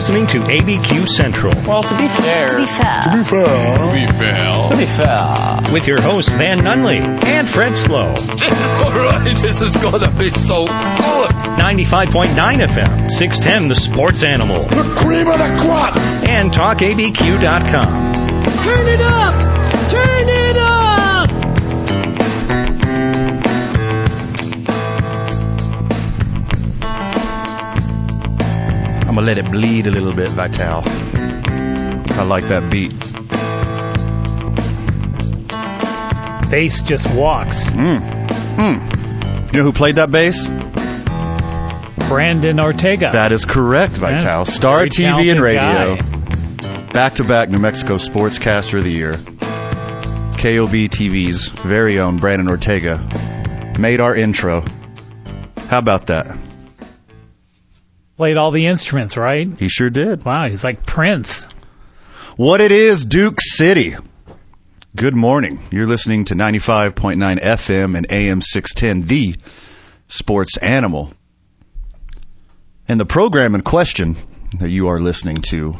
listening to ABQ Central. Well, to be fair. To be fair. To be fair. To be fair. To be fair. With your hosts, Van Nunley and Fred Slow. All right, this is going to be so good. 95.9 FM, 610, the sports animal. The cream of the crop. And TalkABQ.com. Turn it up! Turn it up! I'm gonna let it bleed a little bit, Vital. I like that beat. Bass just walks. You know who played that bass? Brandon Ortega. That is correct, Vital. Star TV and radio. Guy. Back-to-back New Mexico Sportscaster of the Year. KOB TV's very own Brandon Ortega made our intro. How about that? Played all the instruments, right? He sure did. Wow, he's like Prince. What it is, Duke City. Good morning. You're listening to 95.9 FM and AM 610, the sports animal. And the program in question that you are listening to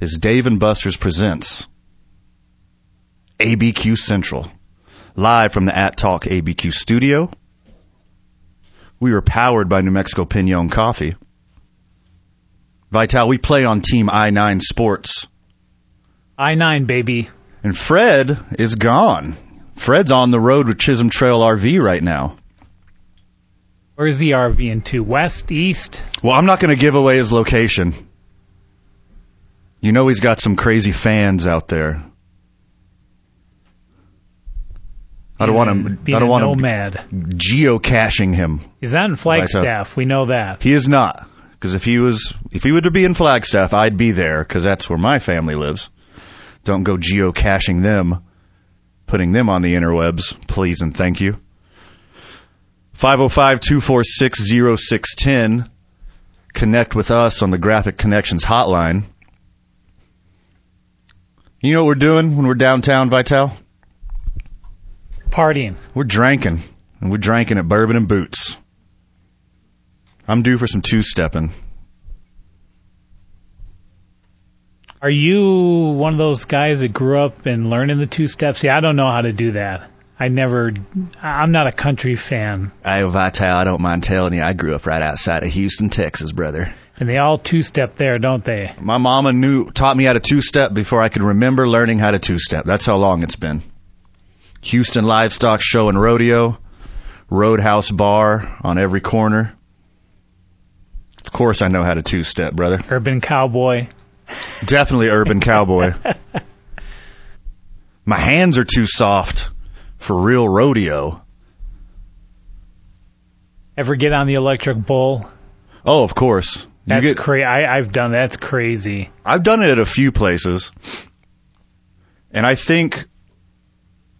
is Dave and Buster's presents ABQ Central, live from the At Talk ABQ studio. We were powered by New Mexico Pinon Coffee. Vital, we play on Team I-9 Sports. I-9, baby. And Fred is gone. Fred's on the road with Chisholm Trail RV right now. Where's the RV into? West, east? Well, I'm not going to give away his location. You know he's got some crazy fans out there. I don't want him geocaching him. He's not in Flagstaff. Right, we know that. He is not. Because if he were to be in Flagstaff, I'd be there because that's where my family lives. Don't go geocaching them, putting them on the interwebs, please and thank you. 505-246-0610. Connect with us on the Graphic Connections hotline. You know what we're doing when we're downtown, Vital? Partying. We're drinking, and we're drinking at Bourbon and Boots. I'm due for some two-stepping. Are you one of those guys that grew up and learning the two-steps? See, I don't know how to do that. I'm not a country fan. Oh, Vital, I don't mind telling you, I grew up right outside of Houston, Texas, brother. And they all two-step there, don't they? My mama taught me how to two-step before I could remember learning how to two-step. That's how long it's been. Houston Livestock Show and Rodeo, Roadhouse Bar on every corner. Of course I know how to two-step, brother. Urban Cowboy. Definitely Urban Cowboy. My hands are too soft for real rodeo. Ever get on the electric bull? Oh, of course. That's crazy. I've done that. That's crazy. I've done it at a few places. And I think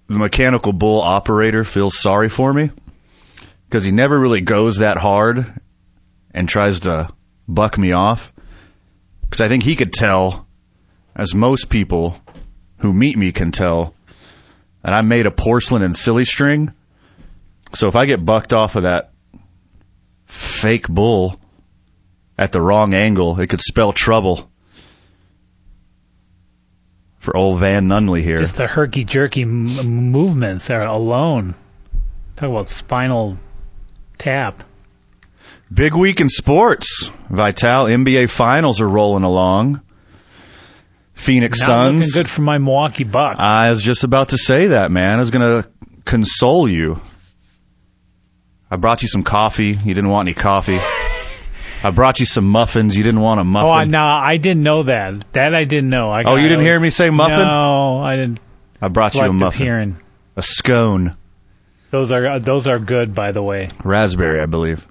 the mechanical bull operator feels sorry for me because he never really goes that hard and tries to buck me off. Because I think he could tell, as most people who meet me can tell, that I made a porcelain and silly string. So if I get bucked off of that fake bull at the wrong angle, it could spell trouble for old Van Nunley here. Just the herky-jerky movements are alone. Talk about spinal tap. Big week in sports. Vital, NBA Finals are rolling along. Phoenix Suns. Looking good for my Milwaukee Bucks. I was just about to say that, man. I was going to console you. I brought you some coffee. You didn't want any coffee. I brought you some muffins. You didn't want a muffin. Oh, no, I didn't know that. That I didn't know. You didn't hear me say muffin? No, I didn't. I brought you a muffin. Hearing. A scone. Those are good, by the way. Raspberry, I believe.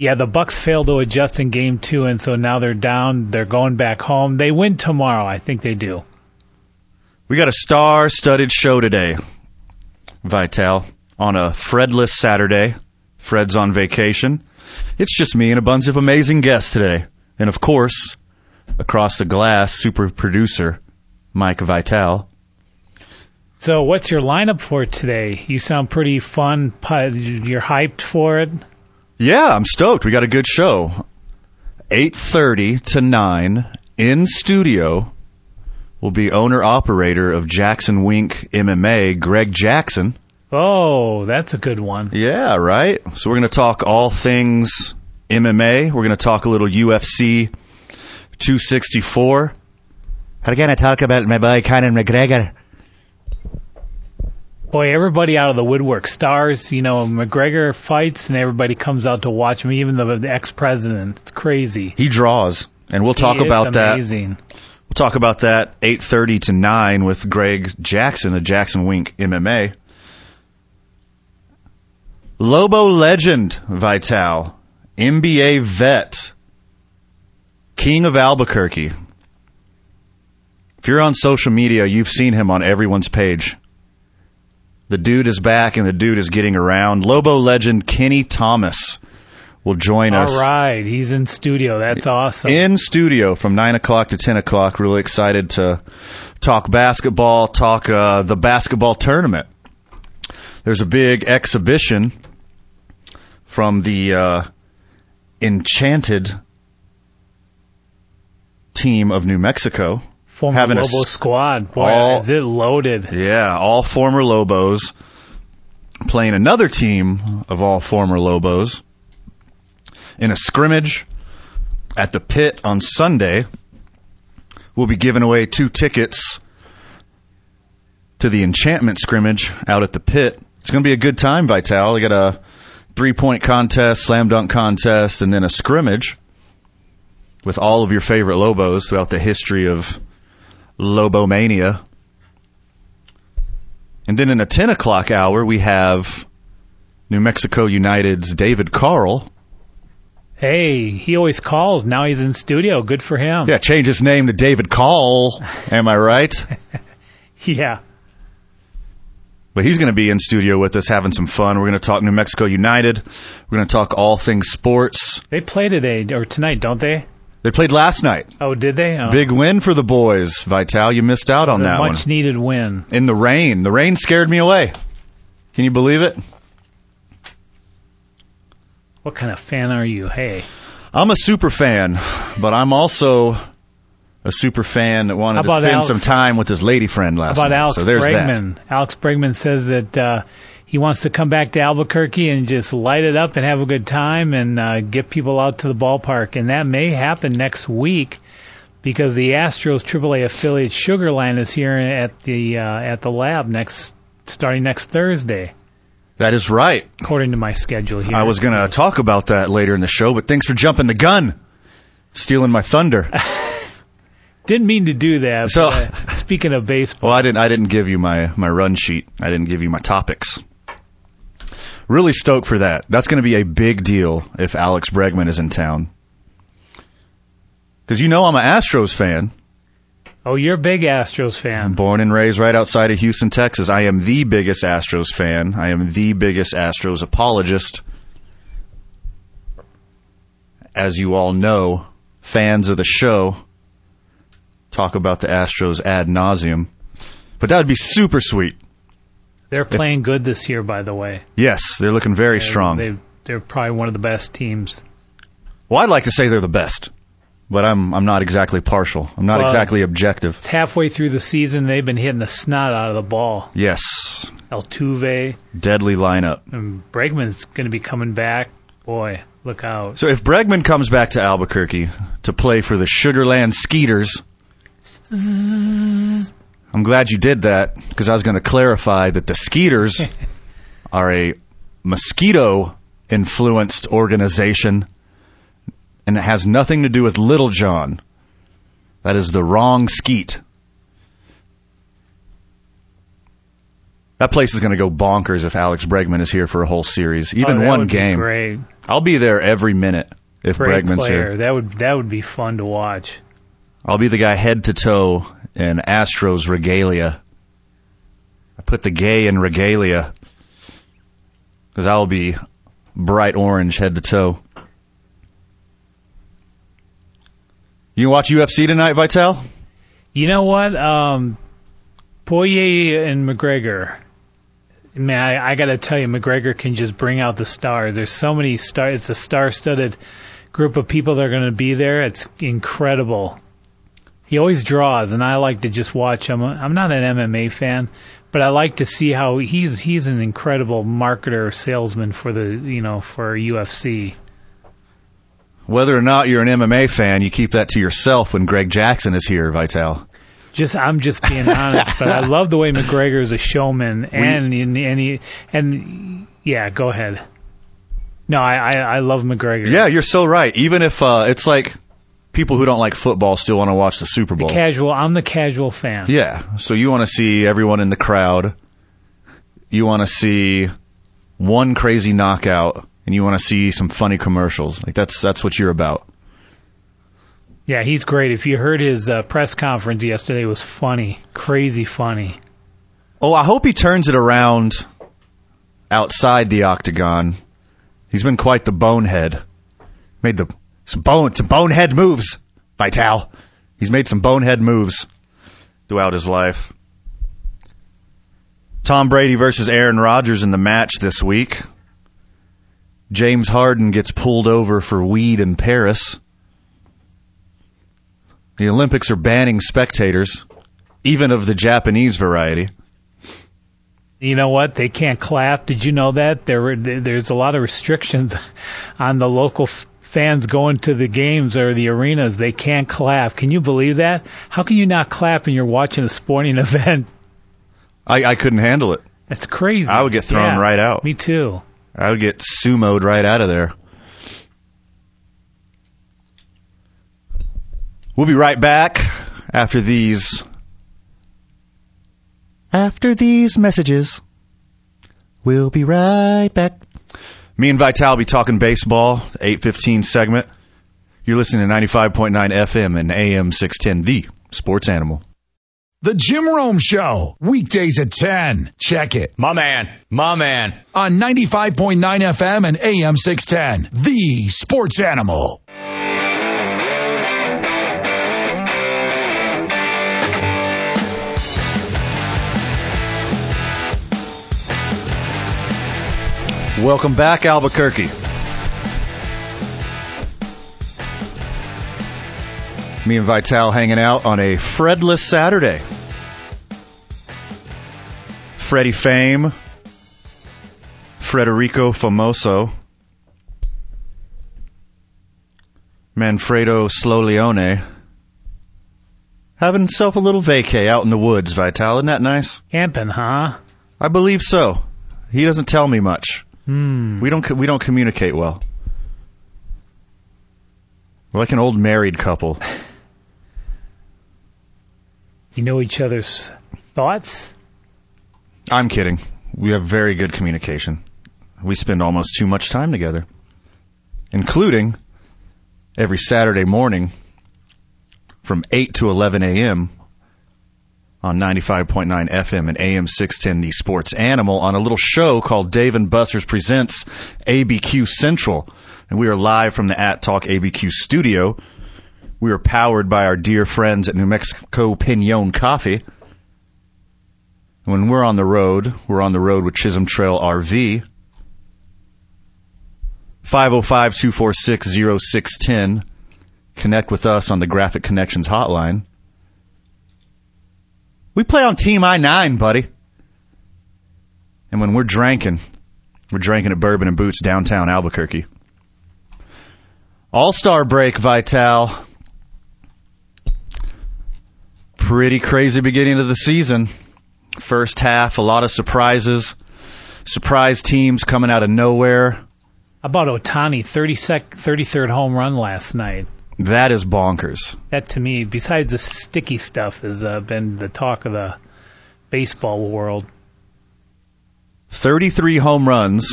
Yeah, the Bucks failed to adjust in Game 2, and so now they're down. They're going back home. They win tomorrow. I think they do. We got a star-studded show today, Vital. On a Fredless Saturday. Fred's on vacation. It's just me and a bunch of amazing guests today. And of course, across the glass, super producer, Mike Vital. So what's your lineup for today? You sound pretty fun. You're hyped for it? Yeah, I'm stoked. We got a good show. 8:30 to 9 in studio will be owner-operator of Jackson Wink MMA, Greg Jackson. Oh, that's a good one. Yeah, right? So we're going to talk all things MMA. We're going to talk a little UFC 264. We're going to talk about my boy Conor McGregor. Boy, everybody out of the woodwork. Stars, you know, McGregor fights and everybody comes out to watch him, even the ex-president. It's crazy. He draws, and we'll talk about that. Amazing. We'll talk about that 8:30 to 9 with Greg Jackson of Jackson Wink MMA. Lobo legend, Vital, NBA vet, King of Albuquerque. If you're on social media, you've seen him on everyone's page. The dude is back, and the dude is getting around. Lobo legend Kenny Thomas will join us. All right. He's in studio. That's awesome. In studio from 9 o'clock to 10 o'clock. Really excited to talk basketball, talk the basketball tournament. There's a big exhibition from the Enchanted team of New Mexico. Former Lobo squad. Boy, is it loaded. Yeah, all former Lobos playing another team of all former Lobos in a scrimmage at the pit on Sunday. We'll be giving away 2 tickets to the enchantment scrimmage out at the pit. It's going to be a good time, Vital. We got a 3-point contest, slam dunk contest, and then a scrimmage with all of your favorite Lobos throughout the history of Lobomania. And then in the 10 o'clock hour, we have New Mexico United's David Carl. Hey, he always calls. Now he's in studio. Good for him. Yeah, change his name to David Carl. Am I right? Yeah. But he's going to be in studio with us having some fun. We're going to talk New Mexico United. We're going to talk all things sports. They play today or tonight, don't they? They played last night. Oh, did they? Oh. Big win for the boys, Vital. You missed out on that one. Much-needed win. In the rain. The rain scared me away. Can you believe it? What kind of fan are you? Hey. I'm a super fan, but I'm also a super fan that wanted to spend some time with his lady friend last night. Alex Bregman. That. Alex Bregman says that he wants to come back to Albuquerque and just light it up and have a good time and get people out to the ballpark. And that may happen next week because the Astros AAA affiliate Sugar Land is here at the lab starting next Thursday. That is right. According to my schedule here. I was going to talk about that later in the show, but thanks for jumping the gun. Stealing my thunder. Didn't mean to do that. So, but, speaking of baseball. Well, I didn't give you my run sheet. I didn't give you my topics. Really stoked for that. That's going to be a big deal if Alex Bregman is in town. Because you know I'm an Astros fan. Oh, you're a big Astros fan. Born and raised right outside of Houston, Texas. I am the biggest Astros fan. I am the biggest Astros apologist. As you all know, fans of the show talk about the Astros ad nauseum. But that would be super sweet. They're playing good this year, by the way. Yes, they're looking very strong. They're probably one of the best teams. Well, I'd like to say they're the best, but I'm not exactly partial. I'm not exactly objective. It's halfway through the season. They've been hitting the snot out of the ball. Yes. Altuve. Deadly lineup. And Bregman's going to be coming back. Boy, look out. So if Bregman comes back to Albuquerque to play for the Sugar Land Skeeters, I'm glad you did that because I was going to clarify that the Skeeters are a mosquito-influenced organization, and it has nothing to do with Little John. That is the wrong skeet. That place is going to go bonkers if Alex Bregman is here for a whole series, even one game. Be great. I'll be there every minute if great Bregman's player. Here. That would be fun to watch. I'll be the guy head to toe in Astros regalia. I put the gay in regalia because I'll be bright orange head to toe. You watch UFC tonight, Vital? You know what? Poirier and McGregor man, I got to tell you, McGregor can just bring out the stars. There's so many stars. It's a star-studded group of people that are going to be there. It's incredible. He always draws, and I like to just watch him. I'm not an MMA fan, but I like to see how he's an incredible marketer, salesman for the, you know, for UFC. Whether or not you're an MMA fan, you keep that to yourself when Greg Jackson is here, Vitale. I'm just being honest, but I love the way McGregor is a showman, and yeah, go ahead. No, I love McGregor. Yeah, you're so right. Even if it's like people who don't like football still want to watch the Super Bowl. I'm the casual fan. Yeah, so you want to see everyone in the crowd. You want to see one crazy knockout, and you want to see some funny commercials. Like that's what you're about. Yeah, he's great. If you heard his press conference yesterday, it was funny, crazy funny. Oh, I hope he turns it around outside the octagon. He's been quite the bonehead. Made some bonehead moves, Vital. He's made some bonehead moves throughout his life. Tom Brady versus Aaron Rodgers in the match this week. James Harden gets pulled over for weed in Paris. The Olympics are banning spectators, even of the Japanese variety. You know what? They can't clap. Did you know that? There's a lot of restrictions on the local fans going to the games or the arenas. They can't clap. Can you believe that? How can you not clap when you're watching a sporting event? I couldn't handle it. That's crazy. I would get thrown right out. Me too. I would get sumoed right out of there. We'll be right back after these. After these messages. We'll be right back. Me and Vital be talking baseball, the 8:15 segment. You're listening to 95.9 FM and AM 610, the Sports Animal. The Jim Rome Show, weekdays at 10. Check it. My man. On 95.9 FM and AM 610, the Sports Animal. Welcome back, Albuquerque. Me and Vital hanging out on a Fredless Saturday. Freddie Fame, Frederico Famoso, Manfredo Sloleone. Having himself a little vacay out in the woods, Vital. Isn't that nice? Camping, huh? I believe so. He doesn't tell me much. We don't communicate well. We're like an old married couple. You know each other's thoughts? I'm kidding. We have very good communication. We spend almost too much time together, including every Saturday morning from 8 to 11 a.m. on 95.9 FM and AM 610, the Sports Animal, on a little show called Dave and Buster's Presents ABQ Central. And we are live from the At Talk ABQ studio. We are powered by our dear friends at New Mexico Pinon Coffee. When we're on the road with Chisholm Trail RV. 505-246-0610. Connect with us on the Graphic Connections hotline. We play on Team I-9, buddy. And when we're drinking at Bourbon and Boots downtown Albuquerque. All-Star break, Vital. Pretty crazy beginning of the season. First half, a lot of surprises. Surprise teams coming out of nowhere. How about Ohtani, 33rd home run last night? That is bonkers. That, to me, besides the sticky stuff, has been the talk of the baseball world. 33 home runs,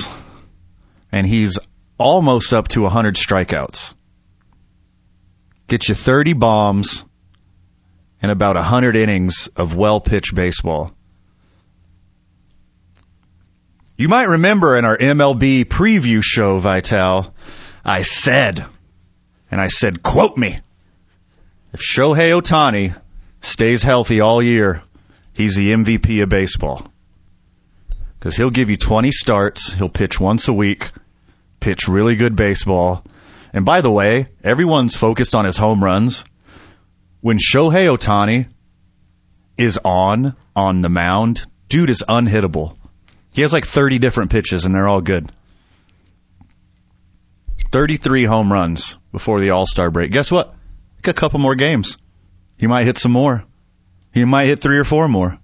and he's almost up to 100 strikeouts. Get you 30 bombs and about 100 innings of well-pitched baseball. You might remember in our MLB preview show, Vital, I said, quote me, if Shohei Ohtani stays healthy all year, he's the MVP of baseball. because he'll give you 20 starts. He'll pitch once a week, pitch really good baseball. And by the way, everyone's focused on his home runs. When Shohei Ohtani is on the mound, dude is unhittable. He has like 30 different pitches, and they're all good. 33 home runs before the All-Star break. Guess what? A couple more games. He might hit some more. He might hit 3 or 4 more.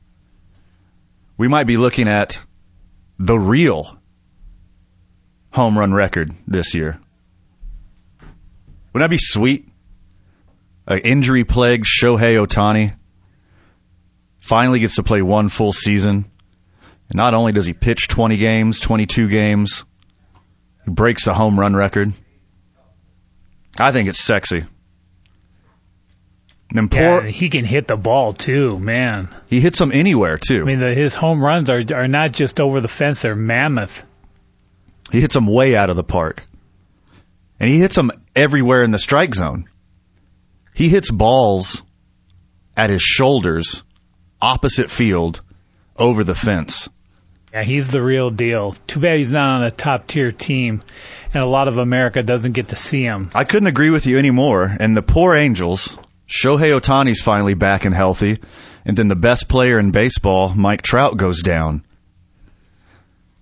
We might be looking at the real home run record this year. Wouldn't that be sweet? An injury-plagued Shohei Ohtani finally gets to play one full season. And not only does he pitch 20 games, 22 games, he breaks the home run record. I think it's sexy. And yeah, he can hit the ball, too, man. He hits them anywhere, too. I mean, his home runs are not just over the fence. They're mammoth. He hits them way out of the park. And he hits them everywhere in the strike zone. He hits balls at his shoulders, opposite field, over the fence. Yeah, he's the real deal. Too bad he's not on a top-tier team, and a lot of America doesn't get to see him. I couldn't agree with you anymore. And the poor Angels... Shohei Ohtani's finally back and healthy, and then the best player in baseball, Mike Trout, goes down.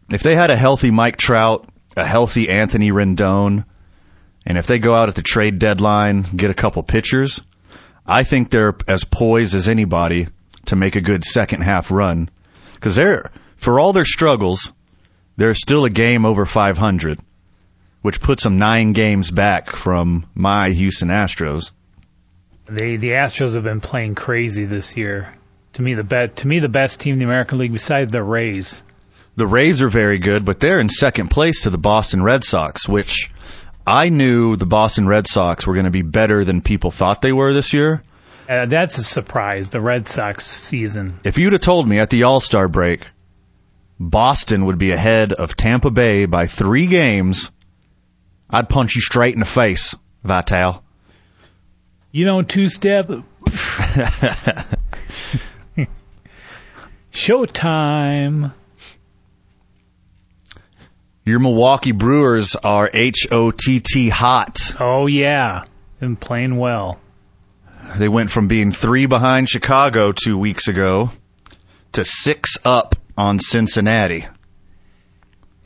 If they had a healthy Mike Trout, a healthy Anthony Rendon, and if they go out at the trade deadline, get a couple pitchers, I think they're as poised as anybody to make a good second-half run. Because for all their struggles, they're still a game over 500, which puts them 9 games back from my Houston Astros. The Astros have been playing crazy this year. To me, the best team in the American League besides the Rays. The Rays are very good, but they're in second place to the Boston Red Sox, which I knew the Boston Red Sox were going to be better than people thought they were this year. That's a surprise, the Red Sox season. If you'd have told me at the All-Star break, Boston would be ahead of Tampa Bay by 3 games, I'd punch you straight in the face, Vital. You don't two-step. Showtime. Your Milwaukee Brewers are HOTT hot. Oh, yeah. And playing well. They went from being 3 behind Chicago 2 weeks ago to 6 up on Cincinnati.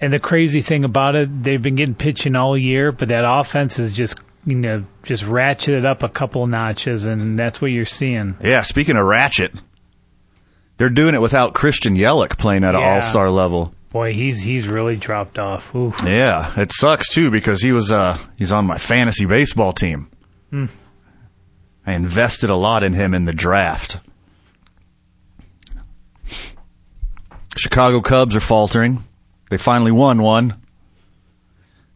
And the crazy thing about it, they've been getting pitching all year, but that offense is just... You know, just ratchet it up a couple notches, and that's what you're seeing. Yeah, speaking of ratchet, they're doing it without Christian Yelich playing at an all-star level. Boy, he's really dropped off. Oof. Yeah, it sucks, too, because he's on my fantasy baseball team. Mm. I invested a lot in him in the draft. Chicago Cubs are faltering. They finally won one.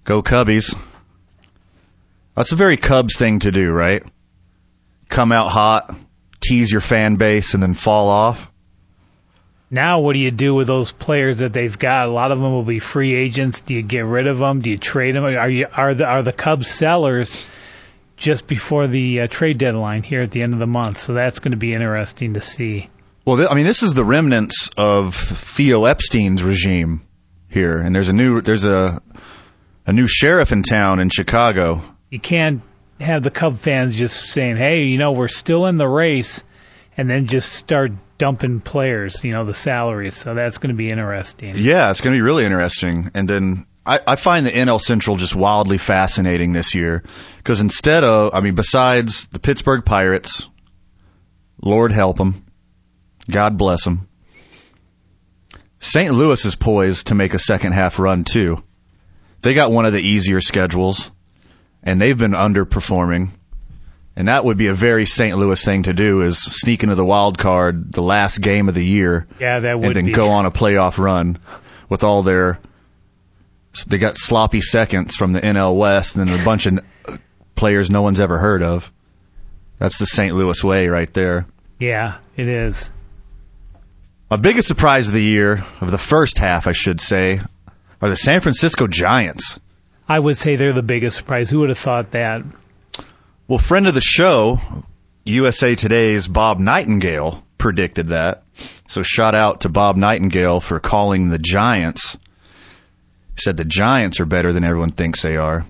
Go Cubbies. That's a very Cubs thing to do, right? Come out hot, tease your fan base, and then fall off. Now what do you do with those players that they've got? A lot of them will be free agents. Do you get rid of them? Do you trade them? Are the Cubs sellers just before the trade deadline here at the end of the month? So that's going to be interesting to see. Well, this is the remnants of Theo Epstein's regime here, and there's a new sheriff in town in Chicago. You can't have the Cub fans just saying, hey, we're still in the race, and then just start dumping players, the salaries. So that's going to be interesting. Yeah, it's going to be really interesting. And then I find the NL Central just wildly fascinating this year because besides the Pittsburgh Pirates, Lord help them, God bless them, St. Louis is poised to make a second-half run too. They got one of the easier schedules. And they've been underperforming. And that would be a very St. Louis thing to do is sneak into the wild card the last game of the year. Yeah, that would be. And then go on a playoff run with all their... They got sloppy seconds from the NL West and then a bunch of players no one's ever heard of. That's the St. Louis way right there. Yeah, it is. My biggest surprise of the year, of the first half, I should say, are the San Francisco Giants. I would say they're the biggest surprise. Who would have thought that? Well, friend of the show, USA Today's Bob Nightingale predicted that. So shout out to Bob Nightingale for calling the Giants. He said the Giants are better than everyone thinks they are.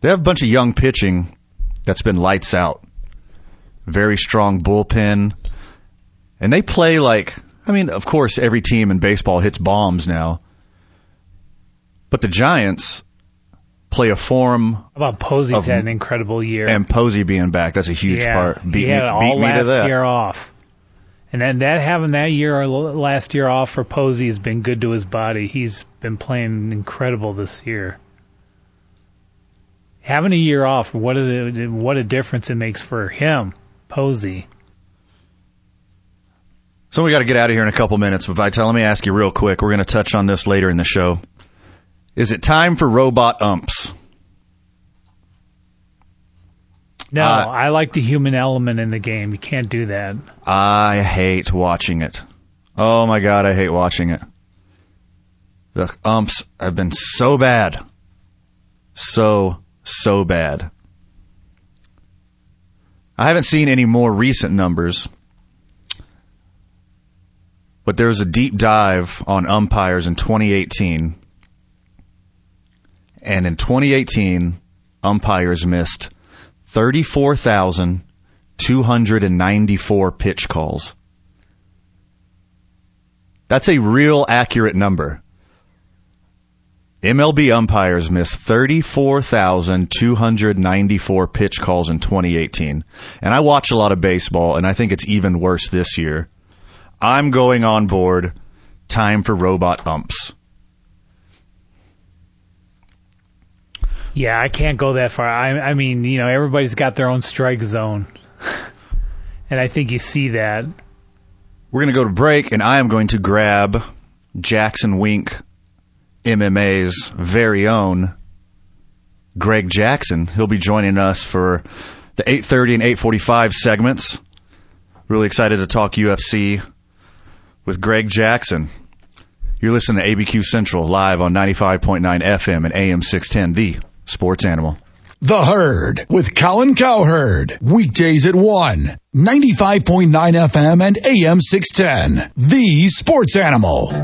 They have a bunch of young pitching that's been lights out. Very strong bullpen. And they play like, I mean, of course, every team in baseball hits bombs now. But the Giants play a form. How about Posey's had an incredible year. And Posey being back, that's a huge part. He had all last year off. And then that having that year or last year off for Posey has been good to his body. He's been playing incredible this year. Having a year off, what a difference it makes for him, Posey. So we got to get out of here in a couple minutes. But Vital, let me ask you real quick. We're going to touch on this later in the show. Is it time for robot umps? No, I like the human element in the game. You can't do that. I hate watching it. Oh, my God, I hate watching it. The umps have been so bad. So bad. I haven't seen any more recent numbers, but there was a deep dive on umpires in 2018. And in 2018, umpires missed 34,294 pitch calls. That's a real accurate number. MLB umpires missed 34,294 pitch calls in 2018. And I watch a lot of baseball, and I think it's even worse this year. I'm going on board. Time for robot umps. Yeah, I can't go that far. I mean, you know, everybody's got their own strike zone. And I think you see that. We're going to go to break, and I am going to grab Jackson Wink MMA's very own Greg Jackson. He'll be joining us for the 8:30 and 8:45 segments. Really excited to talk UFC with Greg Jackson. You're listening to ABQ Central live on 95.9 FM and AM 610, the Sports Animal. The Herd with Colin Cowherd. Weekdays at 1, 95.9 FM and AM 610, the Sports Animal.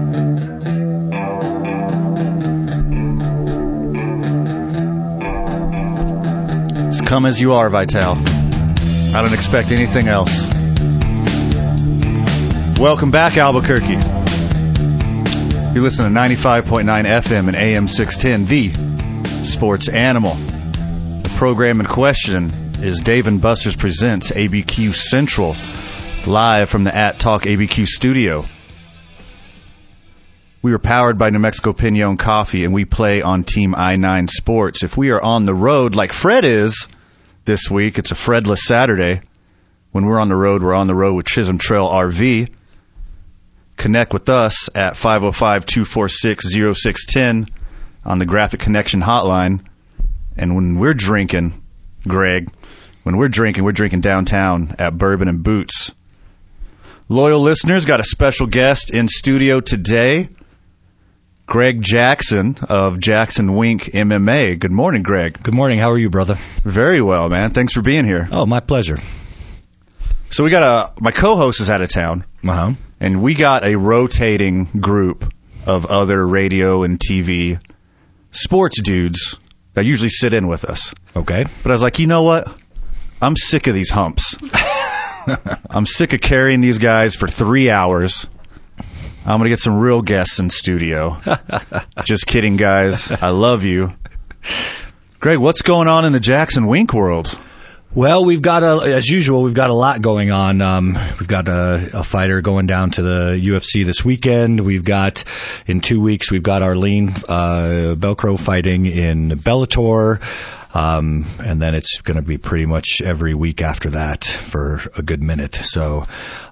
Come as you are, Vital. I don't expect anything else. Welcome back, Albuquerque. You're listening to 95.9 FM and AM 610, the Sports Animal. The program in question is Dave & Buster's Presents ABQ Central, live from the At Talk ABQ studio. We are powered by New Mexico Pinon Coffee, and we play on Team I-9 Sports. If we are on the road like Fred is this week, it's a Fredless Saturday. When we're on the road with Chisholm Trail RV. Connect with us at 505-246-0610 on the Graphic Connection Hotline. And when we're drinking, Greg, we're drinking downtown at Bourbon and Boots. Loyal listeners, got a special guest in studio today. Greg Jackson of Jackson Wink MMA. Good morning, Greg. Good morning. How are you, brother? Very well, man. Thanks for being here. Oh, my pleasure. So we got my co-host is out of town. Uh-huh. And we got a rotating group of other radio and TV sports dudes that usually sit in with us. Okay. But I was like, you know what? I'm sick of these humps. I'm sick of carrying these guys for 3 hours. I'm going to get some real guests in studio. Just kidding, guys. I love you. Greg, what's going on in the Jackson Wink world? Well, as usual, we've got a lot going on. We've got a fighter going down to the UFC this weekend. We've got, in 2 weeks, we've got Arlene Belcro fighting in Bellator. And then it's going to be pretty much every week after that for a good minute. So,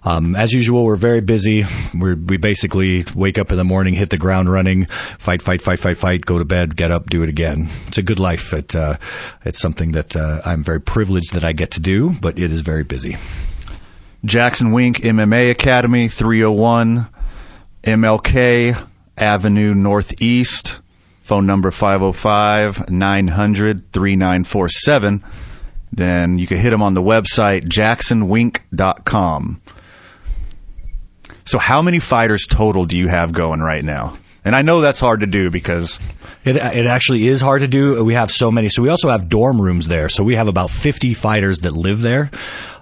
as usual, we're very busy. We basically wake up in the morning, hit the ground running, fight, go to bed, get up, do it again. It's a good life. It's something that I'm very privileged that I get to do, but it is very busy. Jackson Wink MMA Academy, 301 MLK Avenue Northeast. Phone number 505-900-3947. Then you can hit them on the website, jacksonwink.com. So how many fighters total do you have going right now? And I know that's hard to do because... It actually is hard to do. We have so many. So we also have dorm rooms there. So we have about 50 fighters that live there.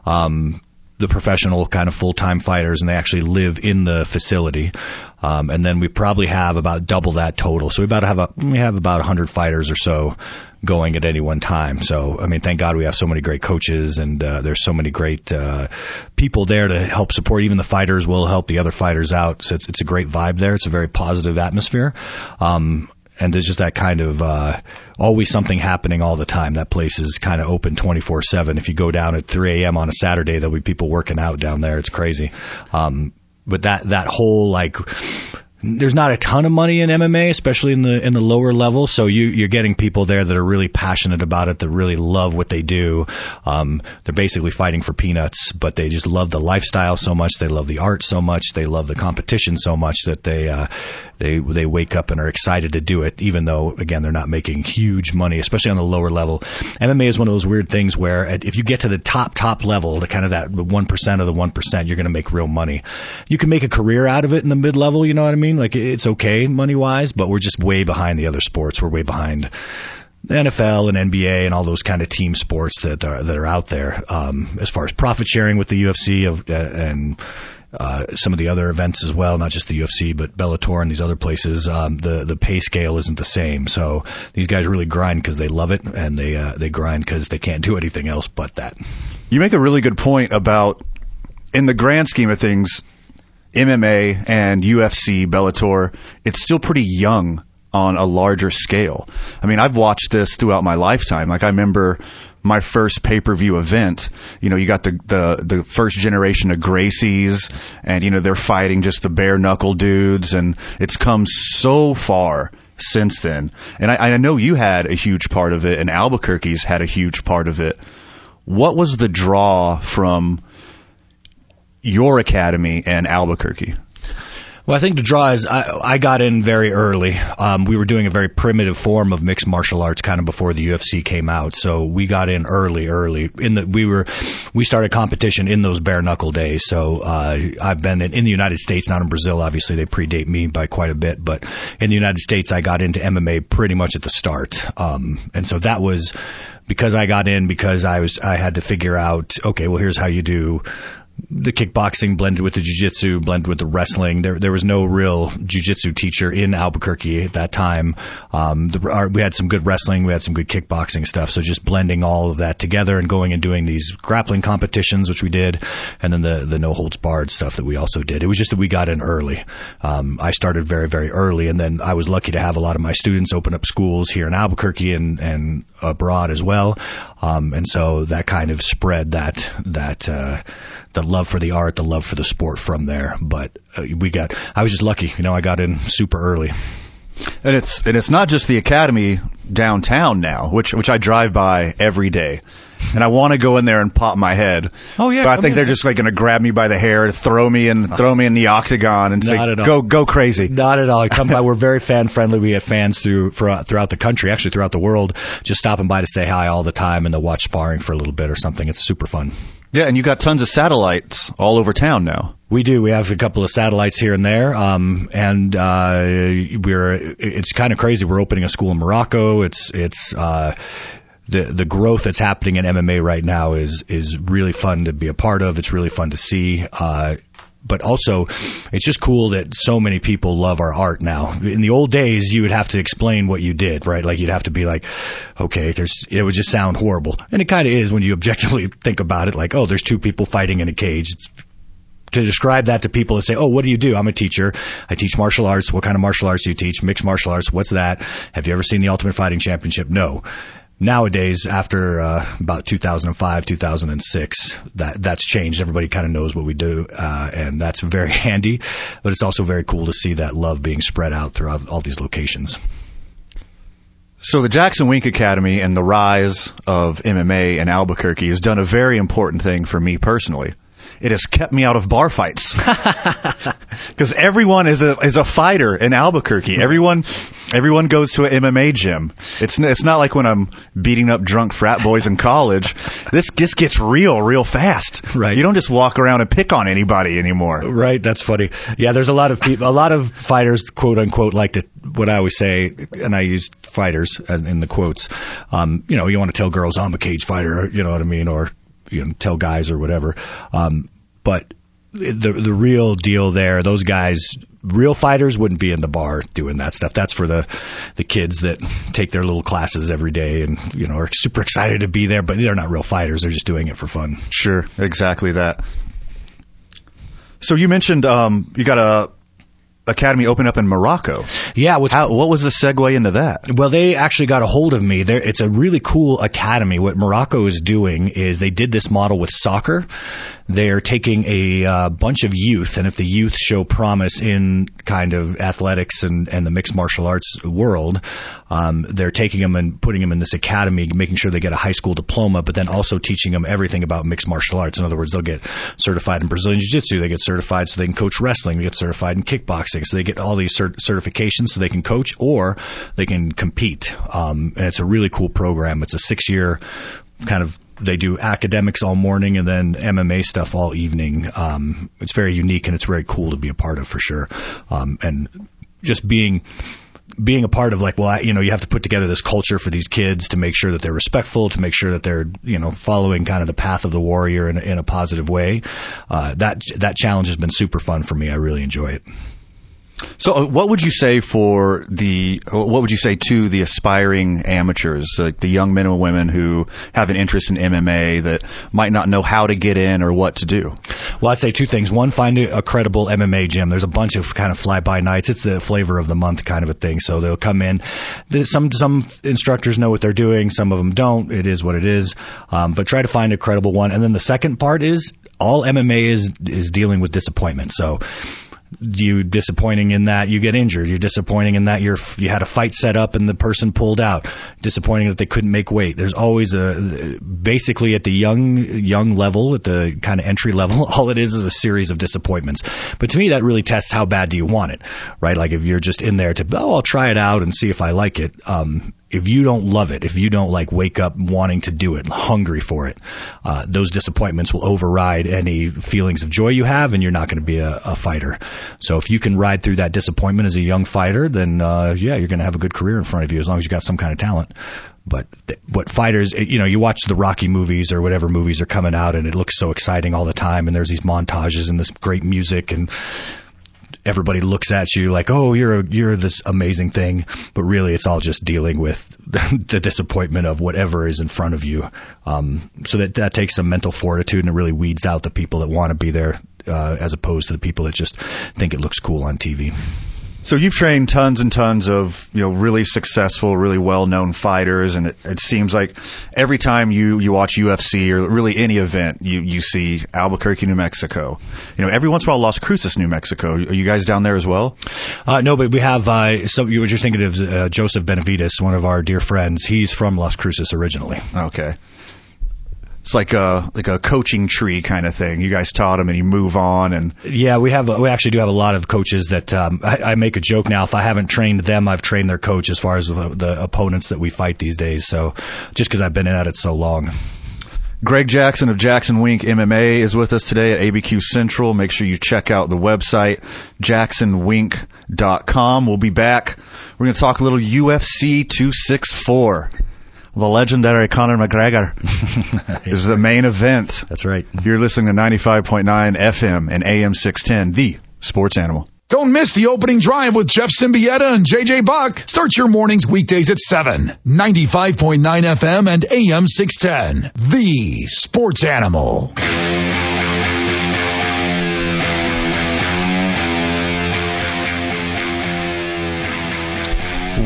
The professional kind of full-time fighters, and they actually live in the facility. And then we probably have about double that total. So we have about 100 fighters or so going at any one time. So, I mean, thank God we have so many great coaches, and there's so many great people there to help support. Even the fighters will help the other fighters out. So it's a great vibe there. It's a very positive atmosphere. And there's just that kind of always something happening all the time. That place is kind of open 24/7. If you go down at 3 a.m. on a Saturday, there'll be people working out down there. It's crazy. But that whole, like, there's not a ton of money in MMA, especially in the lower level. So you're getting people there that are really passionate about it, that really love what they do. They're basically fighting for peanuts, but they just love the lifestyle so much. They love the art so much. They love the competition so much that they wake up and are excited to do it, even though, again, they're not making huge money, especially on the lower level. MMA is one of those weird things where if you get to the top level, to kind of that 1% of the 1%, you're going to make real money. You can make a career out of it in the mid-level, you know what I mean? Like, it's okay money-wise, but we're just way behind the other sports. We're way behind the NFL and NBA and all those kind of team sports that are out there, as far as profit sharing with the UFC and some of the other events as well, not just the UFC, but Bellator and these other places. The pay scale isn't the same. So these guys really grind because they love it, and they grind because they can't do anything else but that. You make a really good point about, in the grand scheme of things, MMA and UFC, Bellator, it's still pretty young on a larger scale. I mean, I've watched this throughout my lifetime. Like, I remember my first pay-per-view event, you know, you got the first generation of Gracies, and, you know, they're fighting just the bare knuckle dudes, and it's come so far since then. And I know you had a huge part of it, and Albuquerque's had a huge part of it. What was the draw from your academy and Albuquerque? Well, I think the draw is I got in very early. We were doing a very primitive form of mixed martial arts kind of before the UFC came out. So we got in early. We started competition in those bare knuckle days. So I've been in the United States, not in Brazil. Obviously, they predate me by quite a bit. But in the United States, I got into MMA pretty much at the start. And so that was because I got in, because I had to figure out, okay, well, here's how you do the kickboxing blended with the jiu-jitsu, blended with the wrestling. There was no real jiu-jitsu teacher in Albuquerque at that time. We had some good wrestling. We had some good kickboxing stuff. So just blending all of that together and going and doing these grappling competitions, which we did, and then the no-holds-barred stuff that we also did. It was just that we got in early. I started very, very early, and then I was lucky to have a lot of my students open up schools here in Albuquerque and abroad as well. And so that kind of spread the love for the art, the love for the sport from there. But I was just lucky, you know, I got in super early. And it's not just the academy downtown now, which I drive by every day. And I want to go in there and pop my head. Oh, yeah. But I think they're just like going to grab me by the hair, throw me in the octagon and say, go crazy. Not at all. I come by. We're very fan friendly. We have fans throughout the country, actually throughout the world, just stopping by to say hi all the time, and to watch sparring for a little bit or something. It's super fun. Yeah, and you got tons of satellites all over town now. We do. We have a couple of satellites here and there, and it's kind of crazy. We're opening a school in Morocco. The growth that's happening in MMA right now is really fun to be a part of. It's really fun to see. But also, it's just cool that so many people love our art now. In the old days, you would have to explain what you did, right? Like, you'd have to be like, okay, it would just sound horrible. And it kind of is when you objectively think about it, like, oh, there's two people fighting in a cage. To describe that to people and say, oh, what do you do? I'm a teacher. I teach martial arts. What kind of martial arts do you teach? Mixed martial arts. What's that? Have you ever seen the Ultimate Fighting Championship? No. Nowadays, after about 2005, 2006, that's changed. Everybody kind of knows what we do, and that's very handy. But it's also very cool to see that love being spread out throughout all these locations. So the Jackson Wink Academy and the rise of MMA in Albuquerque has done a very important thing for me personally. it has kept me out of bar fights. Because everyone is a fighter in Albuquerque. Everyone goes to an MMA gym. It's not like when I'm beating up drunk frat boys in college. This gets real fast. Right. You don't just walk around and pick on anybody anymore. Right. That's funny. Yeah. There's a lot of fighters, quote unquote, like to, what I always say, and I use fighters as in the quotes. You want to tell girls I'm a cage fighter. You know what I mean, or tell guys or whatever. But the real deal there, those guys, real fighters wouldn't be in the bar doing that stuff. That's for the kids that take their little classes every day and are super excited to be there, but they're not real fighters. They're just doing it for fun. Sure, exactly that. So you mentioned you got a academy open up in Morocco. Yeah. What was the segue into that? Well, they actually got a hold of me. It's a really cool academy. What Morocco is doing is they did this model with soccer. They're taking a bunch of youth, and if the youth show promise in kind of athletics and the mixed martial arts world, they're taking them and putting them in this academy, making sure they get a high school diploma, but then also teaching them everything about mixed martial arts. In other words, they'll get certified in Brazilian Jiu-Jitsu. They get certified so they can coach wrestling. They get certified in kickboxing. So they get all these certifications so they can coach or they can compete. And it's a really cool program. It's a 6-year kind of, they do academics all morning and then MMA stuff all evening. It's very unique and it's very cool to be a part of for sure. And just being a part of you have to put together this culture for these kids to make sure that they're respectful, to make sure that they're, following kind of the path of the warrior in a positive way. That challenge has been super fun for me. I really enjoy it. So what would you say to the aspiring amateurs, like the young men and women who have an interest in MMA that might not know how to get in or what to do? Well, I'd say two things. One, find a credible MMA gym. There's a bunch of kind of fly-by nights. It's the flavor of the month kind of a thing. So they'll come in. Some instructors know what they're doing. Some of them don't. It is what it is. But try to find a credible one. And then the second part is all MMA is dealing with disappointment. So you disappointing in that you get injured. You're disappointing in that you had a fight set up and the person pulled out. Disappointing that they couldn't make weight. There's always basically at the young level, at the kind of entry level, all it is a series of disappointments. But to me, that really tests how bad do you want it, right? Like if you're just in there to, I'll try it out and see if I like it. If you don't love it, if you don't wake up wanting to do it, hungry for it, those disappointments will override any feelings of joy you have, and you're not going to be a fighter. So if you can ride through that disappointment as a young fighter, then you're going to have a good career in front of you as long as you got some kind of talent. But what fighters, you watch the Rocky movies or whatever movies are coming out, and it looks so exciting all the time, and there's these montages and this great music and everybody looks at you like, oh, you're this amazing thing. But really, it's all just dealing with the disappointment of whatever is in front of you. So that takes some mental fortitude, and it really weeds out the people that want to be there as opposed to the people that just think it looks cool on TV. So you've trained tons and tons of really successful, really well-known fighters, and it seems like every time you watch UFC or really any event, you see Albuquerque, New Mexico. Every once in a while, Las Cruces, New Mexico. Are you guys down there as well? No, but we have what you're thinking of Joseph Benavides, one of our dear friends. He's from Las Cruces originally. Okay. It's like a coaching tree kind of thing. You guys taught him, and you move on. And yeah, we actually do have a lot of coaches that I make a joke now. If I haven't trained them, I've trained their coach as far as the opponents that we fight these days. So just because I've been at it so long. Greg Jackson of Jackson Wink MMA is with us today at ABQ Central. Make sure you check out the website, jacksonwink.com. We'll be back. We're going to talk a little UFC 264. The legendary Conor McGregor is the main event. That's right. You're listening to 95.9 FM and AM 610, the Sports Animal. Don't miss the opening drive with Jeff Symbieta and JJ Buck. Start your mornings weekdays at 7. 95.9 FM and AM 610, the Sports Animal.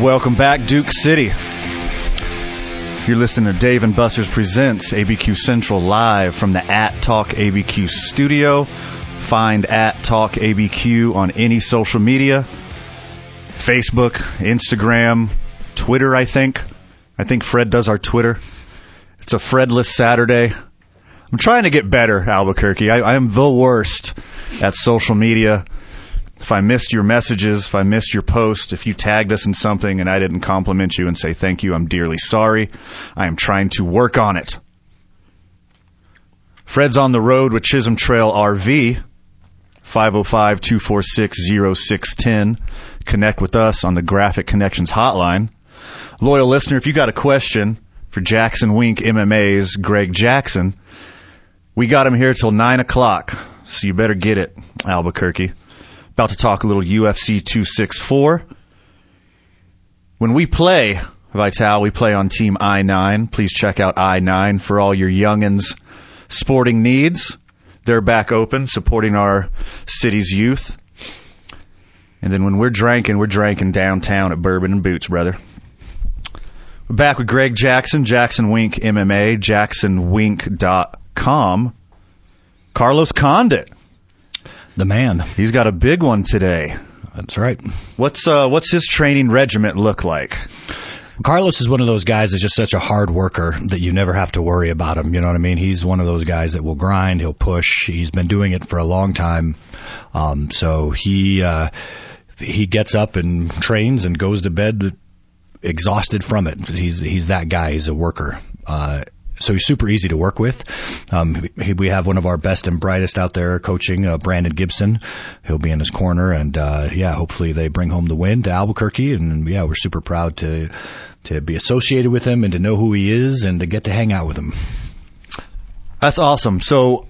Welcome back, Duke City. You're listening to Dave and Buster's Presents ABQ Central live from the @TalkABQ studio. Find @TalkABQ on any social media, Facebook, Instagram, Twitter, I think. I think Fred does our Twitter. It's a Fredless Saturday. I'm trying to get better, Albuquerque. I am the worst at social media. If I missed your messages, if I missed your post, if you tagged us in something and I didn't compliment you and say thank you, I'm dearly sorry. I am trying to work on it. Fred's on the road with Chisholm Trail RV, 505-246-0610. Connect with us on the Graphic Connections hotline. Loyal listener, if you got a question for Jackson Wink MMA's Greg Jackson, we got him here till 9 o'clock, so you better get it, Albuquerque. About to talk a little UFC 264. When we play, Vital, we play on Team I-9. Please check out I-9 for all your youngins' sporting needs. They're back open, supporting our city's youth. And then when we're drinking downtown at Bourbon and Boots, brother. We're back with Greg Jackson, Jackson Wink MMA, JacksonWink.com. Carlos Condit. The man. He's got a big one today. That's right. What's his training regiment look like? Carlos is one of those guys that's just such a hard worker that you never have to worry about him. You know what I mean? He's one of those guys that will grind. He'll push. He's been doing it for a long time. So he gets up and trains and goes to bed exhausted from it. He's that guy. He's a worker. So he's super easy to work with. We have one of our best and brightest out there coaching, Brandon Gibson. He'll be in his corner, and hopefully they bring home the win to Albuquerque. And yeah, we're super proud to be associated with him and to know who he is and to get to hang out with him. That's awesome. So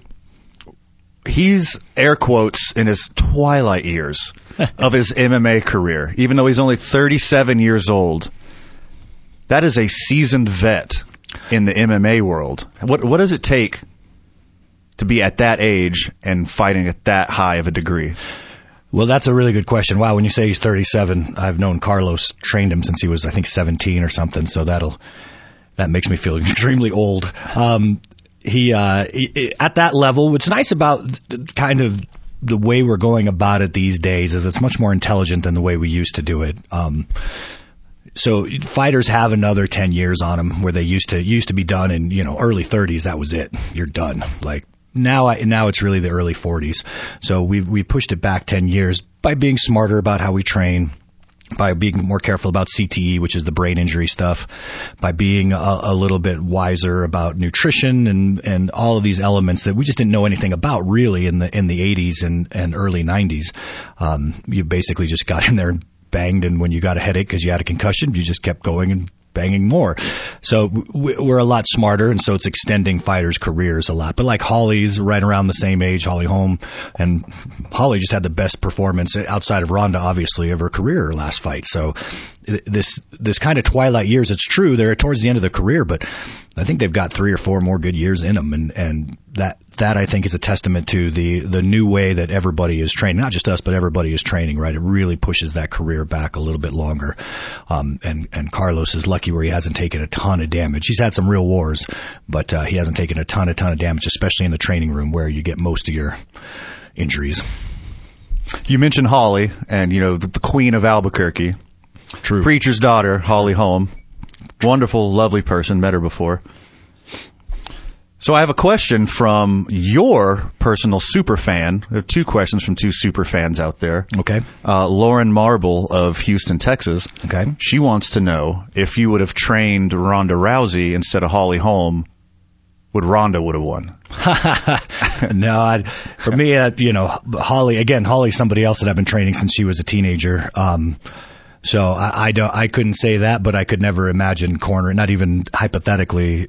he's air quotes in his twilight years of his MMA career, even though he's only 37 years old. That is a seasoned vet in the MMA world. What does it take to be at that age and fighting at that high of a degree? Well, that's a really good question. Wow, when you say he's 37, I've known Carlos, trained him since he was, I think, 17 or something, so that makes me feel extremely old. He at that level, what's nice about kind of the way we're going about it these days is it's much more intelligent than the way we used to do it. So fighters have another 10 years on them where they used to be done in, early 30s. That was it. You're done. Like now it's really the early 40s. So we pushed it back 10 years by being smarter about how we train, by being more careful about CTE, which is the brain injury stuff, by being a little bit wiser about nutrition and all of these elements that we just didn't know anything about really in the 80s and early 90s. You basically just got in there and banged, and when you got a headache because you had a concussion, you just kept going and banging more. So we're a lot smarter, and so it's extending fighters' careers a lot. But like Holly's right around the same age, Holly Holm, and Holly just had the best performance outside of Ronda, obviously, of her career last fight. So this kind of twilight years, it's true, they're towards the end of their career, but I think they've got 3 or 4 more good years in them, and that I think is a testament to the new way that everybody is training, not just us, but everybody is training, right? It really pushes that career back a little bit longer. And Carlos is lucky where he hasn't taken a ton of damage. He's had some real wars, but he hasn't taken a ton of damage, especially in the training room where you get most of your injuries. You mentioned Holly and, the queen of Albuquerque. True. Preacher's daughter, Holly Holm. Wonderful, lovely person. Met her before. So I have a question from your personal super fan. There are 2 questions from 2 super fans out there. Okay. Lauren Marble of Houston, Texas. Okay. She wants to know if you would have trained Ronda Rousey instead of Holly Holm, Ronda would have won. No, for me, Holly, again, Holly's somebody else that I've been training since she was a teenager. So I couldn't say that, but I could never imagine cornering, not even hypothetically,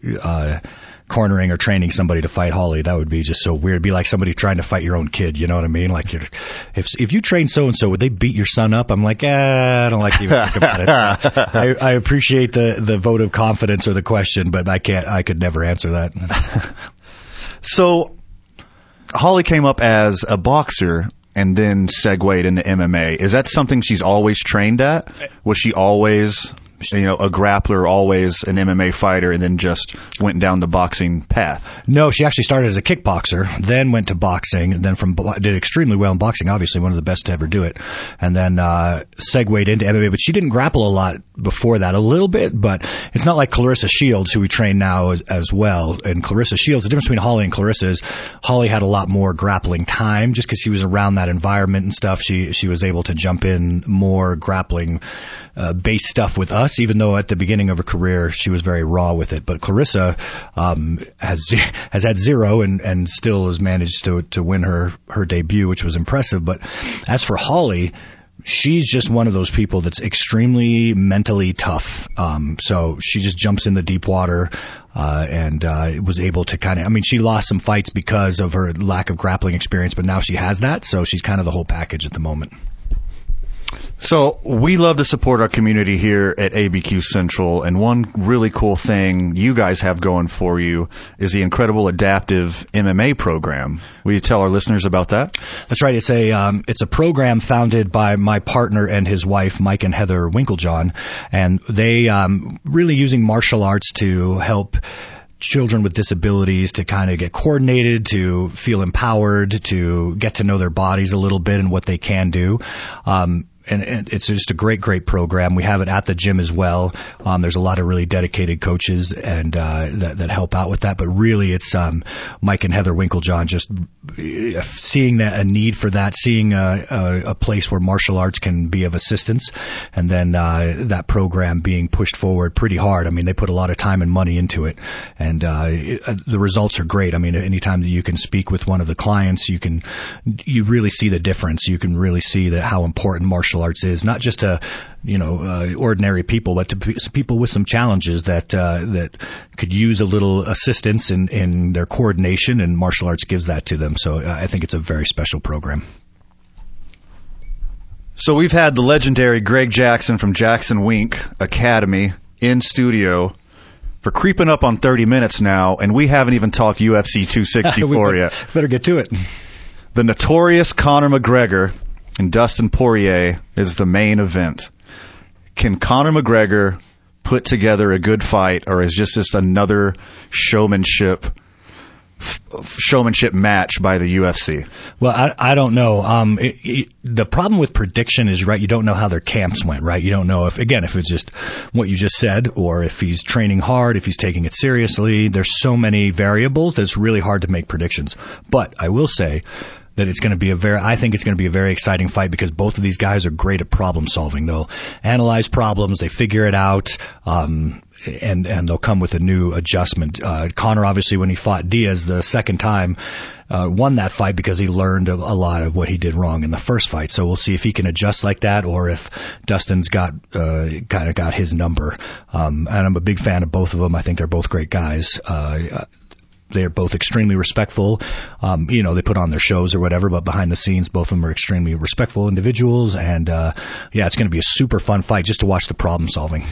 cornering or training somebody to fight Holly. That would be just so weird. It'd be like somebody trying to fight your own kid. You know what I mean? Like if you train so-and-so, would they beat your son up? I'm like, I don't like to even think about it. I appreciate the vote of confidence or the question, but I could never answer that. So Holly came up as a boxer and then segued into MMA. Is that something she's always trained at? Was she always you know, a grappler, always an MMA fighter, and then just went down the boxing path? No, she actually started as a kickboxer, then went to boxing, and then did extremely well in boxing, obviously one of the best to ever do it, and then segued into MMA. But she didn't grapple a lot before that, a little bit, but it's not like Clarissa Shields, who we train now as well. And Clarissa Shields, the difference between Holly and Clarissa is Holly had a lot more grappling time just because she was around that environment and stuff. She was able to jump in more grappling based stuff with us, even though at the beginning of her career she was very raw with it. But Clarissa has had zero and still has managed to win her debut, which was impressive. But as for Holly, she's just one of those people that's extremely mentally tough. So she just jumps in the deep water. And was able to kind of, I mean, she lost some fights because of her lack of grappling experience, but now she has that, so she's kind of the whole package at the moment. So we love to support our community here at ABQ Central, and one really cool thing you guys have going for you is the incredible adaptive MMA program. Will you tell our listeners about that? That's right. It's a program founded by my partner and his wife, Mike and Heather Winklejohn, and they really using martial arts to help children with disabilities to kind of get coordinated, to feel empowered, to get to know their bodies a little bit and what they can do. And it's just a great, great program. We have it at the gym as well. There's a lot of really dedicated coaches and that help out with that. But really, it's Mike and Heather Winklejohn just seeing that a need for that, seeing a place where martial arts can be of assistance, and then that program being pushed forward pretty hard. I mean, they put a lot of time and money into it, and the results are great. I mean, anytime that you can speak with one of the clients, you really see the difference. You can really see how important martial arts is, not just to ordinary people, but to people with some challenges that could use a little assistance in their coordination, and martial arts gives that to them. So I think it's a very special program. So we've had the legendary Greg Jackson from Jackson Wink Academy in studio for creeping up on 30 minutes now, and we haven't even talked UFC 264 yet. Better get to it. The notorious Conor McGregor and Dustin Poirier is the main event. Can Conor McGregor put together a good fight, or is just another showmanship match by the UFC? Well, I don't know. The problem with prediction is, right, you don't know how their camps went, right? You don't know if it's just what you just said, or if he's training hard, if he's taking it seriously. There's so many variables that it's really hard to make predictions. But I will say that I think it's going to be a very exciting fight, because both of these guys are great at problem solving. They'll analyze problems, they figure it out, and they'll come with a new adjustment. Conor, obviously, when he fought Diaz the second time, won that fight because he learned a lot of what he did wrong in the first fight. So we'll see if he can adjust like that, or if Dustin's got his number. And I'm a big fan of both of them. I think they're both great guys. They're both extremely respectful. They put on their shows or whatever, but behind the scenes, both of them are extremely respectful individuals. And, it's going to be a super fun fight just to watch the problem solving.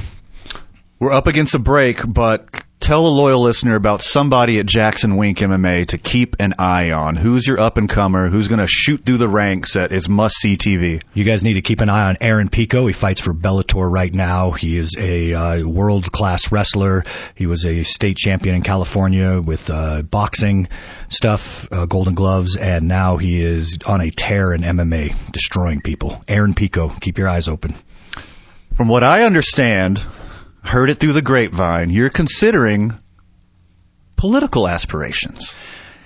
We're up against a break, but tell a loyal listener about somebody at Jackson Wink MMA to keep an eye on. Who's your up-and-comer? Who's going to shoot through the ranks that is must-see TV? You guys need to keep an eye on Aaron Pico. He fights for Bellator right now. He is a world-class wrestler. He was a state champion in California with boxing stuff, Golden Gloves, and now he is on a tear in MMA, destroying people. Aaron Pico, keep your eyes open. From what I understand, heard it through the grapevine, you're considering political aspirations.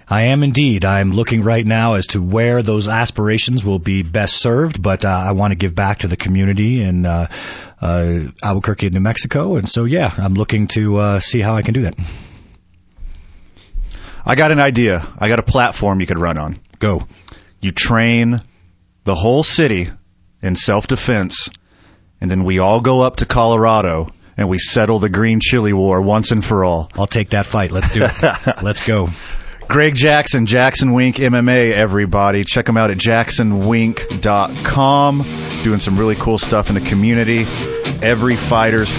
I am indeed. I'm looking right now as to where those aspirations will be best served, but I want to give back to the community in Albuquerque, New Mexico. And so, yeah, I'm looking to see how I can do that. I got an idea. I got a platform you could run on. Go. You train the whole city in self-defense, and then we all go up to Colorado and we settle the green chili war once and for all. I'll take that fight. Let's do it. Let's go. Greg Jackson, Jackson Wink MMA, everybody. Check him out at jacksonwink.com. Doing some really cool stuff in the community. Every fighter's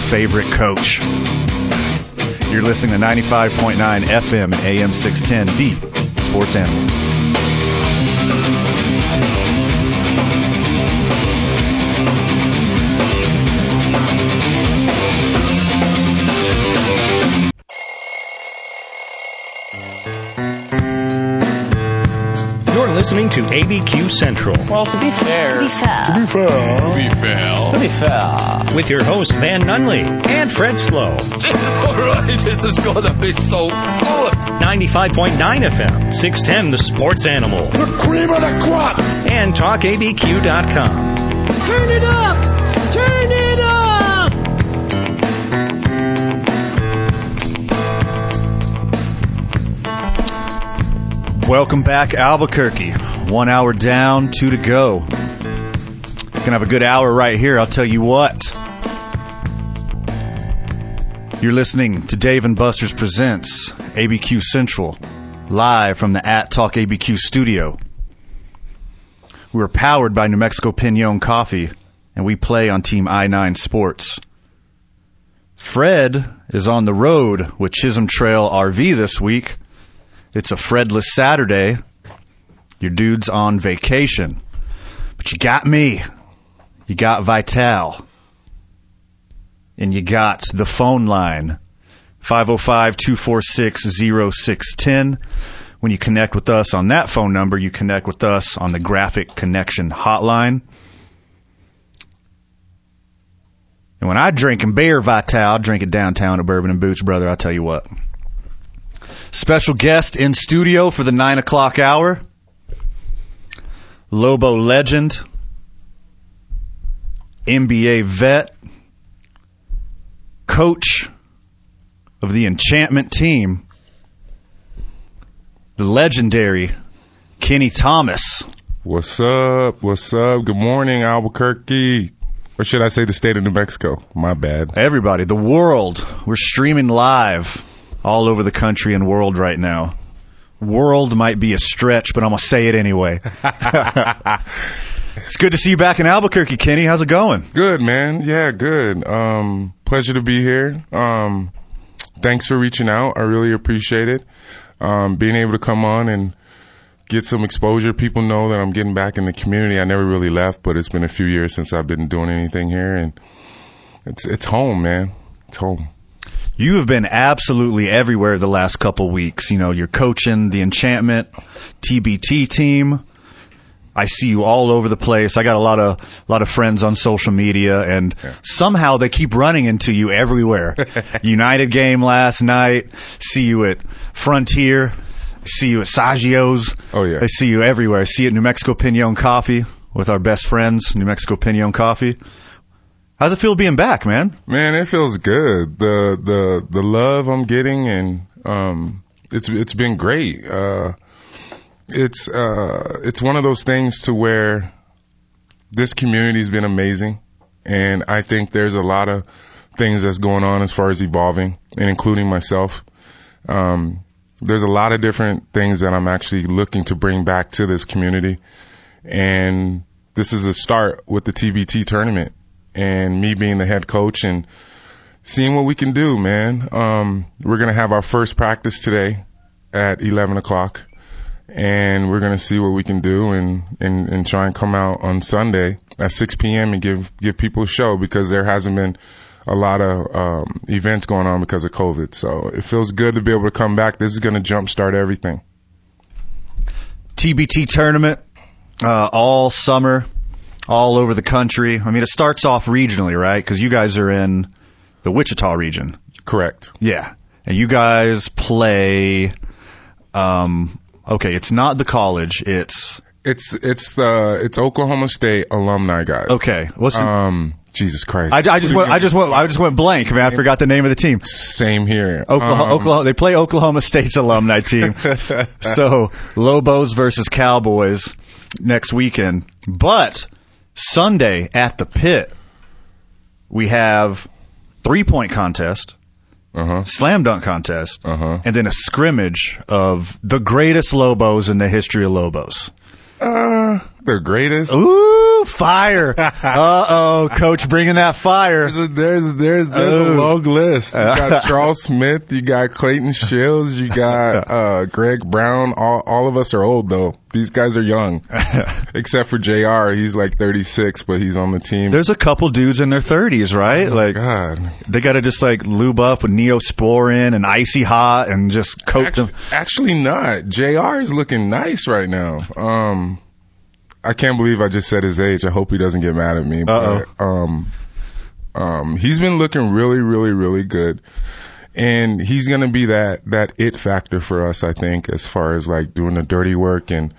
favorite coach. You're listening to 95.9 FM and AM 610, the Sports Animal. listening to ABQ Central. Well, to be fair. To be fair. To be fair. To be fair. To be fair. With your host, Van Nunley and Fred Slow. Alright, this is gonna be so good. 95.9 FM, 610, the sports animal. The cream of the crop. And TalkABQ.com. Turn it up! Turn it up! Welcome back, Albuquerque. 1 hour down, two to go. Gonna have a good hour right here, I'll tell you what. You're listening to Dave & Buster's Presents ABQ Central, live from the At Talk ABQ studio. We're powered by New Mexico Pinon Coffee, and we play on Team I-9 Sports. Fred is on the road with Chisholm Trail RV this week. It's a Fredless Saturday. Your dude's on vacation. But you got me. You got Vital. And you got the phone line. 505-246-0610. When you connect with us on that phone number, you connect with us on the Graphic Connection Hotline. And when I drink in beer, Vital, I drink it downtown at Bourbon and Boots, brother. I'll tell you what. Special guest in studio for the 9 o'clock hour, Lobo legend, NBA vet, coach of the enchantment team, the legendary Kenny Thomas. What's up? What's up? Good morning, Albuquerque. Or should I say the state of New Mexico? My bad. Everybody, the world. We're streaming live all over the country and world right now. World might be a stretch, but I'm going to say it anyway. It's good to see you back in Albuquerque, Kenny. How's it going? Good, man. Yeah, good. Pleasure to be here. Thanks for reaching out. I really appreciate it. Being able to come on and get some exposure. People know that I'm getting back in the community. I never really left, but it's been a few years since I've been doing anything here. And it's home, man. It's home. You have been absolutely everywhere the last couple weeks. You know, you're coaching the Enchantment TBT team. I see you all over the place. I got a lot of friends on social media, and somehow they keep running into you everywhere. United game last night. See you at Frontier. See you at Saggio's. Oh, yeah. I see you everywhere. I see you at New Mexico Pinon Coffee with our best friends, New Mexico Pinon Coffee. How's it feel being back, man? Man, it feels good. The love I'm getting, and it's been great. It's one of those things to where this community's been amazing, and I think there's a lot of things that's going on as far as evolving, and including myself. There's a lot of different things that I'm actually looking to bring back to this community, and this is a start with the TBT tournament. And me being the head coach and seeing what we can do, man. We're going to have our first practice today at 11 o'clock. And we're going to see what we can do and try and come out on Sunday at 6 p.m. and give people a show, because there hasn't been a lot of events going on because of COVID. So it feels good to be able to come back. This is going to jumpstart everything. TBT tournament all summer. All over the country. I mean, it starts off regionally, right? Because you guys are in the Wichita region. Correct. Yeah. And you guys play, okay, it's not the college, It's Oklahoma State alumni guys. Okay. What's Jesus Christ. I just went blank, man. I forgot the name of the team. Same here. Oklahoma. They play Oklahoma State's alumni team. So, Lobos versus Cowboys next weekend. But Sunday at the Pit, we have 3-point contest, slam dunk contest, and then a scrimmage of the greatest Lobos in the history of Lobos. The greatest? Ooh, fire. Uh-oh, Coach bringing that fire. There's a long list. You got Charles Smith, you got Clayton Shields, you got Greg Brown. All of us are old, though. These guys are young, except for JR. He's like 36, but he's on the team. There's a couple dudes in their 30s, right? Oh, like, God. They got to just like lube up with Neosporin and Icy Hot and just coat them. Actually not. JR is looking nice right now. I can't believe I just said his age. I hope he doesn't get mad at me. But, he's been looking really, really, really good. And he's going to be that it factor for us, I think, as far as like doing the dirty work and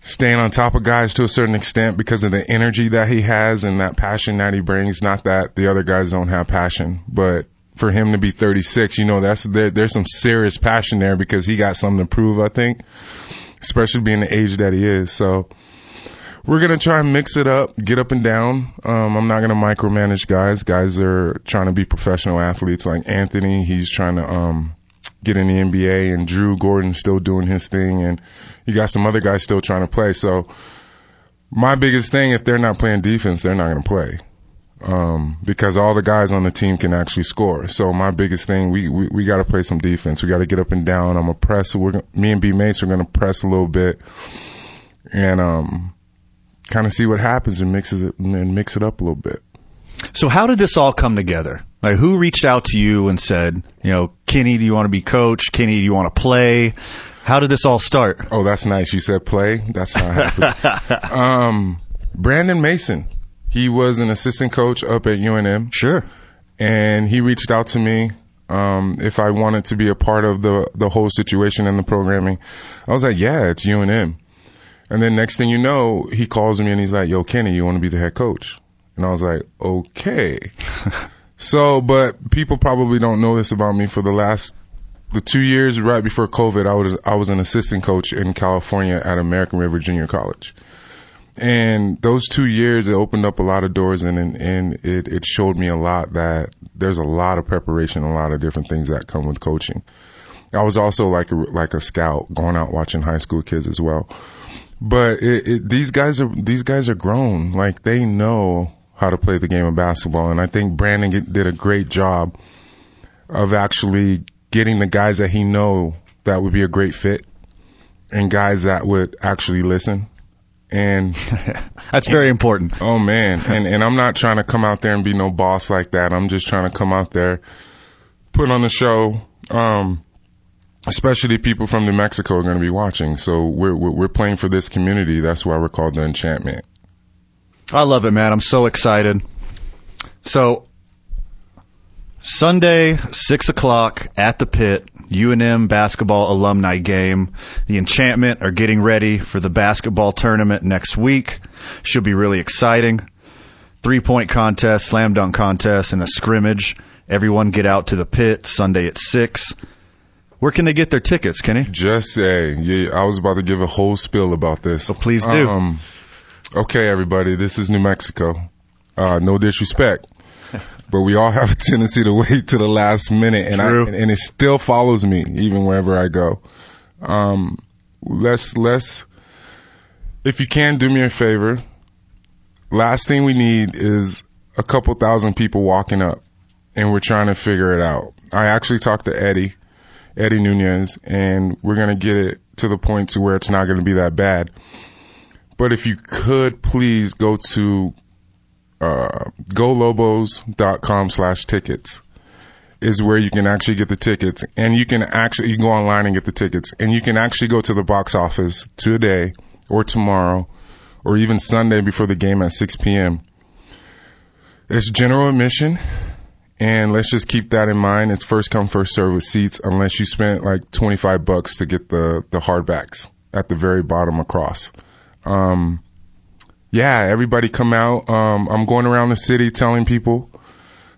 staying on top of guys to a certain extent because of the energy that he has and that passion that he brings. Not that the other guys don't have passion, but for him to be 36, you know, there's some serious passion there because he got something to prove, I think, especially being the age that he is. So we're going to try and mix it up, get up and down. I'm not going to micromanage guys. Guys are trying to be professional athletes like Anthony. He's trying to get in the NBA, and Drew Gordon's still doing his thing, and you got some other guys still trying to play. So my biggest thing, if they're not playing defense, they're not going to play because all the guys on the team can actually score. So my biggest thing, we got to play some defense. We got to get up and down. I'm going to press. Me and B. Mates are going to press a little bit, and kind of see what happens and mix it up a little bit. So how did this all come together? Like, who reached out to you and said, you know, Kenny, do you want to be coach? Kenny, do you want to play? How did this all start? Oh, that's nice. You said play. That's not happening. Brandon Mason, he was an assistant coach up at UNM. Sure. And he reached out to me if I wanted to be a part of the whole situation and the programming. I was like, yeah, it's UNM. And then next thing you know, he calls me and he's like, yo, Kenny, you want to be the head coach? And I was like, okay. So, but people probably don't know this about me. For the 2 years right before COVID, I was an assistant coach in California at American River Junior College. And those 2 years, it opened up a lot of doors and it showed me a lot that there's a lot of preparation, a lot of different things that come with coaching. I was also like a scout going out watching high school kids as well. But these guys are grown. Like, they know how to play the game of basketball, and I think Brandon did a great job of actually getting the guys that he know that would be a great fit, and guys that would actually listen. And that's very important. Oh man, and I'm not trying to come out there and be no boss like that. I'm just trying to come out there, put on the show. Especially people from New Mexico are going to be watching. So we're playing for this community. That's why we're called The Enchantment. I love it, man. I'm so excited. So Sunday, 6 o'clock at the Pit, UNM basketball alumni game. The Enchantment are getting ready for the basketball tournament next week. Should be really exciting. 3-point contest, slam dunk contest, and a scrimmage. Everyone get out to the Pit Sunday at 6. Where can they get their tickets, Kenny? Just say, yeah, I was about to give a whole spiel about this. Oh, please do. Okay, everybody, this is New Mexico. No disrespect, but we all have a tendency to wait to the last minute, and true. And it still follows me even wherever I go. Let's, if you can, do me a favor. Last thing we need is a couple thousand people walking up, and we're trying to figure it out. I actually talked to Eddie Nunez, and we're going to get it to the point to where it's not going to be that bad. But if you could, please go to golobos.com/tickets is where you can actually get the tickets. And you can go online and get the tickets. And you can actually go to the box office today or tomorrow or even Sunday before the game at 6 p.m. It's general admission. And let's just keep that in mind. It's first come, first serve with seats, unless you spent like $25 to get the hardbacks at the very bottom across. Yeah, everybody come out. I'm going around the city telling people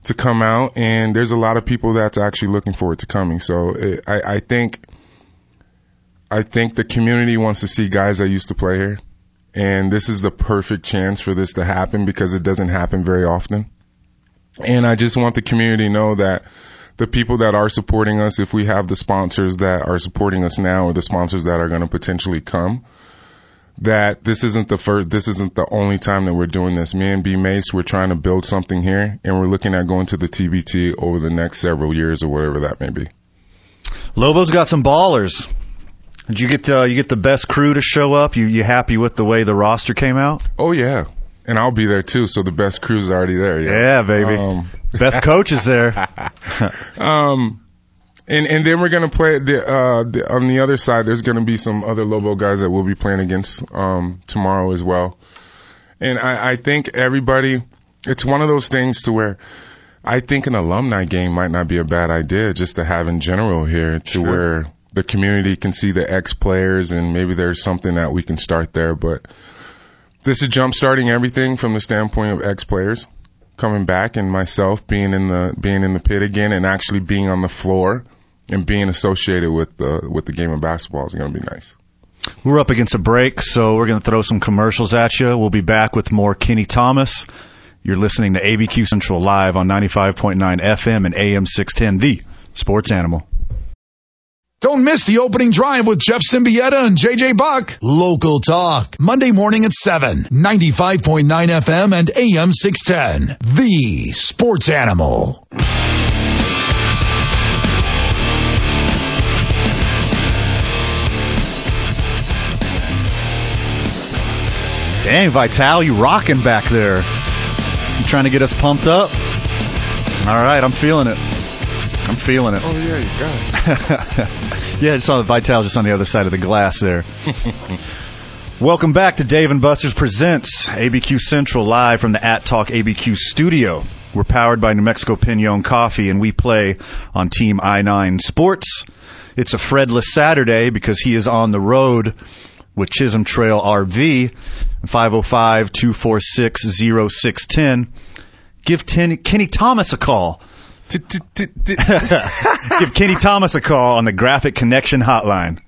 to come out, and there's a lot of people that's actually looking forward to coming. So I think the community wants to see guys that used to play here, and this is the perfect chance for this to happen because it doesn't happen very often. And I just want the community to know that the people that are supporting us, if we have the sponsors that are supporting us now or the sponsors that are going to potentially come, that this isn't the only time that we're doing this. Me and B. Mace, we're trying to build something here, and we're looking at going to the TBT over the next several years or whatever that may be. Lobo's got some ballers. Did you get the best crew to show up? You happy with the way the roster came out? Oh yeah, and I'll be there too. So the best crew's already there. Yeah baby. Best coach is there. And then we're gonna play on the other side. There's gonna be some other Lobo guys that we'll be playing against tomorrow as well. And I think everybody. It's one of those things to where I think an alumni game might not be a bad idea just to have in general here to sure. where the community can see the ex-players and maybe there's something that we can start there. But this is jump-starting everything from the standpoint of ex-players coming back and myself being in the pit again and actually being on the floor and being associated with the game of basketball is going to be nice. We're up against a break, so we're going to throw some commercials at you. We'll be back with more Kenny Thomas. You're listening to ABQ Central live on 95.9 FM and AM 610, the Sports Animal. Don't miss the opening drive with Jeff Symbieta and JJ Buck. Local Talk, Monday morning at 7, 95.9 FM and AM 610, the Sports Animal. Dang, Vital, you rocking back there. You trying to get us pumped up? All right, I'm feeling it. Oh, yeah, you got it. Yeah, I saw the Vital just on the other side of the glass there. Welcome back to Dave & Buster's Presents ABQ Central live from the At Talk ABQ studio. We're powered by New Mexico Pinon Coffee, and we play on Team I-9 Sports. It's a Fredless Saturday because he is on the road with Chisholm Trail RV, 505-246-0610. Give Kenny Thomas a call. Give Kenny Thomas a call on the Graphic Connection Hotline.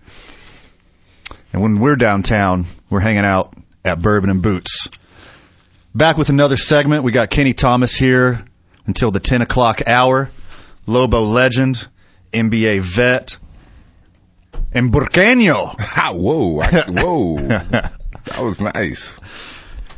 And when we're downtown, we're hanging out at Bourbon and Boots. Back with another segment. We got Kenny Thomas here until the 10 o'clock hour. Lobo legend, NBA vet, and Burqueño. Whoa. That was nice.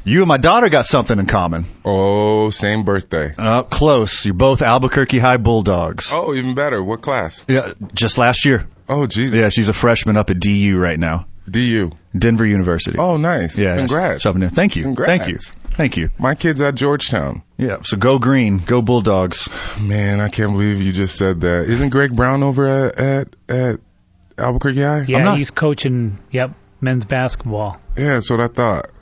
You and my daughter got something in common. Oh, same birthday. Close. You're both Albuquerque High Bulldogs. Oh, even better. What class? Yeah, just last year. Oh, Jesus. Yeah, she's a freshman up at DU right now. DU. Denver University. Oh, nice. Yeah. Congrats. Thank you. Thank you. My kid's at Georgetown. Yeah, so go green. Go Bulldogs. Man, I can't believe you just said that. Isn't Greg Brown over at Albuquerque High? Yeah, he's coaching, men's basketball. Yeah, that's what I thought.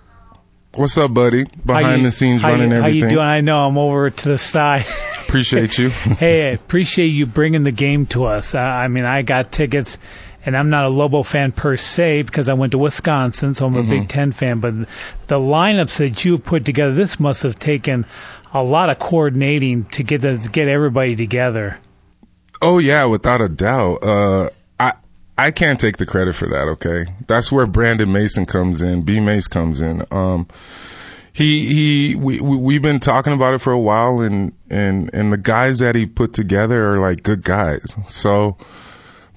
What's up, buddy? Behind the scenes, running everything. How you doing? I know, I'm over to the side. Appreciate you. Hey, I appreciate you bringing the game to us. I mean, I got tickets, and I'm not a Lobo fan per se because I went to Wisconsin, so I'm a Big Ten fan. But the lineups that you put together, this must have taken a lot of coordinating to get everybody together. Oh, yeah, without a doubt. I can't take the credit for that, okay? That's where Brandon Mason comes in, B-Mace comes in. We've been talking about it for a while, and the guys that he put together are, like, good guys. So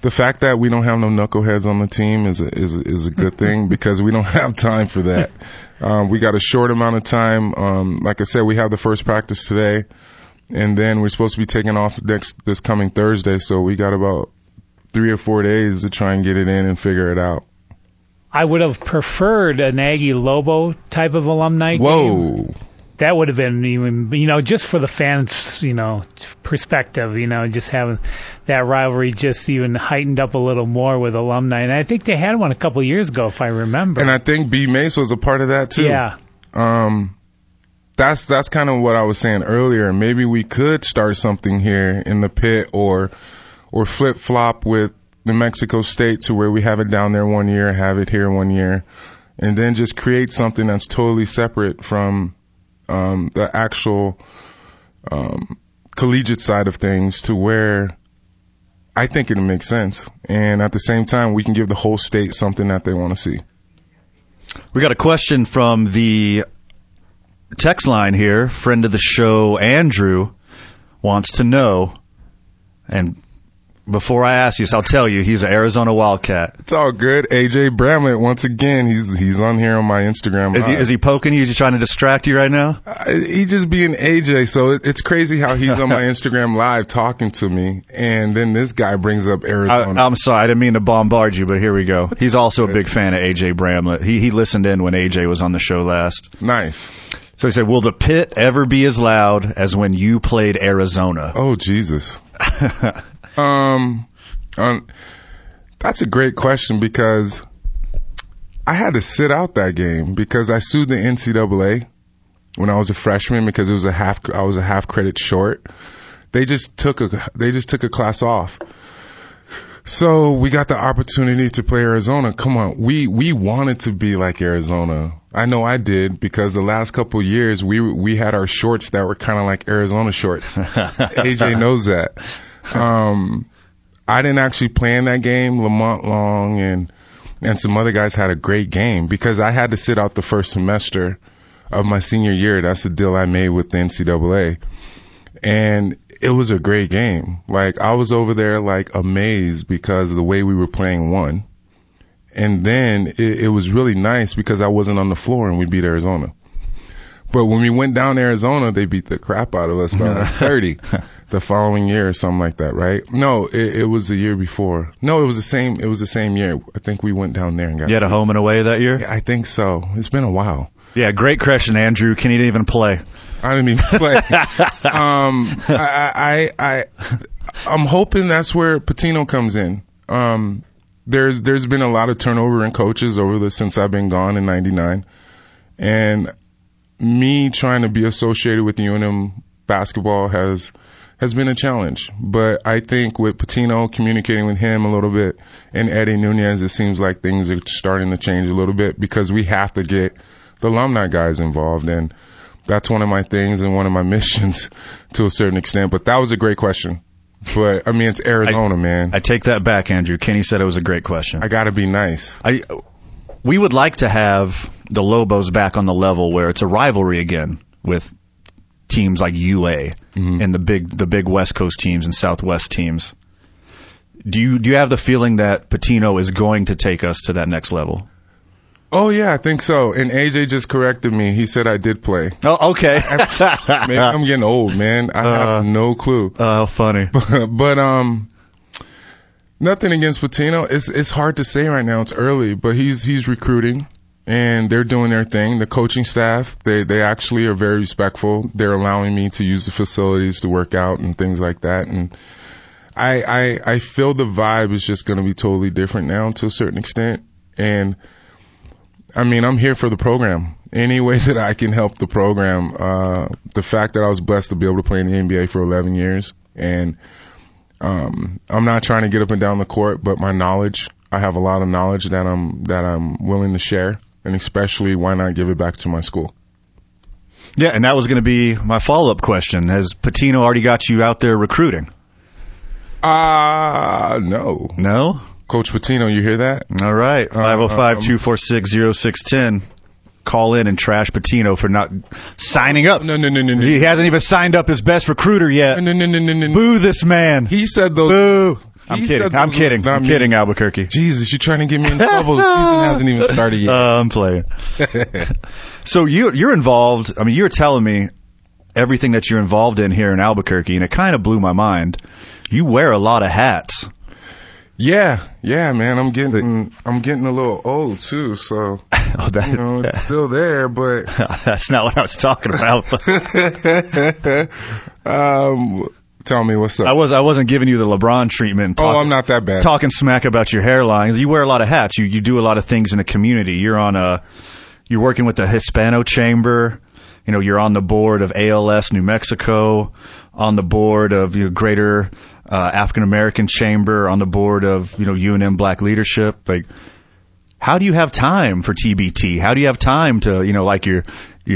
the fact that we don't have no knuckleheads on the team is a good thing because we don't have time for that. We got a short amount of time. Like I said, we have the first practice today, and then we're supposed to be taking off this coming Thursday, so we got about 3 or 4 days to try and get it in and figure it out. I would have preferred an Aggie Lobo type of alumni game. Whoa. That would have been even, just for the fans, perspective, just having that rivalry just even heightened up a little more with alumni. And I think they had one a couple of years ago, if I remember. And I think B. Mace was a part of that, too. Yeah. That's kind of what I was saying earlier. Maybe we could start something here in the pit or flip-flop with New Mexico State to where we have it down there 1 year, have it here 1 year, and then just create something that's totally separate from the actual collegiate side of things to where I think it'll make sense. And at the same time, we can give the whole state something that they want to see. We got a question from the text line here. Friend of the show, Andrew, wants to know, and Before I ask you, I'll tell you, he's an Arizona Wildcat. It's all good. AJ Bramlett, once again, he's on here on my Instagram. Is he poking you? Is he trying to distract you right now? He just being AJ. So it's crazy how he's on my Instagram live talking to me, and then this guy brings up Arizona. I'm sorry. I didn't mean to bombard you, but here we go. He's also a big fan of AJ Bramlett. He listened in when AJ was on the show last. Nice. So he said, will the pit ever be as loud as when you played Arizona? Oh, Jesus. That's a great question because I had to sit out that game because I sued the NCAA when I was a freshman because it was I was a half credit short. They just took a class off. So we got the opportunity to play Arizona. Come on. We wanted to be like Arizona. I know I did because the last couple of years we had our shorts that were kind of like Arizona shorts. AJ knows that. I didn't actually play in that game. Lamont Long and some other guys had a great game because I had to sit out the first semester of my senior year. That's a deal I made with the NCAA. And it was a great game. Like, I was over there, like, amazed because of the way we were playing one. And then it was really nice because I wasn't on the floor and we beat Arizona. But when we went down to Arizona, they beat the crap out of us by 30 the following year or something like that, right? No, it was the year before. No, it was the same year. I think we went down there and got... You had a home and away that year? Yeah, I think so. It's been a while. Yeah, great question, Andrew. Kenny didn't even play. I didn't even play. I'm hoping that's where Patino comes in. There's been a lot of turnover in coaches since I've been gone in '99. And me trying to be associated with UNM basketball has been a challenge. But I think with Patino, communicating with him a little bit, and Eddie Nunez, it seems like things are starting to change a little bit because we have to get the alumni guys involved. And that's one of my things and one of my missions to a certain extent. But that was a great question. But, I mean, it's Arizona, man. I take that back, Andrew. Kenny said it was a great question. I got to be nice. We would like to have the Lobos back on the level where it's a rivalry again with teams like UA and the big West Coast teams and Southwest teams. Do you have the feeling that Patino is going to take us to that next level? Oh, yeah, I think so. And AJ just corrected me. He said I did play. Oh, okay. Man, I'm getting old, man. I have no clue. Oh, funny. But nothing against Patino. It's hard to say right now. It's early, but he's recruiting. And they're doing their thing. The coaching staff, they actually are very respectful. They're allowing me to use the facilities to work out and things like that. And I feel the vibe is just going to be totally different now to a certain extent. And, I mean, I'm here for the program. Any way that I can help the program. The fact that I was blessed to be able to play in the NBA for 11 years. And I'm not trying to get up and down the court, but my knowledge, I have a lot of knowledge that I'm willing to share. And especially, why not give it back to my school? Yeah, and that was going to be my follow-up question. Has Patino already got you out there recruiting? No. No? Coach Patino, you hear that? All right. 505-246-0610. Call in and trash Patino for not signing up. No. He hasn't even signed up his best recruiter yet. No. Boo this man. He said those... Boo. I'm kidding, Albuquerque. Jesus, you're trying to get me in trouble. The season hasn't even started yet. I'm playing. So you're involved. I mean, you were telling me everything that you're involved in here in Albuquerque, and it kind of blew my mind. You wear a lot of hats. Yeah, man. I'm getting a little old too. So it's still there, but that's not what I was talking about. Tell me what's up. I wasn't giving you the LeBron treatment. I'm not that bad. Talking smack about your hairlines. You wear a lot of hats. You do a lot of things in the community. You're working with the Hispano Chamber. You know, you're on the board of ALS New Mexico, on the board of Greater African American Chamber, on the board of UNM Black Leadership. Like, how do you have time for TBT? How do you have time to like your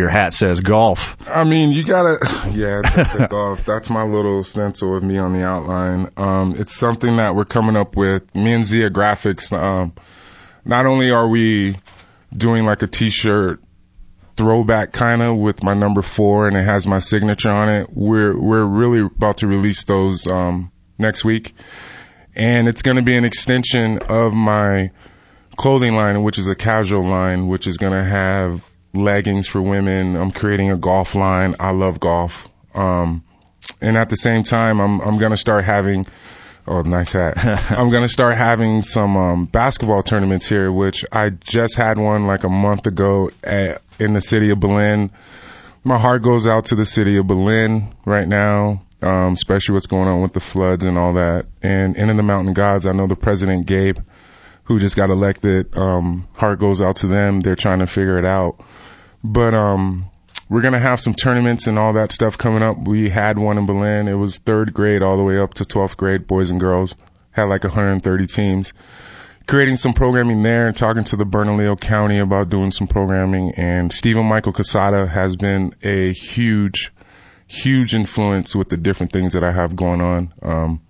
hat says golf? I mean, you gotta, that's golf. That's my little stencil of me on the outline. It's something that we're coming up with. Me and Zia Graphics. Not only are we doing like a T-shirt throwback kind of with my number 4 and it has my signature on it. We're really about to release those next week. And it's going to be an extension of my clothing line, which is a casual line, which is going to have leggings for women. I'm creating a golf line. I love golf. And at the same time, I'm going to start having, oh, nice hat. I'm going to start having some basketball tournaments here, which I just had one like a month ago in the city of Berlin. My heart goes out to the city of Berlin right now, especially what's going on with the floods and all that. And in the Mountain Gods, I know the President Gabe, who just got elected, heart goes out to them. They're trying to figure it out. But we're going to have some tournaments and all that stuff coming up. We had one in Berlin. It was 3rd grade all the way up to 12th grade, boys and girls. Had like 130 teams. Creating some programming there and talking to the Bernalillo County about doing some programming. And Stephen Michael Casada has been a huge, huge influence with the different things that I have going on.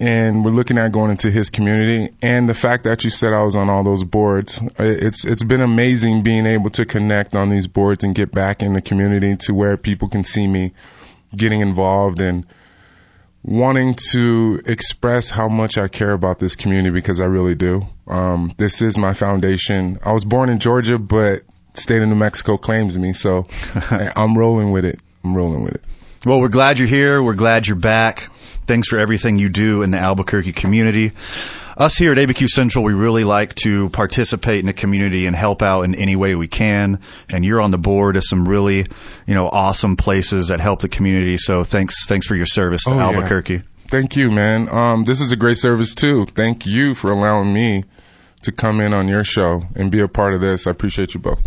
And we're looking at going into his community. And the fact that you said I was on all those boards, it's been amazing being able to connect on these boards and get back in the community to where people can see me getting involved and wanting to express how much I care about this community, because I really do. This is my foundation. I was born in Georgia, but state of New Mexico claims me. So I'm rolling with it. I'm rolling with it. Well, we're glad you're here. We're glad you're back. Thanks for everything you do in the Albuquerque community. Us here at ABQ Central, we really like to participate in the community and help out in any way we can. And you're on the board of some really, awesome places that help the community. So thanks for your service to Albuquerque. Yeah. Thank you, man. This is a great service too. Thank you for allowing me to come in on your show and be a part of this. I appreciate you both.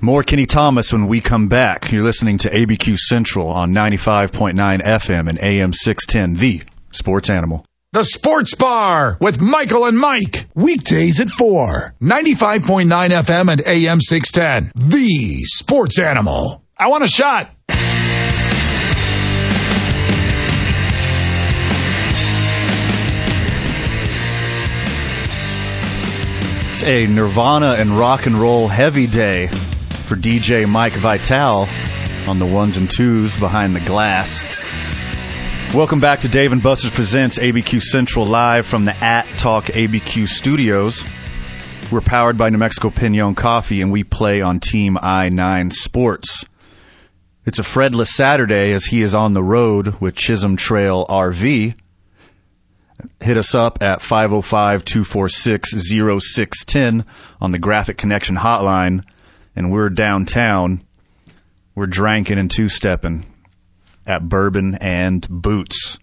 More Kenny Thomas when we come back. You're listening to ABQ Central on 95.9 FM and AM 610, The Sports Animal. The Sports Bar with Michael and Mike. Weekdays at 4, 95.9 FM and AM 610, The Sports Animal. I want a shot. It's a Nirvana and rock and roll heavy day for DJ Mike Vitale on the ones and twos behind the glass. Welcome back to Dave & Buster's Presents ABQ Central live from the @Talk ABQ studios. We're powered by New Mexico Pinon Coffee, and we play on Team I-9 Sports. It's a Fredless Saturday as he is on the road with Chisholm Trail RV. Hit us up at 505-246-0610 on the Graphic Connection hotline. And we're downtown. We're drinking and two-stepping at Bourbon and Boots.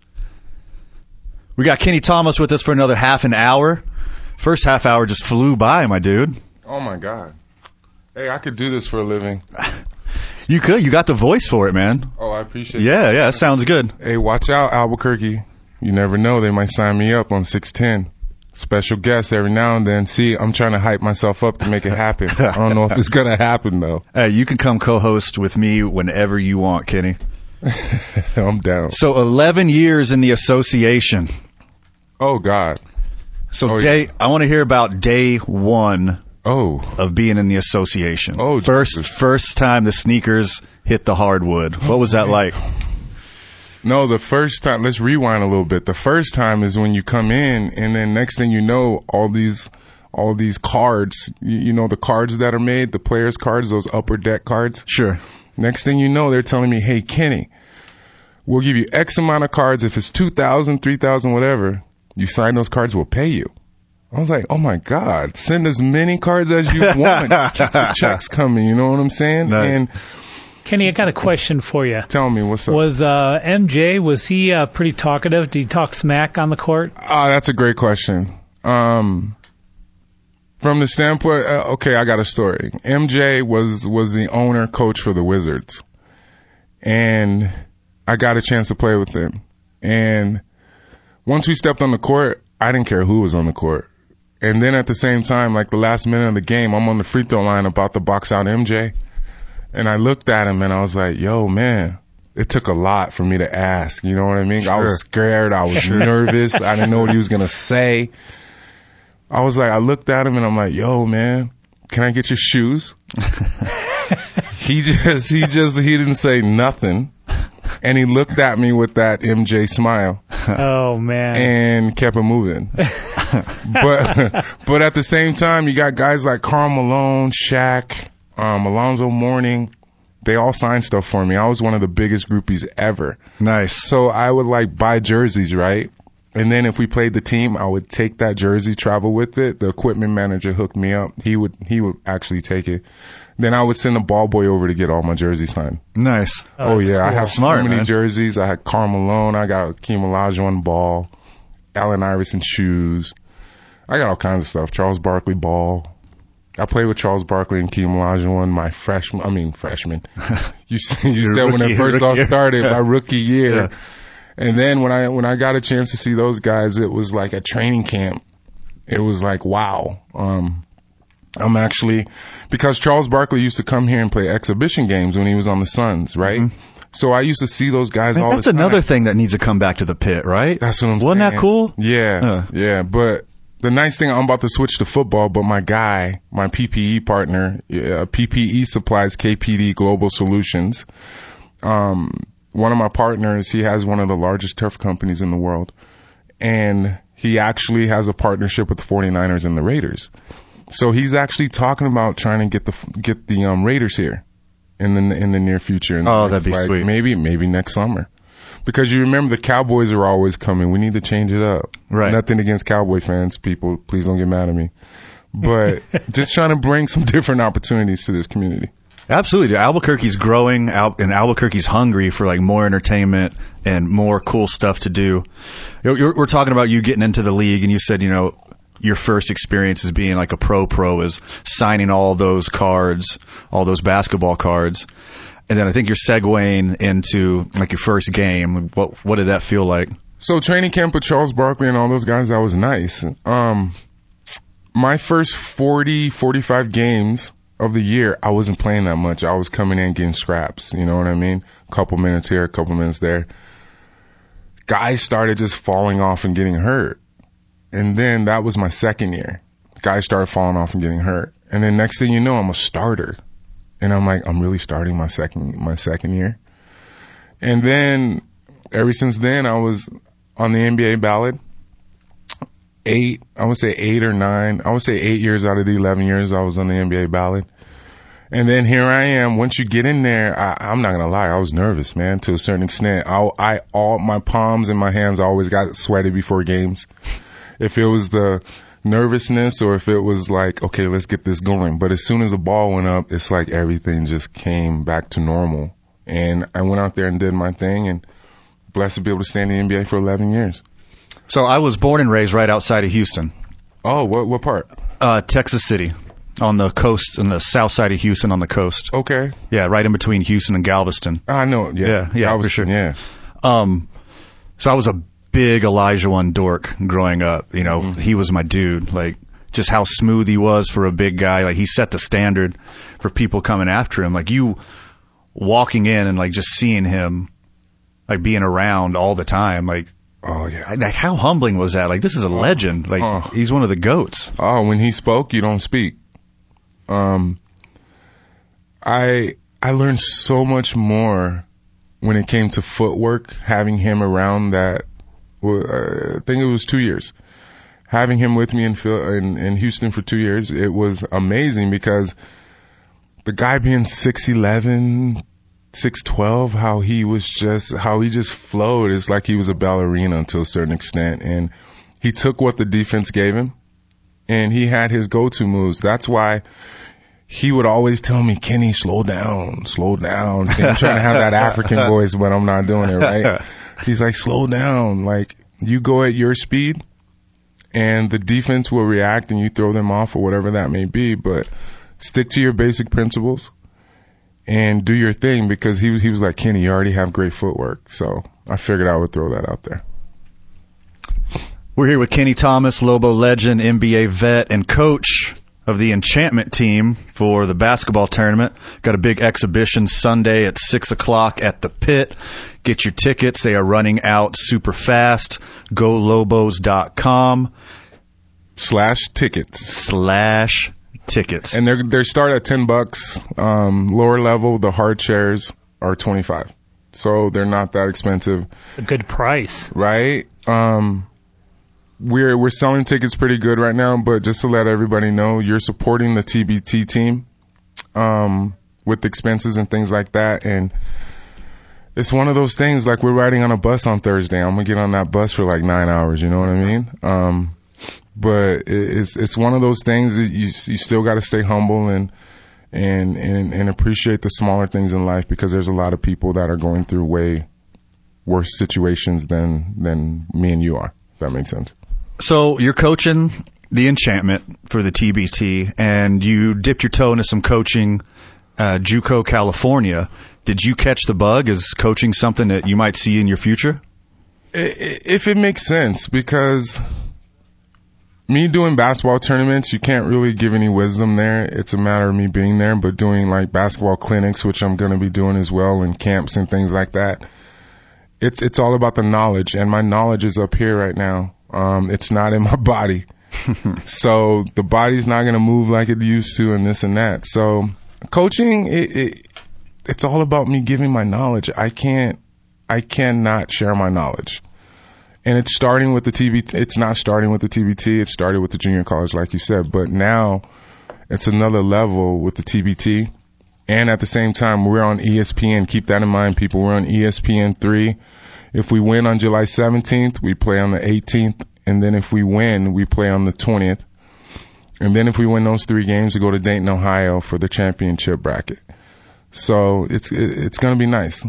We got Kenny Thomas with us for another half an hour. First half hour just flew by, my dude. Oh, my God. Hey, I could do this for a living. You could. You got the voice for it, man. Oh, I appreciate it. Yeah, that sounds good. Hey, watch out, Albuquerque. You never know. They might sign me up on 610. Special guest every now and then. See, I'm trying to hype myself up to make it happen. I don't know if it's going to happen, though. Hey, you can come co-host with me whenever you want, Kenny. I'm down. So 11 years in the association. Oh, God. So I want to hear about day one of being in the association. Oh, first time the sneakers hit the hardwood. What was that like? No, the first time, let's rewind a little bit. The first time is when you come in, and then next thing you know, all these cards, the cards that are made, the players' cards, those upper deck cards. Sure. Next thing you know, they're telling me, hey, Kenny, we'll give you X amount of cards. If it's 2,000, 3,000, whatever, you sign those cards, we'll pay you. I was like, oh, my God, send as many cards as you want. Keep the checks coming, you know what I'm saying? Nice. And Kenny, I got a question for you. Tell me, what's up? Was MJ pretty talkative? Did he talk smack on the court? That's a great question. From the standpoint, I got a story. MJ was the owner coach for the Wizards, and I got a chance to play with him. And once we stepped on the court, I didn't care who was on the court. And then at the same time, like the last minute of the game, I'm on the free throw line about to box out MJ. And I looked at him and I was like, yo, man, it took a lot for me to ask. You know what I mean? Sure. I was scared. I was nervous. I didn't know what he was going to say. I looked at him and I'm like, yo, man, can I get your shoes? He didn't say nothing. And he looked at me with that MJ smile. Oh, man. And kept it moving. But at the same time, you got guys like Karl Malone, Shaq, Alonzo Mourning. They all signed stuff for me. I was one of the biggest groupies ever. Nice. So I would, like, buy jerseys, right? And then if we played the team, I would take that jersey, travel with it. The equipment manager hooked me up. He would actually take it. Then I would send a ball boy over to get all my jerseys signed. Nice. Oh, yeah. Cool. I have so many jerseys. I had Karl Malone. I got Hakeem Olajuwon ball, Allen Iverson shoes. I got all kinds of stuff. Charles Barkley ball. I played with Charles Barkley and Hakeem Olajuwon my freshman. you said when it first all started, my rookie year. Yeah. And then when I got a chance to see those guys, it was like a training camp. It was like, wow. I'm actually, because Charles Barkley used to come here and play exhibition games when he was on the Suns, right? Mm-hmm. So I used to see those guys all the time. That's another thing that needs to come back to the pit, right? That's what I'm saying. Wasn't that cool? Yeah. Yeah. But the nice thing, I'm about to switch to football, but my guy, my PPE partner, PPE Supplies, KPD Global Solutions, one of my partners, he has one of the largest turf companies in the world, and he actually has a partnership with the 49ers and the Raiders. So he's actually talking about trying to get the Raiders here in the near future. And oh, that'd be sweet. Maybe next summer. Because you remember the Cowboys are always coming. We need to change it up. Right. Nothing against Cowboy fans, people. Please don't get mad at me. But just trying to bring some different opportunities to this community. Absolutely. Albuquerque's growing, and Albuquerque's hungry for like more entertainment and more cool stuff to do. We're talking about you getting into the league, and you said, you know, your first experience as being like a pro is signing all those cards, all those basketball cards. And then I think you're segueing into like your first game. What did that feel like? So training camp with Charles Barkley and all those guys, that was nice. My first 40, 45 games of the year, I wasn't playing that much. I was coming in getting scraps. You know what I mean? A couple minutes here, a couple minutes there. Guys started just falling off and getting hurt. And then that was my second year. Guys started falling off and getting hurt. And then next thing you know, I'm a starter. And I'm like, I'm really starting my second year. And then ever since then, I was on the NBA ballot. I would say 8 years out of the 11 years I was on the NBA ballot. And then here I am. Once you get in there, I'm not going to lie, I was nervous, man, to a certain extent. All my palms and my hands always got sweaty before games. If it was the nervousness or if it was like, okay, let's get this going. But as soon as the ball went up, it's like everything just came back to normal. And I went out there and did my thing, and blessed to be able to stay in the NBA for 11 years. So I was born and raised right outside of Houston. Oh, what part? Texas City, on the coast, on the south side of Houston, on the coast. Okay. Yeah, right in between Houston and Galveston. I know. Yeah, Galveston, for sure. Yeah. So I was a big Olajuwon dork growing up. You know, He was my dude. Like, just how smooth he was for a big guy. Like, he set the standard for people coming after him. Like, you walking in and like just seeing him, like being around all the time, like. Oh, yeah. Like, how humbling was that? Like, this is a legend. Like, he's one of the GOATs. Oh, when he spoke, you don't speak. I learned so much more when it came to footwork, having him around that. I think it was 2 years. Having him with me in Houston for 2 years, it was amazing because the guy being 6'11", 6'12", how he just flowed. It's like he was a ballerina to a certain extent. And he took what the defense gave him, and he had his go-to moves. That's why he would always tell me, Kenny, slow down. And I'm trying to have that African voice, but I'm not doing it, right? He's like, slow down. Like, you go at your speed, and the defense will react, and you throw them off or whatever that may be. But stick to your basic principles. And do your thing, because he was like, Kenny, you already have great footwork. So I figured I would throw that out there. We're here with Kenny Thomas, Lobo legend, NBA vet, and coach of the Enchantment team for the basketball tournament. Got a big exhibition Sunday at 6 o'clock at the Pit. Get your tickets. They are running out super fast. GoLobos.com. /tickets. And they start at $10. Lower level, the hard chairs are $25. so they're not that expensive. A good price, right? We're selling tickets pretty good right now, but just to let everybody know, you're supporting the TBT team with expenses and things like that. And it's one of those things, like, we're riding on a bus on Thursday. I'm gonna get on that bus for like 9 hours. You know what I mean? But it's one of those things that you still got to stay humble and appreciate the smaller things in life, because there's a lot of people that are going through way worse situations than me and you are. If that makes sense. So you're coaching the enchantment for the TBT, and you dipped your toe into some coaching, JUCO California. Did you catch the bug? Is coaching something that you might see in your future? If it makes sense, because me doing basketball tournaments, you can't really give any wisdom there. It's a matter of me being there, but doing like basketball clinics, which I'm going to be doing as well, and camps and things like that. It's all about the knowledge, and my knowledge is up here right now. It's not in my body. So the body's not going to move like it used to and this and that. So coaching, it's all about me giving my knowledge. I cannot share my knowledge. And it's starting with the TBT. It's not starting with the TBT. It started with the junior college, like you said. But now it's another level with the TBT. And at the same time, we're on ESPN. Keep that in mind, people. We're on ESPN 3. If we win on July 17th, we play on the 18th. And then if we win, we play on the 20th. And then if we win those three games, we go to Dayton, Ohio for the championship bracket. So it's going to be nice.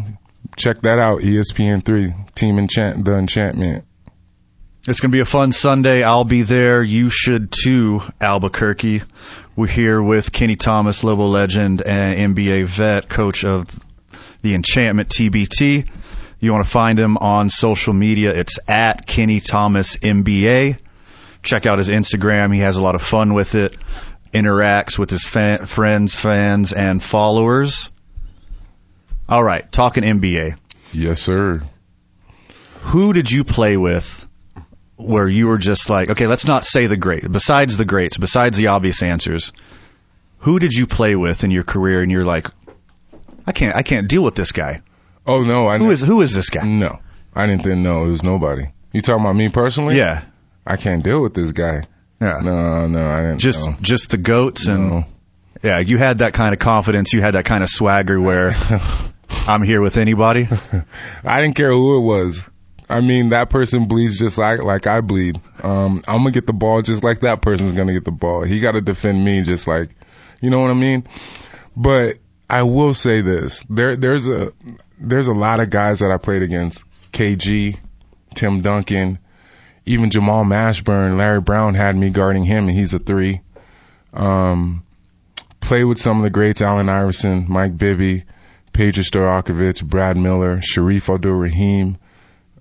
Check that out, ESPN3, Team the Enchantment. It's going to be a fun Sunday. I'll be there. You should too, Albuquerque. We're here with Kenny Thomas, Lobo legend and NBA vet, coach of the Enchantment TBT. You want to find him on social media. It's at Kenny Thomas NBA. Check out his Instagram. He has a lot of fun with it. Interacts with his friends, fans, and followers. All right, talking NBA. Yes, sir. Who did you play with where you were just like, okay, let's not say the great. Besides the greats, besides the obvious answers, who did you play with in your career and you're like, I can't deal with this guy? Oh, no. Who is this guy? No, I didn't think, no, it was nobody. You talking about me personally? Yeah. I can't deal with this guy. Yeah. No, I didn't. Just the goats and no. Yeah, you had that kind of confidence. You had that kind of swagger where I'm here with anybody. I didn't care who it was. I mean, that person bleeds just like I bleed. I'm going to get the ball just like that person's going to get the ball. He got to defend me just like, you know what I mean? But I will say this. There's a lot of guys that I played against. KG, Tim Duncan, even Jamal Mashburn, Larry Brown had me guarding him, and he's a three. Play with some of the greats, Allen Iverson, Mike Bibby, Peja Stojakovic, Brad Miller, Sharif Abdul-Rahim.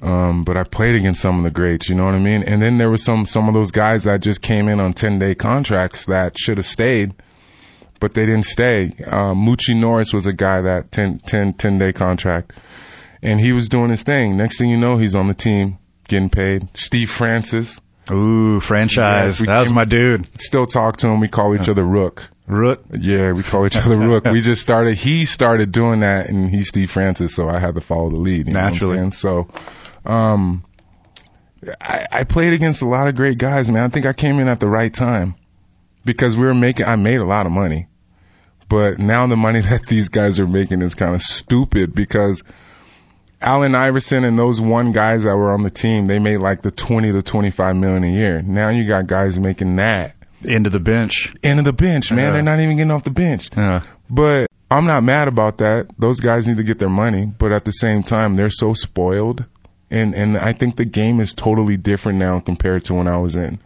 But I played against some of the greats, you know what I mean? And then there was some of those guys that just came in on 10-day contracts that should have stayed, but they didn't stay. Moochie Norris was a guy that 10-day contract, and he was doing his thing. Next thing you know, he's on the team getting paid. Steve Francis. Ooh, franchise. Yes, that was my dude. Still talk to him. We call each other Rook. Rook? Yeah, we call each other Rook. We just started, he started doing that, and he's Steve Francis, so I had to follow the lead. You naturally. Know what I'm saying? So I played against a lot of great guys, man. I think I came in at the right time because I made a lot of money. But now the money that these guys are making is kind of stupid because Allen Iverson and those one guys that were on the team, they made like the 20 to 25 million a year. Now you got guys making that. End of the bench, man. They're not even getting off the bench. But I'm not mad about that. Those guys need to get their money. But at the same time, they're so spoiled. And I think the game is totally different now compared to when I was in.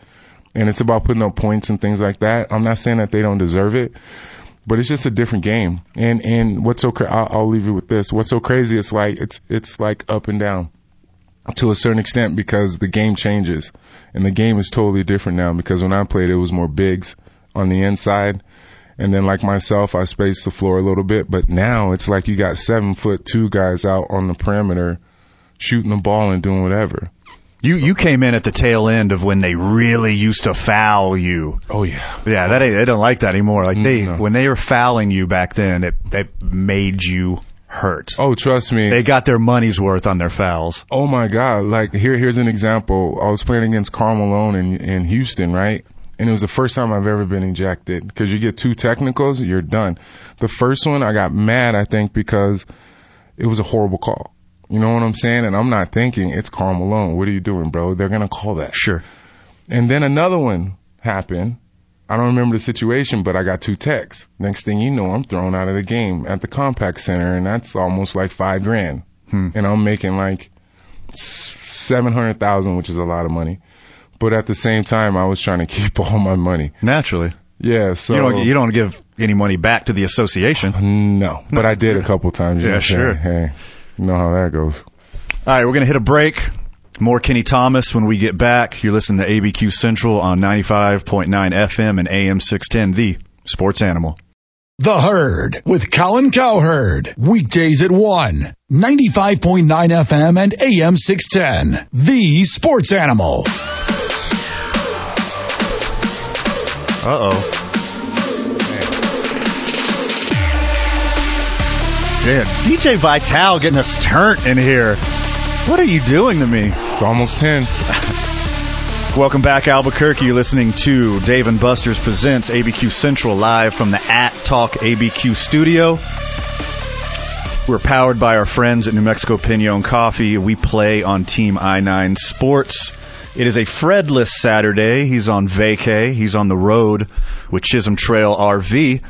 And it's about putting up points and things like that. I'm not saying that they don't deserve it, but it's just a different game. And what's so I'll leave you with this. What's so crazy, it's like up and down to a certain extent because the game changes. And the game is totally different now because when I played, it was more bigs on the inside. And then like myself, I spaced the floor a little bit. But now it's like you got 7'2" guys out on the perimeter shooting the ball and doing whatever. You came in at the tail end of when they really used to foul you. Oh, yeah. Yeah, they don't like that anymore. Like when they were fouling you back then, it made you hurt. Oh, trust me. They got their money's worth on their fouls. Oh, my God. Like, here's an example. I was playing against Karl Malone in Houston, right? And it was the first time I've ever been ejected because you get two technicals, you're done. The first one, I got mad, I think, because it was a horrible call. You know what I'm saying? And I'm not thinking, it's Karl Malone. What are you doing, bro? They're going to call that. Sure. And then another one happened. I don't remember the situation, but I got two texts. Next thing you know, I'm thrown out of the game at the Compact Center, and that's almost like $5,000. And I'm making like $700,000, which is a lot of money. But at the same time, I was trying to keep all my money. Naturally. Yeah. So you don't give any money back to the association. No, but I did a couple times. Yeah, sure. Hey, you know how that goes. All right, we're going to hit a break. More Kenny Thomas when we get back. You're listening to ABQ Central on 95.9 FM and AM 610, the Sports Animal. The Herd with Colin Cowherd. Weekdays at 1, 95.9 FM and AM 610, the Sports Animal. Uh-oh. Damn, DJ Vital getting us turnt in here. What are you doing to me? It's almost 10. Welcome back, Albuquerque. You're listening to Dave and Buster's Presents ABQ Central live from the At Talk ABQ studio. We're powered by our friends at New Mexico Pinon Coffee. We play on Team I-9 Sports. It is a Fredless Saturday. He's on vacay. He's on the road with Chisholm Trail RV.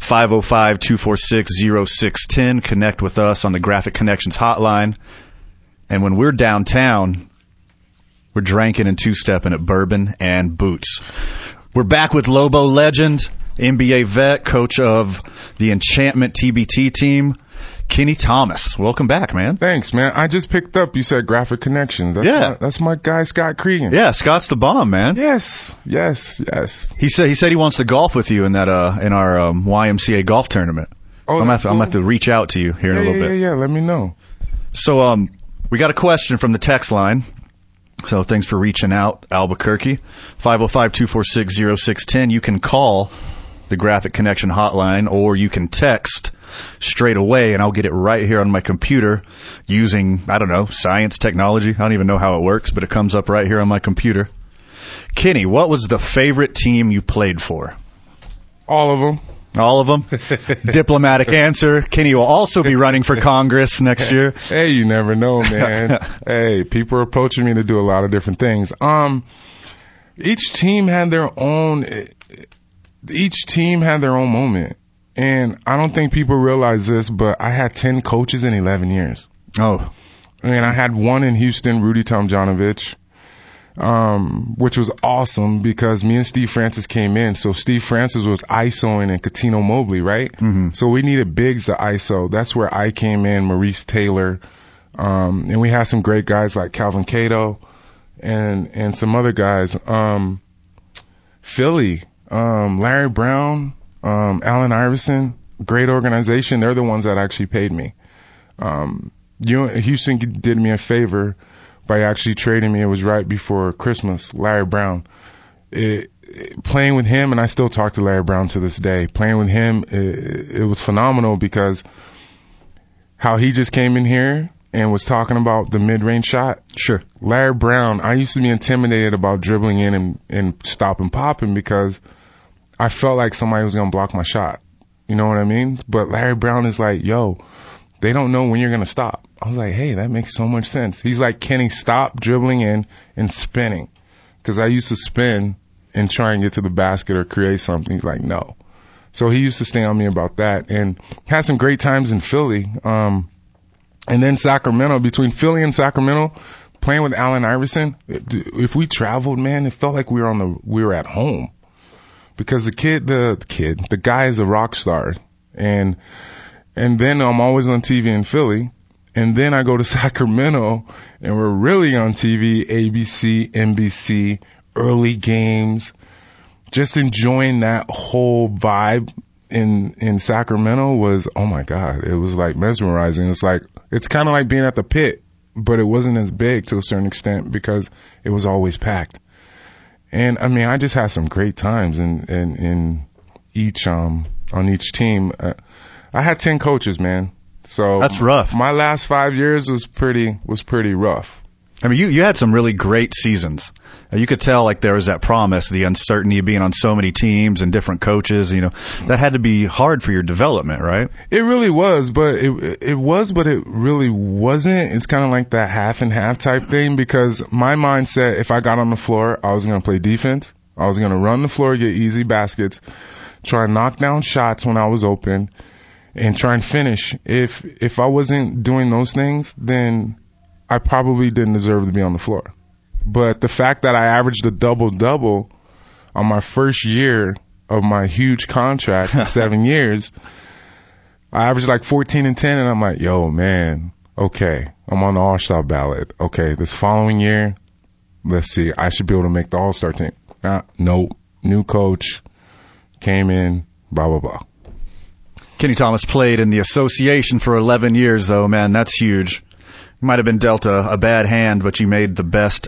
505-246-0610. Connect with us on the Graphic Connections hotline. And when we're downtown, we're drinking and two-stepping at Bourbon and Boots. We're back with Lobo legend, NBA vet, coach of the Enchantment TBT team, Kenny Thomas. Welcome back, man. Thanks, man. I just picked up, you said Graphic Connections. That's my guy, Scott Cregan. Yeah, Scott's the bomb, man. Yes. He said he wants to golf with you in that in our YMCA golf tournament. Oh, I'm gonna have to reach out to you here in a little bit. Yeah, let me know. So, we got a question from the text line, so thanks for reaching out, Albuquerque. 505-246-0610. You can call the Graphic Connection hotline, or you can text straight away, and I'll get it right here on my computer using, I don't know, science, technology. I don't even know how it works, but it comes up right here on my computer. Kenny, what was the favorite team you played for? All of them. Diplomatic answer. Kenny will also be running for Congress next year. Hey, you never know, man. Hey, people are approaching me to do a lot of different things. Each team had their own. Each team had their own moment, and I don't think people realize this, but I had 10 coaches in 11 years. Oh, and I had one in Houston, Rudy Tomjanovich. Which was awesome because me and Steve Francis came in. So Steve Francis was ISOing and Katino Mobley, right? Mm-hmm. So we needed bigs to ISO. That's where I came in, Maurice Taylor. And we had some great guys like Calvin Cato and some other guys. Philly, Larry Brown, Allen Iverson, great organization. They're the ones that actually paid me. Houston did me a favor by actually trading me. It was right before Christmas. Larry Brown. Playing with him, and I still talk to Larry Brown to this day. Playing with him, it was phenomenal because how he just came in here and was talking about the mid-range shot. Sure. Larry Brown, I used to be intimidated about dribbling in and stopping popping because I felt like somebody was going to block my shot. You know what I mean? But Larry Brown is like, yo, they don't know when you're going to stop. I was like, hey, that makes so much sense. He's like, Kenny, stop dribbling in and spinning. Because I used to spin and try and get to the basket or create something. He's like, no. So he used to stay on me about that. And had some great times in Philly. And then Sacramento, between Philly and Sacramento, playing with Allen Iverson, if we traveled, man, it felt like we were at home. Because the guy is a rock star. And then I'm always on TV in Philly. And then I go to Sacramento, and we're really on TV, ABC, NBC, early games, just enjoying that whole vibe in Sacramento was, oh, my God, it was, like, mesmerizing. It's kind of like being at the Pit, but it wasn't as big to a certain extent because it was always packed. And, I mean, I just had some great times in each on each team. I had 10 coaches, man. So that's rough. My last 5 years was pretty rough. I mean, you had some really great seasons. You could tell, like, there was that promise, the uncertainty of being on so many teams and different coaches. You know, that had to be hard for your development, right? It really was, but it really wasn't. It's kind of like that half and half type thing, because my mindset, if I got on the floor, I was going to play defense. I was going to run the floor, get easy baskets, try and knock down shots when I was open, and try and finish. If I wasn't doing those things, then I probably didn't deserve to be on the floor. But the fact that I averaged a double-double on my first year of my huge contract, 7 years, I averaged like 14 and 10, and I'm like, yo, man, okay, I'm on the All-Star ballot. Okay, this following year, let's see, I should be able to make the All-Star team. Nope, new coach, came in, blah, blah, blah. Kenny Thomas played in the association for 11 years, though, man, that's huge. You might have been dealt a bad hand, but you made the best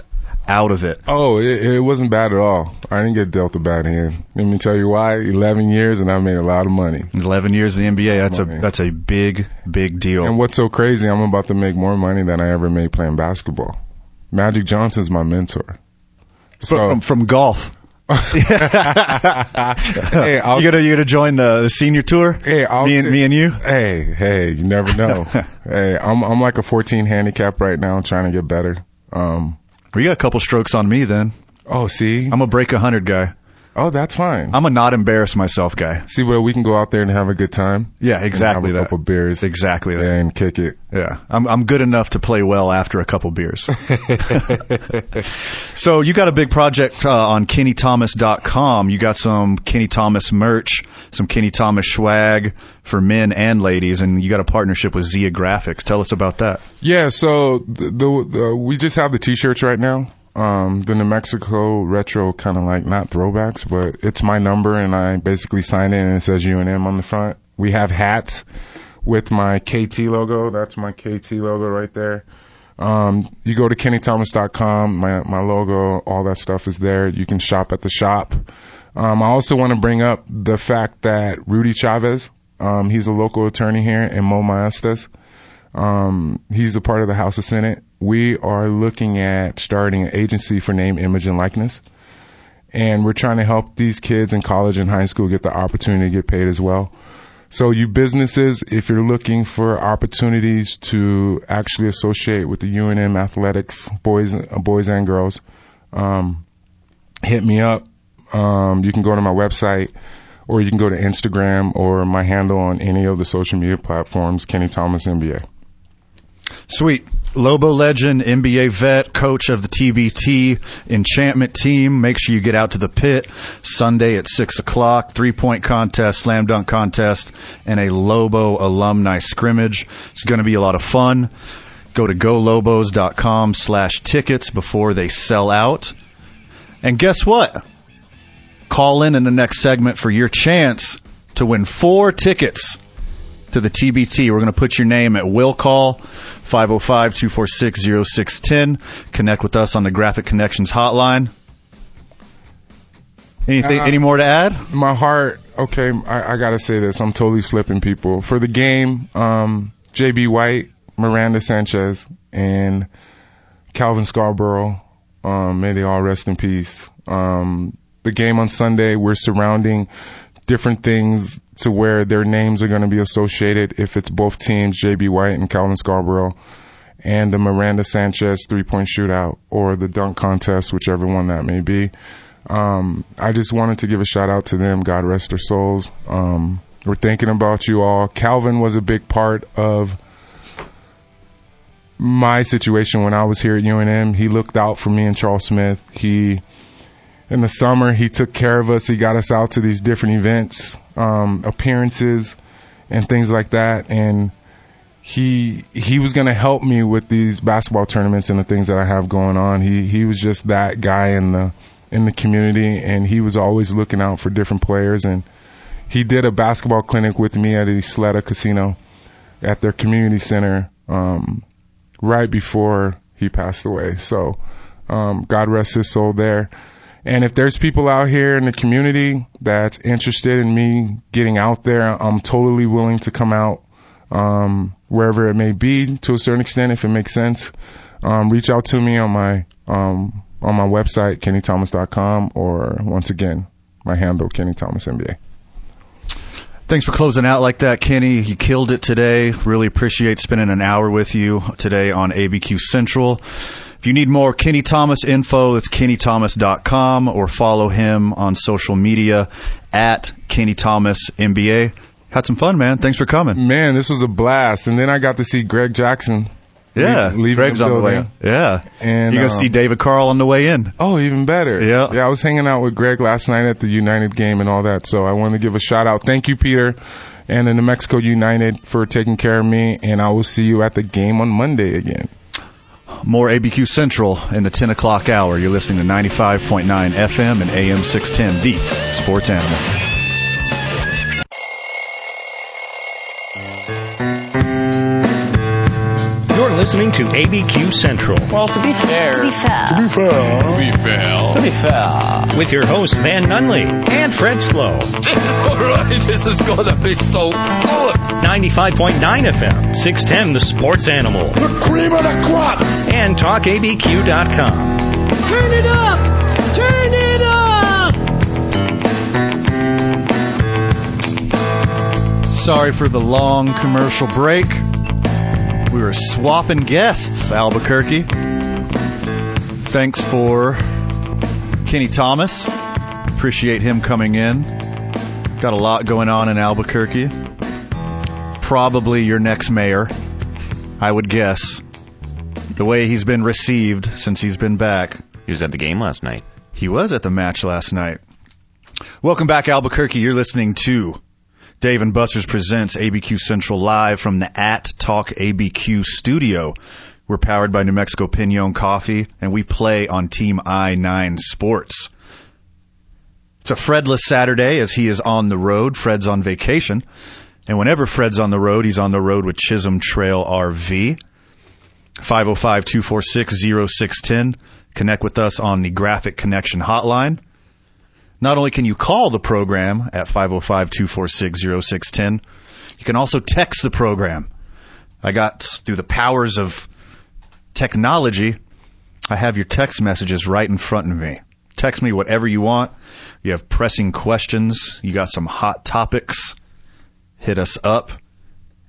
out of it. Oh, it wasn't bad at all. I didn't get dealt a bad hand. Let me tell you why. 11 years, and I made a lot of money. 11 years in the NBA, that's a big, big deal. And what's so crazy, I'm about to make more money than I ever made playing basketball. Magic Johnson's my mentor. So from golf. Hey, you gonna join the senior tour? Hey, me and you. Hey, you never know. Hey, I'm like a 14 handicap right now, trying to get better. Well, you got a couple strokes on me then. Oh, see, I'm a break 100 guy. Oh, that's fine. I'm a not embarrass myself guy. See, well, we can go out there and have a good time. Yeah, exactly. And have a couple beers. Exactly. Yeah, and kick it. Yeah. I'm good enough to play well after a couple beers. So you got a big project on KennyThomas.com. You got some Kenny Thomas merch, some Kenny Thomas swag for men and ladies, and you got a partnership with Zia Graphics. Tell us about that. Yeah, so we just have the T-shirts right now. The New Mexico retro, kind of like not throwbacks, but it's my number, and I basically sign in and it says UNM on the front. We have hats with my KT logo. That's my KT logo right there. You go to KennyThomas.com. My logo, all that stuff is there. You can shop at the shop. I also want to bring up the fact that Rudy Chavez, he's a local attorney here in Mo Maestas. He's a part of the House of Senate. We are looking at starting an agency for name, image, and likeness. And we're trying to help these kids in college and high school get the opportunity to get paid as well. So you businesses, if you're looking for opportunities to actually associate with the UNM athletics, boys and girls, hit me up. You can go to my website, or you can go to Instagram or my handle on any of the social media platforms, Kenny Thomas NBA. Sweet. Lobo legend, NBA vet, coach of the TBT Enchantment team. Make sure you get out to the pit Sunday at 6 o'clock. Three-point contest, slam dunk contest, and a Lobo alumni scrimmage. It's going to be a lot of fun. Go to golobos.com/tickets before they sell out. And guess what? Call in the next segment for your chance to win 4 tickets to the TBT. We're going to put your name at will call, 505-246-0610. Connect with us on the Graphic Connections hotline. Anything, any more to add? My heart, okay, I got to say this. I'm totally slipping, people. For the game, J.B. White, Miranda Sanchez, and Calvin Scarborough, may they all rest in peace. The game on Sunday, we're surrounding different things to where their names are going to be associated, if it's both teams, J.B. White and Calvin Scarborough, and the Miranda Sanchez three-point shootout or the dunk contest, whichever one that may be. I just wanted to give a shout-out to them. God rest their souls. We're thinking about you all. Calvin was a big part of my situation when I was here at UNM. He looked out for me and Charles Smith. In the summer, he took care of us. He got us out to these different events, appearances, and things like that. And he was going to help me with these basketball tournaments and the things that I have going on. He was just that guy in the community, and he was always looking out for different players. And he did a basketball clinic with me at the Sleta Casino at their community center right before he passed away. So God rest his soul there. And if there's people out here in the community that's interested in me getting out there, I'm totally willing to come out. wherever it may be, to a certain extent, if it makes sense. Reach out to me on my website, kennythomas.com, or once again, my handle, Kenny Thomas NBA. Thanks for closing out like that, Kenny. You killed it today. Really appreciate spending an hour with you today on ABQ Central. If you need more Kenny Thomas info, it's kennythomas.com, or follow him on social media at Kenny Thomas NBA. Had some fun, man. Thanks for coming. Man, this was a blast. And then I got to see Greg Jackson. Yeah, Greg's on the way. Yeah, and you go see David Carl on the way in. Oh, even better. Yeah, yeah. I was hanging out with Greg last night at the United game and all that. So I want to give a shout out. Thank you, Peter, and the New Mexico United for taking care of me. And I will see you at the game on Monday again. More ABQ Central in the 10 o'clock hour. You're listening to 95.9 FM and AM 610, the Sports Animal. Listening to ABQ Central. Well, to be fair. To be fair. To be fair. To be fair. To be fair. With your hosts, Van Nunley and Fred Slow. Alright, this is gonna be so good. 95.9 FM, 610, the Sports Animal. The cream of the crop. And TalkABQ.com. Turn it up! Turn it up! Sorry for the long commercial break. We were swapping guests, Albuquerque. Thanks for Kenny Thomas. Appreciate him coming in. Got a lot going on in Albuquerque. Probably your next mayor, I would guess. The way he's been received since he's been back. He was at the game last night. He was at the match last night. Welcome back, Albuquerque. You're listening to Dave and Buster's presents ABQ Central live from the At Talk ABQ studio. We're powered by New Mexico Pinon Coffee, and we play on Team I-9 Sports. It's a Fredless Saturday as he is on the road. Fred's on vacation. And whenever Fred's on the road, he's on the road with Chisholm Trail RV. 505-246-0610. Connect with us on the Graphic Connection Hotline. Not only can you call the program at 505-246-0610, you can also text the program. I got, through the powers of technology, I have your text messages right in front of me. Text me whatever you want. You have pressing questions. You got some hot topics. Hit us up.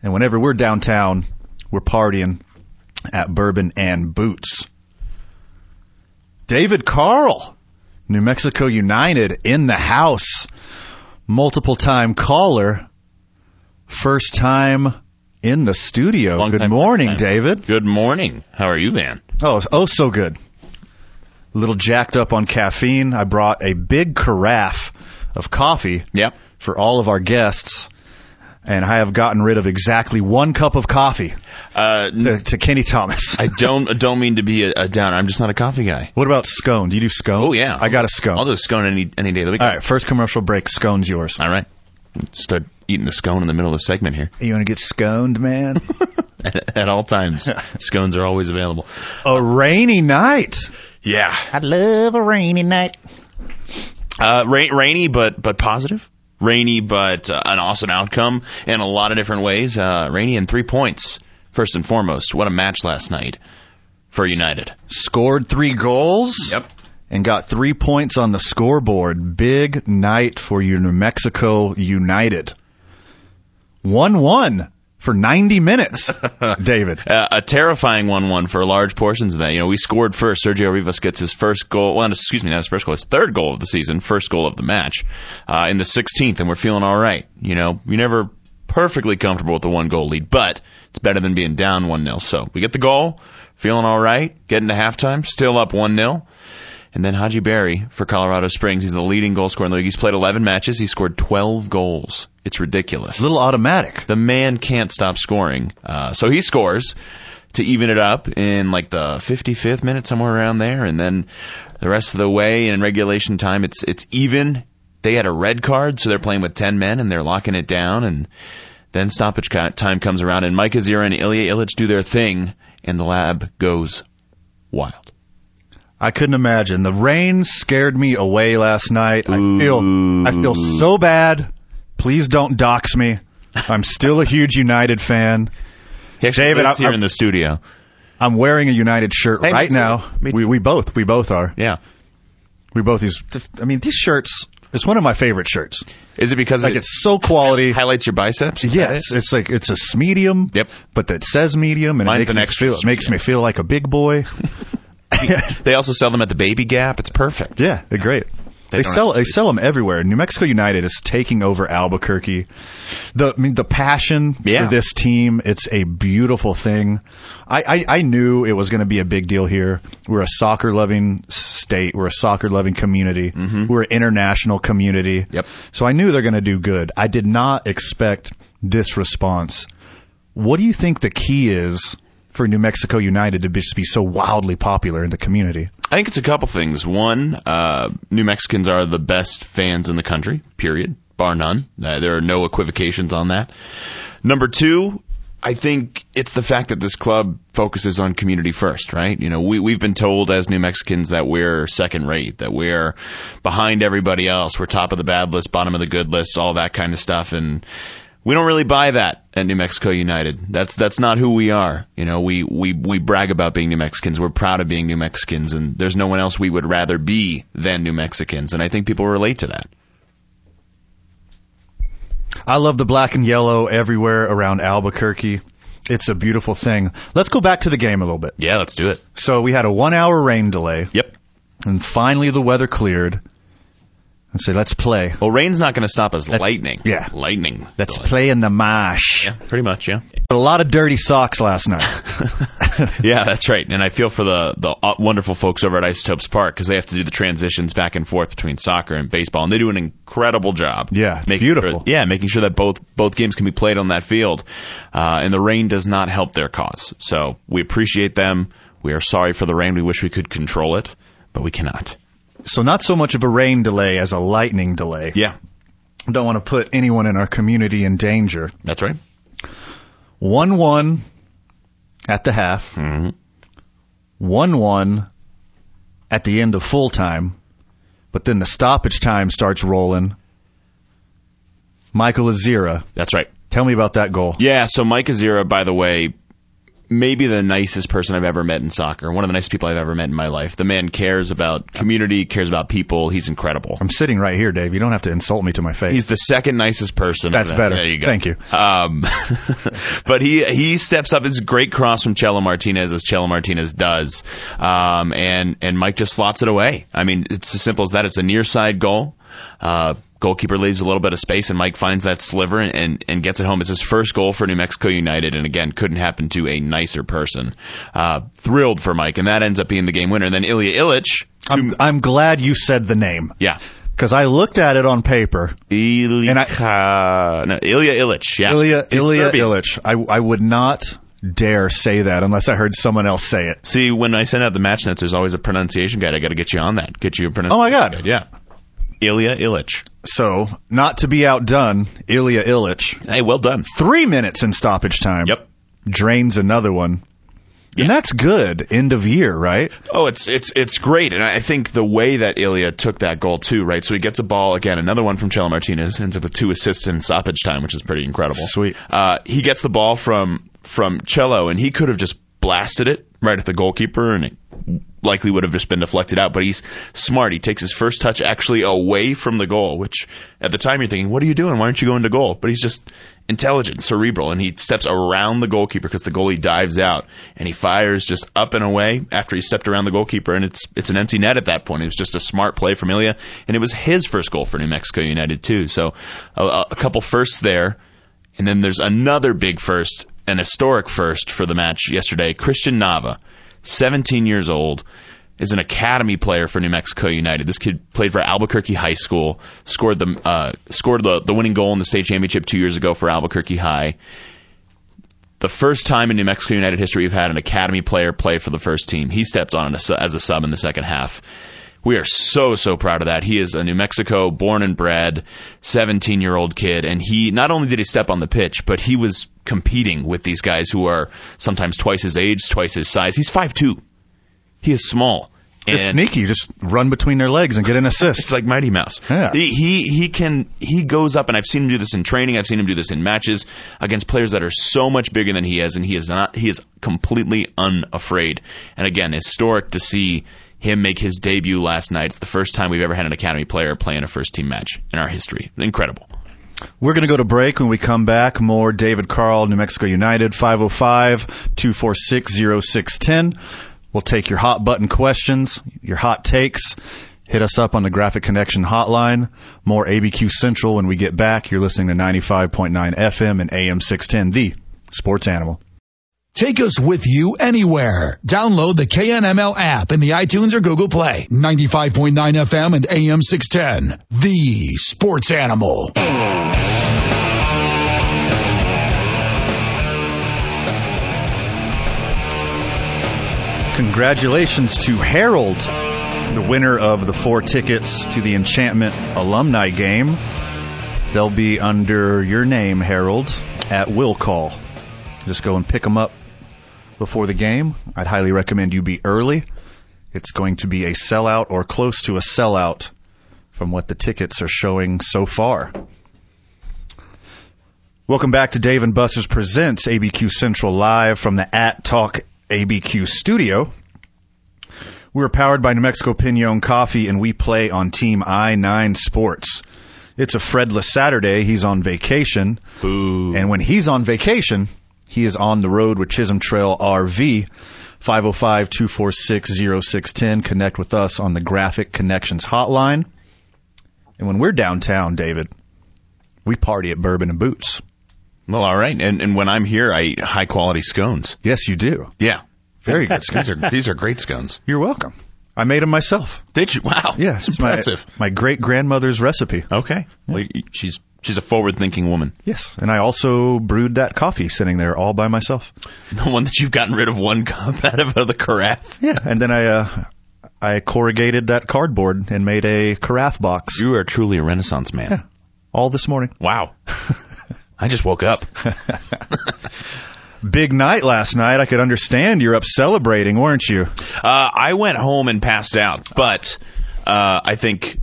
And whenever we're downtown, we're partying at Bourbon and Boots. David Carl. New Mexico United in the house. Multiple-time caller. First time in the studio. Good morning, David. Good morning. How are you, Van? Oh, so good. A little jacked up on caffeine. I brought a big carafe of coffee for all of our guests, and I have gotten rid of exactly one cup of coffee to Kenny Thomas. I don't mean to be a downer. I'm just not a coffee guy. What about scone? Do you do scone? Oh, yeah. I got a scone. I'll do a scone any day of the week. All right, first commercial break. Scone's yours. All right. Start eating the scone in the middle of the segment here. You want to get sconed, man? At all times. Scones are always available. A rainy night. Yeah. I love a rainy night. Rainy but positive. Rainy, but an awesome outcome in a lot of different ways. Rainy and 3 points, first and foremost. What a match last night for United. Scored 3 goals. Yep. And got 3 points on the scoreboard. Big night for New Mexico United. 1-1 for 90 minutes, David. A terrifying 1-1 for large portions of that. You know, we scored first. Sergio Rivas gets his first goal. Well, excuse me, not his first goal. His third goal of the season, first goal of the match in the 16th, and we're feeling all right. You know, you're never perfectly comfortable with the one-goal lead, but it's better than being down 1-0. So we get the goal, feeling all right, getting to halftime, still up 1-0. And then Haji Berry for Colorado Springs. He's the leading goal scorer in the league. He's played 11 matches. He scored 12 goals. It's ridiculous. It's a little automatic. The man can't stop scoring. So he scores to even it up in like the 55th minute, somewhere around there. And then the rest of the way in regulation time, it's even. They had a red card, so they're playing with 10 men, and they're locking it down. And then stoppage time comes around, and Mike Azira and Ilia Ilić do their thing, and the lab goes wild. I couldn't imagine. The rain scared me away last night. I feel so bad. Please don't dox me. I'm still a huge United fan. He actually lives here in the studio. I'm wearing a United shirt right now. We both are. Yeah. We both use... I mean, these shirts... It's one of my favorite shirts. Is it because it's so quality? Highlights your biceps? Yes. It's like it's a medium, yep, but that says medium, and it makes me feel like a big boy. They also sell them at the Baby Gap. It's perfect. Yeah, they're great. They sell them everywhere. New Mexico United is taking over Albuquerque. The passion for this team, it's a beautiful thing. I knew it was going to be a big deal here. We're a soccer-loving state. We're a soccer-loving community. Mm-hmm. We're an international community. Yep. So I knew they're going to do good. I did not expect this response. What do you think the key is for New Mexico United to just be so wildly popular in the community? I think it's a couple things. One, New Mexicans are the best fans in the country, period, bar none. There are no equivocations on that. Number two, I think it's the fact that this club focuses on community first, right? You know, we've been told as New Mexicans that we're second rate, that we're behind everybody else. We're top of the bad list, bottom of the good list, all that kind of stuff. And we don't really buy that at New Mexico United. That's not who we are. You know, we brag about being New Mexicans. We're proud of being New Mexicans, and there's no one else we would rather be than New Mexicans, and I think people relate to that. I love the black and yellow everywhere around Albuquerque. It's a beautiful thing. Let's go back to the game a little bit. Yeah, let's do it. So we had a 1-hour rain delay. Yep. And finally the weather cleared. And say, let's play. Well, rain's not going to stop us. Lightning. Yeah. Lightning. Let's play in the marsh. Yeah, pretty much, yeah. But a lot of dirty socks last night. Yeah, that's right. And I feel for the wonderful folks over at Isotopes Park because they have to do the transitions back and forth between soccer and baseball. And they do an incredible job. Yeah, it's beautiful. Making sure that both games can be played on that field. And the rain does not help their cause. So we appreciate them. We are sorry for the rain. We wish we could control it, but we cannot. So not so much of a rain delay as a lightning delay. Yeah. Don't want to put anyone in our community in danger. That's right. 1-1 at the half. Mm-hmm. 1-1 at the end of full time. But then the stoppage time starts rolling. Michael Azira. That's right. Tell me about that goal. Yeah, so Mike Azira, by the way, maybe the nicest person I've ever met in soccer. One of the nicest people I've ever met in my life. The man cares about community, cares about people. He's incredible. I'm sitting right here, Dave. You don't have to insult me to my face. He's the second nicest person. That's better. There you go. Thank you. But he steps up. It's a great cross from Chelo Martinez, as Chelo Martinez does. And Mike just slots it away. I mean, it's as simple as that. It's a near side goal. Goalkeeper leaves a little bit of space, and Mike finds that sliver and gets it home. It's his first goal for New Mexico United, and again, couldn't happen to a nicer person. Thrilled for Mike, and that ends up being the game winner. And then Ilia Ilić. I'm glad you said the name. Yeah. Because I looked at it on paper. Ilia Ilić. Yeah. Ilia Ilić. I would not dare say that unless I heard someone else say it. See, when I send out the match nets, there's always a pronunciation guide. I got to get you on that. Get you a pronunciation guide. Yeah. Ilia Ilić. So, not to be outdone, Ilia Ilić. Hey, well done. 3 minutes in stoppage time. Yep. Drains another one. Yeah. And that's good end of year, right? Oh, it's great. And I think the way that Ilia took that goal too, right? So he gets a ball again, another one from Chelo Martinez, ends up with 2 assists in stoppage time, which is pretty incredible. Sweet. He gets the ball from Chelo, and he could have just blasted it right at the goalkeeper, and it likely would have just been deflected out, but he's smart. He takes his first touch actually away from the goal, which at the time you're thinking, what are you doing? Why aren't you going to goal? But he's just intelligent, cerebral, and he steps around the goalkeeper because the goalie dives out, and he fires just up and away after he stepped around the goalkeeper, and it's an empty net at that point. It was just a smart play from Ilia, and it was his first goal for New Mexico United too. So a couple firsts there, and then there's another big first, an historic first for the match yesterday. Christian Nava, 17 years old, is an academy player for New Mexico United. This kid played for Albuquerque High School, scored the winning goal in the state championship 2 years ago for Albuquerque High. The first time in New Mexico United history we've had an academy player play for the first team. He stepped on as a sub in the second half. We are so, so proud of that. He is a New Mexico born and bred 17-year-old kid, and he not only did he step on the pitch, but he was competing with these guys who are sometimes twice his age, twice his size. He's 5'2". He is small. Just sneaky, just run between their legs and get an assist. It's like Mighty Mouse. Yeah. He goes up, and I've seen him do this in training. I've seen him do this in matches against players that are so much bigger than he is, and he is completely unafraid. And again, historic to see him make his debut last night. It's the first time we've ever had an academy player play in a first-team match in our history. Incredible. We're going to go to break. When we come back, more David Carl, New Mexico United, 505-246-0610. We'll take your hot button questions, your hot takes. Hit us up on the Graphic Connection hotline. More ABQ Central when we get back. You're listening to 95.9 FM and AM 610, the Sports Animal. Take us with you anywhere. Download the KNML app in the iTunes or Google Play. 95.9 FM and AM 610, the Sports Animal. Congratulations to Harold, the winner of the 4 tickets to the Enchantment Alumni Game. They'll be under your name, Harold, at Will Call. Just go and pick them up before the game. I'd highly recommend you be early. It's going to be a sellout or close to a sellout from what the tickets are showing so far. Welcome back to Dave & Buster's Presents ABQ Central live from the At Talk ABQ studio. We're powered by New Mexico Pinon Coffee, and we play on Team I-9 Sports. It's a Fredless Saturday. He's on vacation. Ooh. And when he's on vacation, he is on the road with Chisholm Trail RV. 505-246-0610. Connect with us on the Graphic Connections hotline. And when we're downtown, David, we party at Bourbon and Boots. Well, all right. And when I'm here, I eat high-quality scones. Yes, you do. Yeah. Very good scones. These are great scones. You're welcome. I made them myself. Did you? Wow. Yeah. That's impressive. My great-grandmother's recipe. Okay. Yeah. Well, she's a forward-thinking woman. Yes. And I also brewed that coffee sitting there all by myself. The one that you've gotten rid of one cup out of the carafe. Yeah. And then I corrugated that cardboard and made a carafe box. You are truly a Renaissance man. Yeah. All this morning. Wow. I just woke up. Big night last night. I could understand you're up celebrating, weren't you? I went home and passed out. But I think,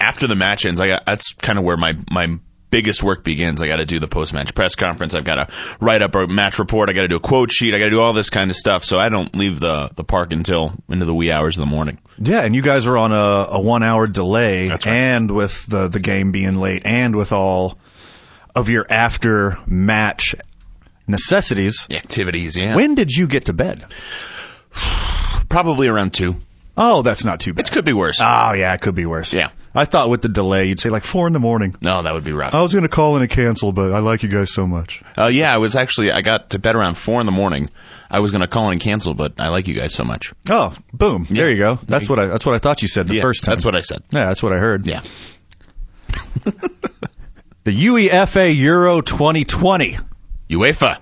after the match ends, that's kind of where my biggest work begins. I got to do the post-match press conference. I've got to write up a match report. I got to do a quote sheet. I got to do all this kind of stuff. So I don't leave the park until into the wee hours of the morning. Yeah, and you guys were on a 1-hour delay. That's right. And with the game being late and with all of your after-match necessities. Activities, yeah. When did you get to bed? Probably around 2. Oh, that's not too bad. It could be worse. Oh, yeah, it could be worse. Yeah. I thought with the delay, you'd say like 4 in the morning. No, that would be rough. I was going to call in and cancel, but I like you guys so much. Yeah, I got to bed around 4 in the morning. I was going to call in and cancel, but I like you guys so much. Oh, boom. Yeah. There you go. That's what I thought you said the first time. That's what I said. Yeah, that's what I heard. Yeah. The UEFA Euro 2020. UEFA.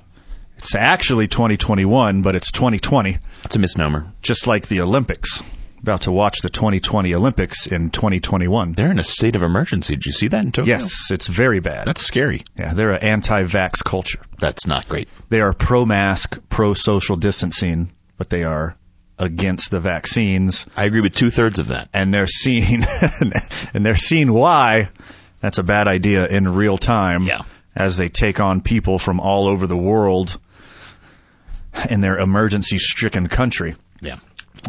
It's actually 2021, but it's 2020. That's a misnomer. Just like the Olympics. About to watch the 2020 Olympics in 2021. They're in a state of emergency. Did you see that in Tokyo? Yes, it's very bad. That's scary. Yeah, they're an anti-vax culture. That's not great. They are pro-mask, pro-social distancing, but they are against the vaccines. I agree with 2/3 of that. And they're seeing why that's a bad idea in real time, as they take on people from all over the world in their emergency-stricken country. Yeah.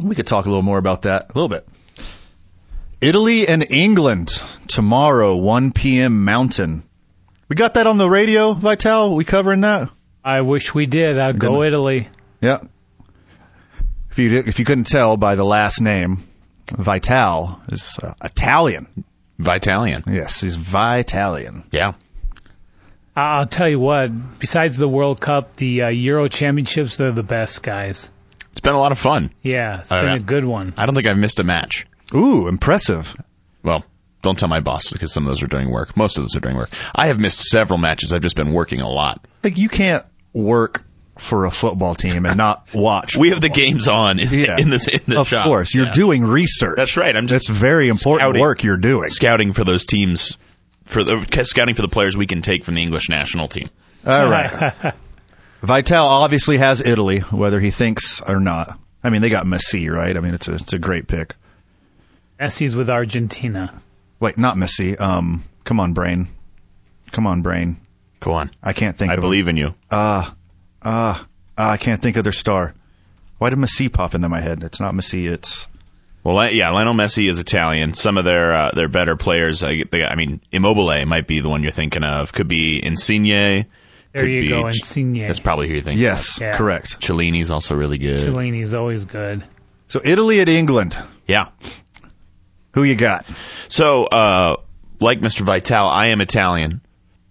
We could talk a little more about that a little bit. Italy and England tomorrow, 1 p.m. Mountain. We got that on the radio, Vital? We covering that? I wish we did. I'd go Italy. Yeah. If you couldn't tell by the last name, Vital is Italian. Vitalian. Yes, he's Vitalian. Yeah. I'll tell you what, besides the World Cup, the Euro Championships, they're the best, guys. It's been a lot of fun. Yeah, it's been a good one. I don't think I've missed a match. Ooh, impressive. Well, don't tell my boss because some of those are doing work. Most of those are doing work. I have missed several matches. I've just been working a lot. Like, you can't work for a football team and not watch. We have the games on in the shop. Of course. You're doing research. That's right. That's very important work you're doing. Scouting for those teams, scouting for the players we can take from the English national team. All right. Vital obviously has Italy, whether he thinks or not. I mean, they got Messi, right? I mean, it's a great pick. Messi's with Argentina. Wait, not Messi. Come on, brain. Come on, brain. Go on. I can't think of... I believe in you. I can't think of their star. Why did Messi pop into my head? It's not Messi, it's... Well, yeah, Lionel Messi is Italian. Some of their better players, Immobile might be the one you're thinking of. Could be Insigne. There you go, Insigne. That's probably who you're thinking of. Yes, correct. Cellini's also really good. Cellini's always good. So Italy at England. Yeah. Who you got? So, like Mr. Vitale, I am Italian,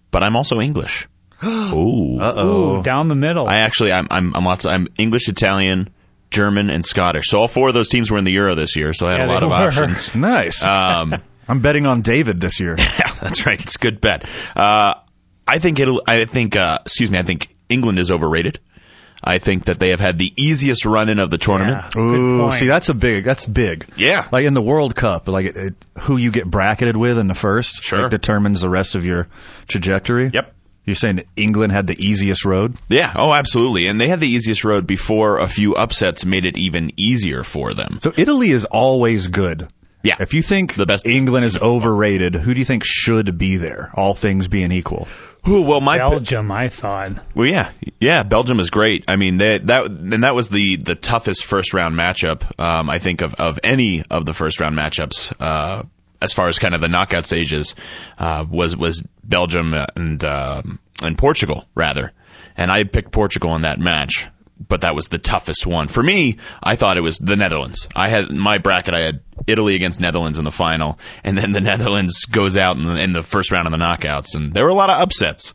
but I'm also English. Ooh. Uh-oh. Ooh, down the middle. I'm English, Italian, German, and Scottish. So all four of those teams were in the Euro this year, so I had a lot of options. Nice. I'm betting on David this year. Yeah, that's right. It's a good bet. I think England is overrated. I think that they have had the easiest run-in of the tournament. Yeah, ooh, see, that's big. Yeah. Like in the World Cup, like who you get bracketed with in the first determines the rest of your trajectory. Yep. You're saying that England had the easiest road? Yeah. Oh, absolutely. And they had the easiest road before a few upsets made it even easier for them. So Italy is always good. Yeah. If you think the best England is overrated, who do you think should be there, all things being equal? Ooh, well, Belgium, I thought. Well, yeah. Yeah, Belgium is great. I mean, that was the toughest first-round matchup, I think, of any of the first-round matchups as far as kind of the knockout stages was Belgium and Portugal, rather. And I picked Portugal in that match, but that was the toughest one. For me, I thought it was the Netherlands. I had Italy against Netherlands in the final, and then the Netherlands goes out in the first round of the knockouts, and there were a lot of upsets.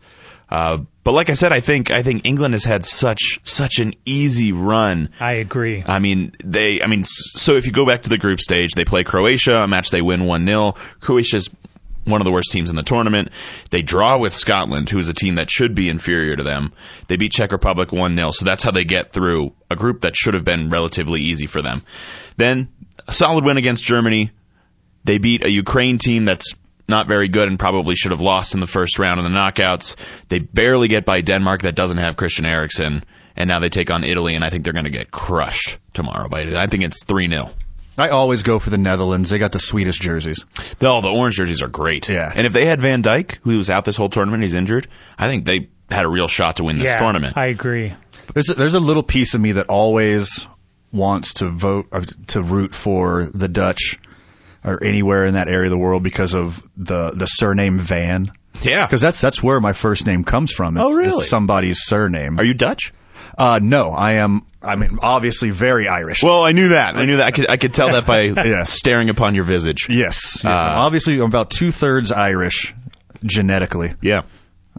But like I said, I think England has had such an easy run. I agree. So if you go back to the group stage, they play Croatia, a match they win 1-0. Croatia's one of the worst teams in the tournament. They draw with Scotland, who is a team that should be inferior to them. They beat Czech Republic 1-0, so that's how they get through a group that should have been relatively easy for them. Then a solid win against Germany. They beat a Ukraine team that's not very good and probably should have lost in the first round of the knockouts. They barely get by Denmark that doesn't have Christian Eriksen, and now they take on Italy, and I think they're going to get crushed tomorrow by Italy. I think it's 3-0. I always go for the Netherlands. They got the sweetest jerseys. Oh, the orange jerseys are great. Yeah. And if they had Van Dijk, who was out this whole tournament, he's injured, I think they had a real shot to win this tournament. I agree. There's a little piece of me that always wants to root for the Dutch or anywhere in that area of the world because of the surname Van. Yeah. Because that's where my first name comes from. It's, oh, really? It's somebody's surname. Are you Dutch? No, I am. I mean, obviously, very Irish. Well, I knew that. I could tell that by staring upon your visage. Yes. Yeah. Obviously, I'm about 2/3 Irish genetically. Yeah.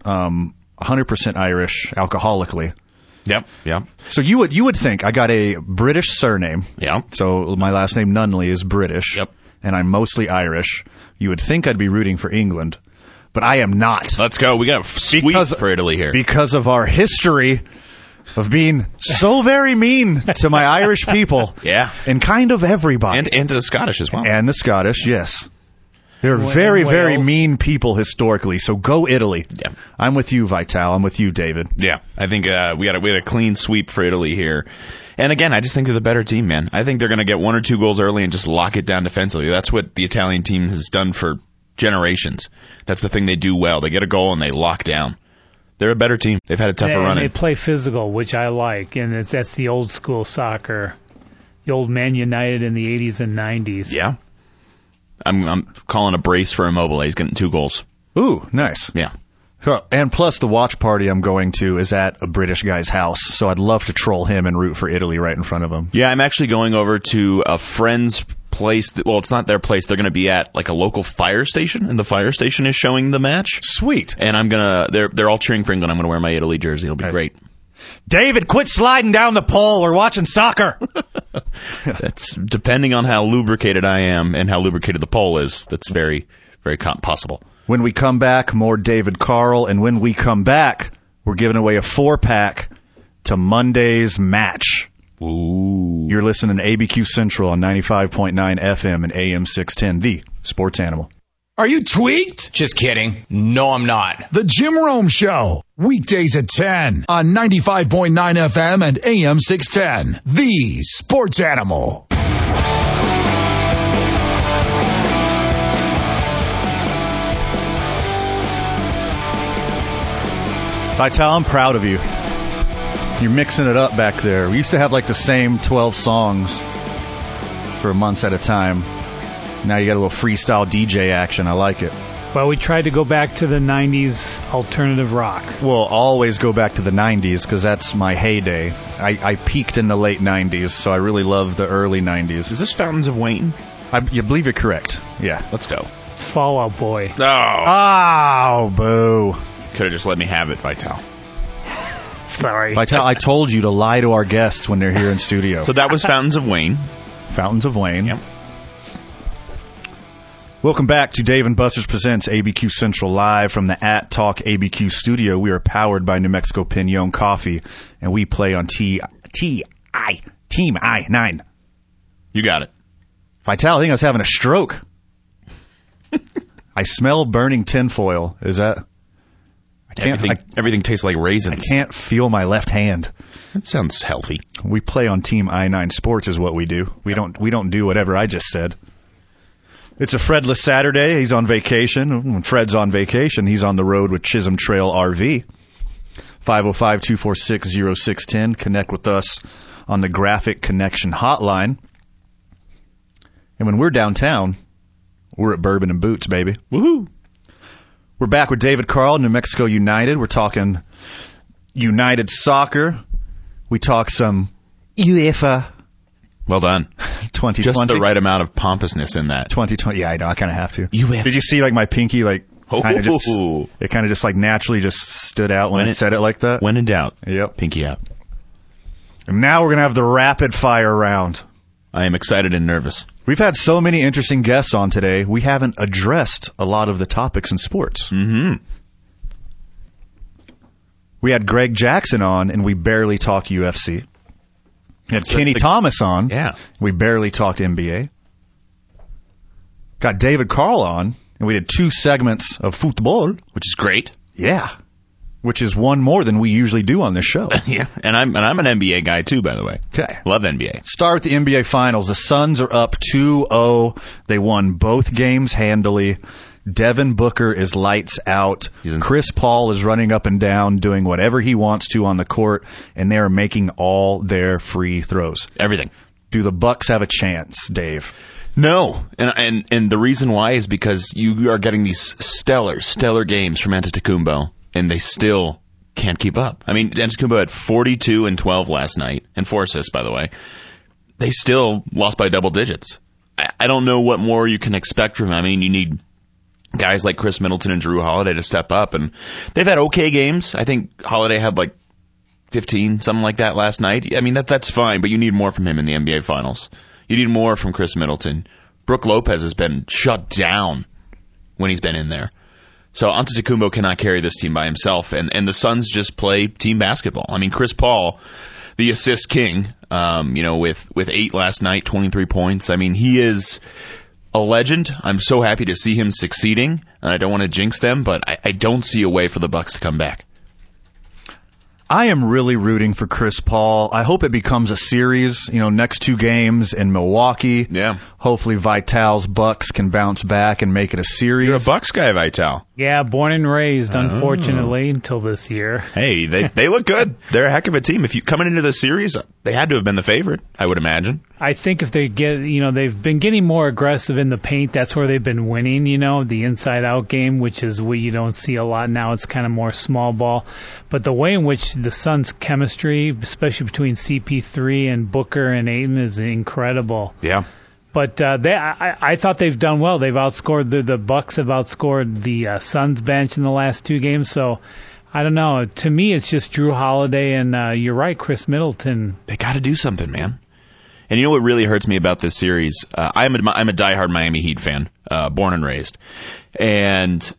100% Irish alcoholically. Yep. Yeah. So you would think I got a British surname. Yeah. So my last name Nunley is British. Yep. And I'm mostly Irish. You would think I'd be rooting for England, but I am not. Let's go. We got sweet for Italy here because of our history of being so very mean to my Irish people. Yeah. And kind of everybody. And to the Scottish as well. And the Scottish, yes. They're very, very mean people historically, so go Italy. Yeah. I'm with you, Vital. I'm with you, David. Yeah. I think we had a clean sweep for Italy here. And again, I just think they're the better team, man. I think they're going to get one or two goals early and just lock it down defensively. That's what the Italian team has done for generations. That's the thing they do well. They get a goal and they lock down. They're a better team. They've had a tougher run. They play physical, which I like, and that's the old school soccer, the old Man United in the 80s and 90s. Yeah, I'm calling a brace for Immobile. He's getting 2 goals. Ooh, nice. Yeah, and plus the watch party I'm going to is at a British guy's house, so I'd love to troll him and root for Italy right in front of him. Yeah, I'm actually going over to a friend's place. Well, it's not their place. They're going to be at like a local fire station, and the fire station is showing the match. Sweet. And I'm gonna. They're all cheering for England. I'm gonna wear my Italy jersey. It'll be great. David, quit sliding down the pole. We're watching soccer. That's depending on how lubricated I am and how lubricated the pole is. That's very, very possible. When we come back, more David Carl, and when we come back, we're giving away a 4-pack to Monday's match. Ooh. You're listening to ABQ Central on 95.9 FM and AM 610, the Sports Animal. Are you tweaked? Just kidding. No, I'm not. The Jim Rome Show, weekdays at 10 on 95.9 FM and AM 610. The Sports Animal. Vital, I'm proud of you. You're mixing it up back there. We used to have like the same 12 songs for months at a time. Now you got a little freestyle DJ action. I like it. Well, we tried to go back to the 90s alternative rock. We'll always go back to the 90s because that's my heyday. I peaked in the late 90s, so I really love the early 90s. Is this Fountains of Wayne? You believe you're correct. Yeah. Let's go. It's Fall Out Boy. Oh. Oh, boo. Could have just let me have it, Vital. Sorry. Vital, I told you to lie to our guests when they're here in studio. So that was Fountains of Wayne. Fountains of Wayne. Yep. Welcome back to Dave and Buster's Presents ABQ Central live from the At Talk ABQ studio. We are powered by New Mexico Pinon Coffee, and we play on Team I-9. You got it. Vital, I think I was having a stroke. I smell burning tinfoil. Is that... Everything tastes like raisins. I can't feel my left hand. That sounds healthy. We play on Team I-9 Sports is what we do. We don't do whatever I just said. It's a Fredless Saturday. He's on vacation. When Fred's on vacation, he's on the road with Chisholm Trail RV. 505-246-0610. Connect with us on the Graphic Connection Hotline. And when we're downtown, we're at Bourbon and Boots, baby. Woohoo! We're back with David Carl, New Mexico United. We're talking United soccer. We talk some UEFA. Well done. 2020. Just the right amount of pompousness in that. 2020. Yeah, I know. I kind of have to. You did you see like my pinky? Like it kind of just like naturally just stood out when I said it like that. When in doubt. Yep. Pinky out. And now we're going to have the rapid fire round. I am excited and nervous. We've had so many interesting guests on today. We haven't addressed a lot of the topics in sports. Mm-hmm. We had Greg Jackson on, and we barely talked UFC. We had Kenny Thomas on. Yeah. We barely talked NBA. Got David Carl on, and we did 2 segments of football. Which is great. Yeah. Which is one more than we usually do on this show. Yeah. And I'm an NBA guy, too, by the way. Okay. Love NBA. Start the NBA Finals. The Suns are up 2-0. They won both games handily. Devin Booker is lights out. Chris Paul is running up and down, doing whatever he wants to on the court, and they are making all their free throws. Everything. Do the Bucks have a chance, Dave? No. And the reason why is because you are getting these stellar games from Antetokounmpo, and they still can't keep up. I mean, Antetokounmpo had 42 and 12 last night, and 4 assists, by the way. They still lost by double digits. I don't know what more you can expect from him. I mean, you need guys like Chris Middleton and Jrue Holiday to step up, and they've had okay games. I think Holiday had like 15, something like that last night. I mean, that's fine, but you need more from him in the NBA Finals. You need more from Chris Middleton. Brook Lopez has been shut down when he's been in there. So Antetokounmpo cannot carry this team by himself, and the Suns just play team basketball. I mean, Chris Paul, the assist king, with 8 last night, 23 points. I mean, he is a legend. I'm so happy to see him succeeding, and I don't want to jinx them, but I don't see a way for the Bucks to come back. I am really rooting for Chris Paul. I hope it becomes a series, next 2 games in Milwaukee. Yeah. Hopefully Vital's Bucks can bounce back and make it a series. You're a Bucks guy, Vital. Yeah, born and raised, unfortunately, until this year. Hey, they look good. They're a heck of a team. If you coming into the series, they had to have been the favorite, I would imagine. I think if they get, they've been getting more aggressive in the paint. That's where they've been winning, the inside-out game, which is what you don't see a lot now. It's kind of more small ball. But the way in which the Suns' chemistry, especially between CP3 and Booker and Ayton, is incredible. Yeah. But I thought they've done well. They've outscored the Bucks have outscored the Suns bench in the last 2 games. So I don't know. To me, it's just Jrue Holiday and you're right, Chris Middleton. They got to do something, man. And you know what really hurts me about this series? I'm a diehard Miami Heat fan, born and raised, and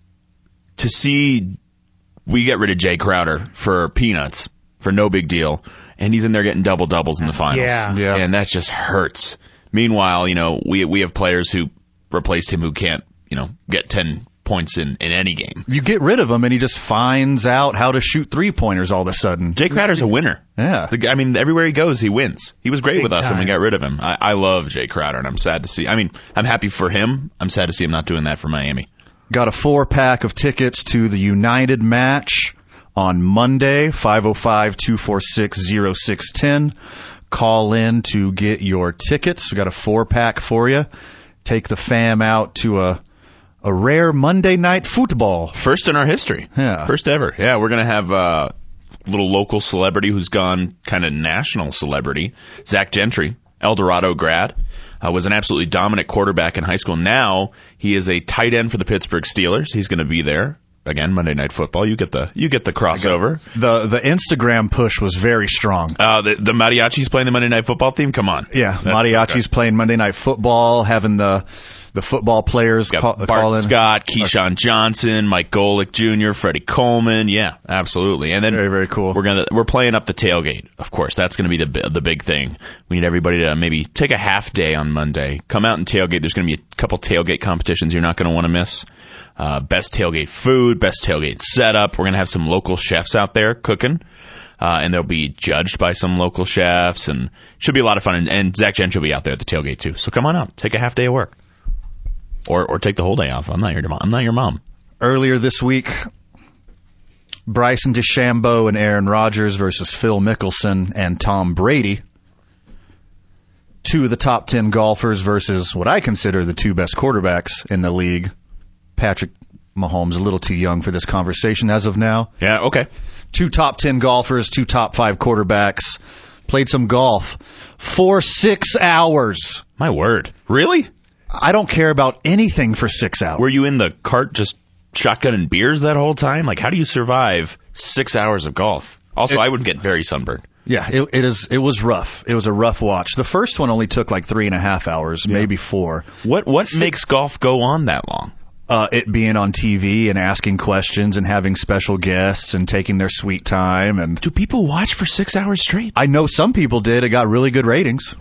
to see we get rid of Jay Crowder for peanuts for no big deal, and he's in there getting double doubles in the finals, and that just hurts. Meanwhile, we have players who replaced him who can't you know, get 10 points in any game. You get rid of him, and he just finds out how to shoot three-pointers all of a sudden. Jay Crowder's a winner. Yeah. The, I mean, everywhere he goes, he wins. He was great with us, and we got rid of him. I love Jay Crowder, and I'm sad to see. I mean, I'm happy for him. I'm sad to see him not doing that for Miami. Got a 4-pack of tickets to the United match on Monday, 505-246-0610. Call in to get your tickets. We got a 4-pack for you. Take the fam out to a rare Monday night football. First in our history. Yeah. First ever. Yeah, we're going to have a little local celebrity who's gone kind of national celebrity, Zach Gentry, El Dorado grad. Was an absolutely dominant quarterback in high school. Now he is a tight end for the Pittsburgh Steelers. He's going to be there. Again, Monday Night Football. You get the crossover. The Instagram push was very strong. The Mariachi's playing the Monday Night Football theme? Come on. Yeah, that's Mariachi's playing Monday Night Football, having the football players call in. Scott, Keyshawn Johnson, Mike Golick Jr., Freddie Coleman. Yeah, absolutely. And then very, very cool. We're playing up the tailgate, of course. That's going to be the big thing. We need everybody to maybe take a half day on Monday. Come out and tailgate. There's going to be a couple tailgate competitions you're not going to want to miss. Best tailgate food, best tailgate setup. We're going to have some local chefs out there cooking, and they'll be judged by some local chefs, and should be a lot of fun. And Zach Gentry will be out there at the tailgate too. So come on out, take a half day of work, or take the whole day off. I'm not your mom. Earlier this week, Bryson DeChambeau and Aaron Rodgers versus Phil Mickelson and Tom Brady. Two of the top 10 golfers versus what I consider the two best quarterbacks in the league. Patrick Mahomes, a little too young for this conversation as of now. Yeah, okay. Two top 10 golfers, two top 5 quarterbacks. Played some golf for 6 hours. My word. Really? I don't care about anything for 6 hours. Were you in the cart just shotgunning beers that whole time? Like, how do you survive 6 hours of golf? Also, I would get very sunburned. Yeah, it was rough. It was a rough watch. The first one only took like 3.5 hours, maybe 4. What makes golf go on that long? It being on TV and asking questions and having special guests and taking their sweet time. And do people watch for 6 hours straight? I know some people did. It got really good ratings.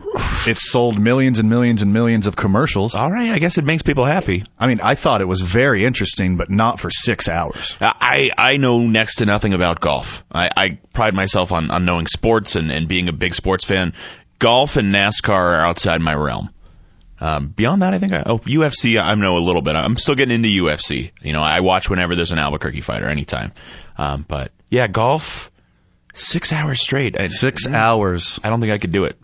It sold millions and millions and millions of commercials. All right. I guess it makes people happy. I mean, I thought it was very interesting, but not for 6 hours. I know next to nothing about golf. I pride myself on knowing sports and being a big sports fan. Golf and NASCAR are outside my realm. Beyond that, I think UFC, I know a little bit. I'm still getting into UFC. You know, I watch whenever there's an Albuquerque fight or anytime. But yeah, golf, 6 hours straight. 6 hours. I don't think I could do it.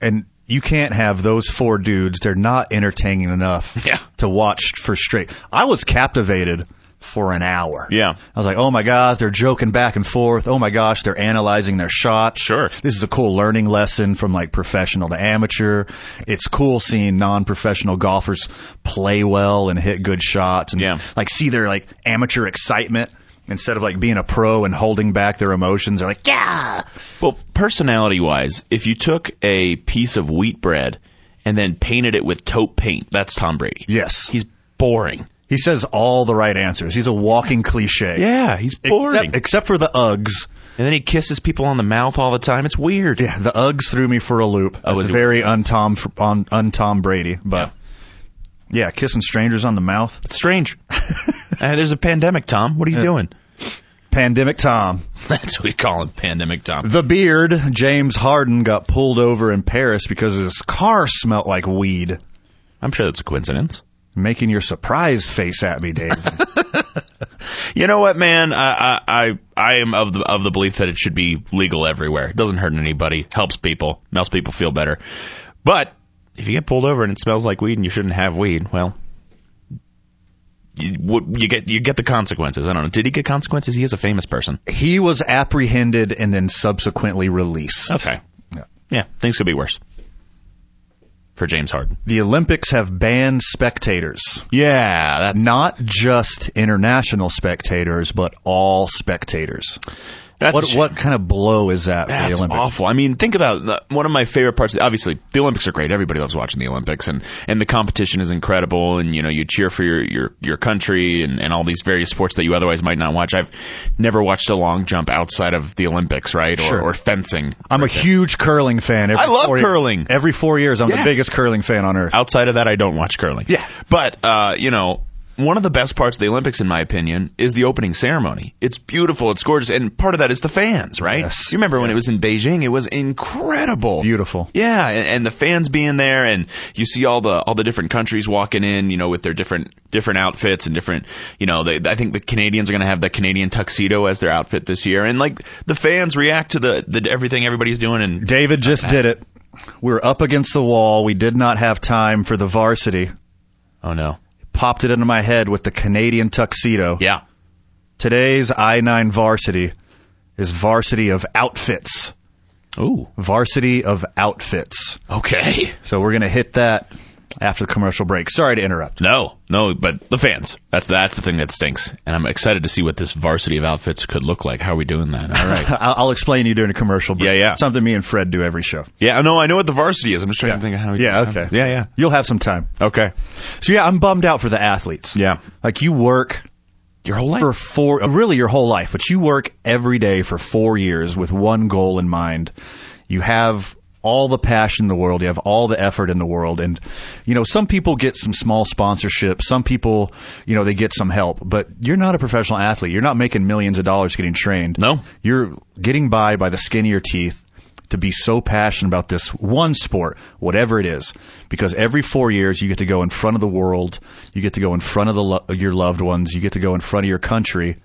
And you can't have those 4 dudes. They're not entertaining enough to watch for straight. I was captivated for an hour. Yeah. I was like, oh my gosh, they're joking back and forth. Oh my gosh, they're analyzing their shots. Sure. This is a cool learning lesson from like professional to amateur. It's cool seeing non-professional golfers play well and hit good shots and like see their like amateur excitement instead of like being a pro and holding back their emotions. They're like, yeah. Well, personality-wise, if you took a piece of wheat bread and then painted it with taupe paint, that's Tom Brady. Yes. He's boring. He says all the right answers. He's a walking cliche. Yeah, he's boring. Except for the Uggs. And then he kisses people on the mouth all the time. It's weird. Yeah, the Uggs threw me for a loop. It was very un-Tom Brady. But, yeah, kissing strangers on the mouth. It's strange. There's a pandemic, Tom. What are you doing? Pandemic Tom. That's what we call him, Pandemic Tom. The beard, James Harden, got pulled over in Paris because his car smelled like weed. I'm sure that's a coincidence. Making your surprise face at me, Dave. You know what, man? I am of the belief that it should be legal everywhere. It doesn't hurt anybody. Helps people. Makes people feel better. But if you get pulled over and it smells like weed and you shouldn't have weed, well, you get the consequences. I don't know. Did he get consequences? He is a famous person. He was apprehended and then subsequently released. Okay. Yeah, things could be worse. For James Harden. The Olympics have banned spectators. Yeah. That's not just international spectators, but all spectators. What kind of blow is that for the Olympics? That's awful. I mean, think about one of my favorite parts. Obviously, the Olympics are great. Everybody loves watching the Olympics, and the competition is incredible. And, you know, you cheer for your country and all these various sports that you otherwise might not watch. I've never watched a long jump outside of the Olympics, right? Or, or fencing. I'm a huge curling fan. I love curling. Every 4 years, I'm the biggest curling fan on earth. Outside of that, I don't watch curling. Yeah. But, you know, one of the best parts of the Olympics, in my opinion, is the opening ceremony. It's beautiful. It's gorgeous. And part of that is the fans, right? Yes. You remember when it was in Beijing? It was incredible. Beautiful. Yeah. And the fans being there, and you see all the different countries walking in, you know, with their different outfits and different, you know, I think the Canadians are going to have the Canadian tuxedo as their outfit this year. And like the fans react to the everything everybody's doing. And David just did it. We're up against the wall. We did not have time for the varsity. Oh, no. Popped it into my head with the Canadian tuxedo. Yeah. Today's I-9 varsity is varsity of outfits. Ooh. Varsity of outfits. Okay. So we're going to hit that after the commercial break. Sorry to interrupt. No, but the fans. That's the thing that stinks. And I'm excited to see what this varsity of outfits could look like. How are we doing that? All right. I'll explain you during a commercial break. Yeah. Something me and Fred do every show. Yeah, no, I know what the varsity is. I'm just trying to think of how we do that. Yeah. You'll have some time. Okay. So, I'm bummed out for the athletes. Yeah. Like, you work your whole life. Really your whole life. But you work every day for 4 years with one goal in mind. You have all the passion in the world. You have all the effort in the world. And, you know, some people get some small sponsorship. Some people, you know, they get some help. But you're not a professional athlete. You're not making millions of dollars getting trained. No. You're getting by the skin of your teeth to be so passionate about this one sport, whatever it is. Because every 4 years, you get to go in front of the world. You get to go in front of your loved ones. You get to go in front of your country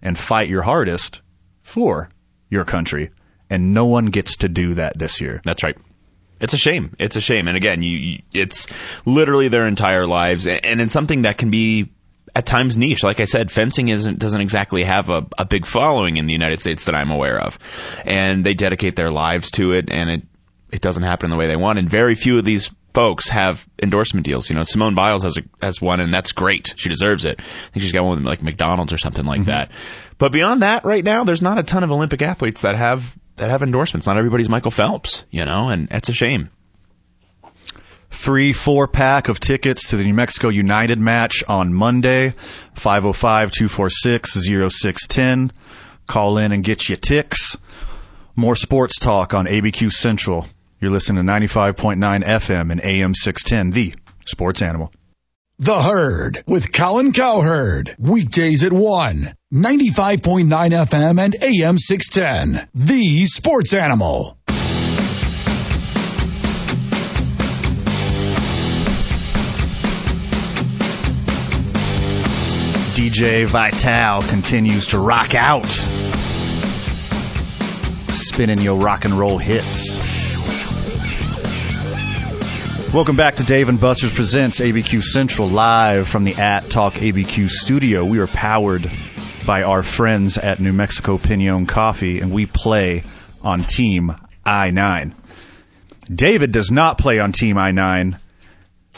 and fight your hardest for your country. And no one gets to do that this year. That's right. It's a shame. It's a shame. And again, it's literally their entire lives. And it's something that can be, at times, niche. Like I said, fencing doesn't exactly have a big following in the United States that I'm aware of. And they dedicate their lives to it, and it doesn't happen in the way they want. And very few of these folks have endorsement deals. You know, Simone Biles has one, and that's great. She deserves it. I think she's got one with, like, McDonald's or something like that. But beyond that, right now, there's not a ton of Olympic athletes that have endorsements. Not everybody's Michael Phelps, you know, and that's a shame. 3 4-pack of tickets to the New Mexico United match on Monday, 505-246-0610. Call in and get your ticks. More sports talk on ABQ Central. You're listening to 95.9 FM and AM 610, the Sports Animal. The Herd with Colin Cowherd. Weekdays at 1, 95.9 FM and AM 610. The Sports Animal. DJ Vital continues to rock out, spinning your rock and roll hits. Welcome back to Dave and Buster's Presents ABQ Central, live from the @Talk ABQ studio. We are powered by our friends at New Mexico Pinon Coffee, and we play on Team I-9. David does not play on Team I-9,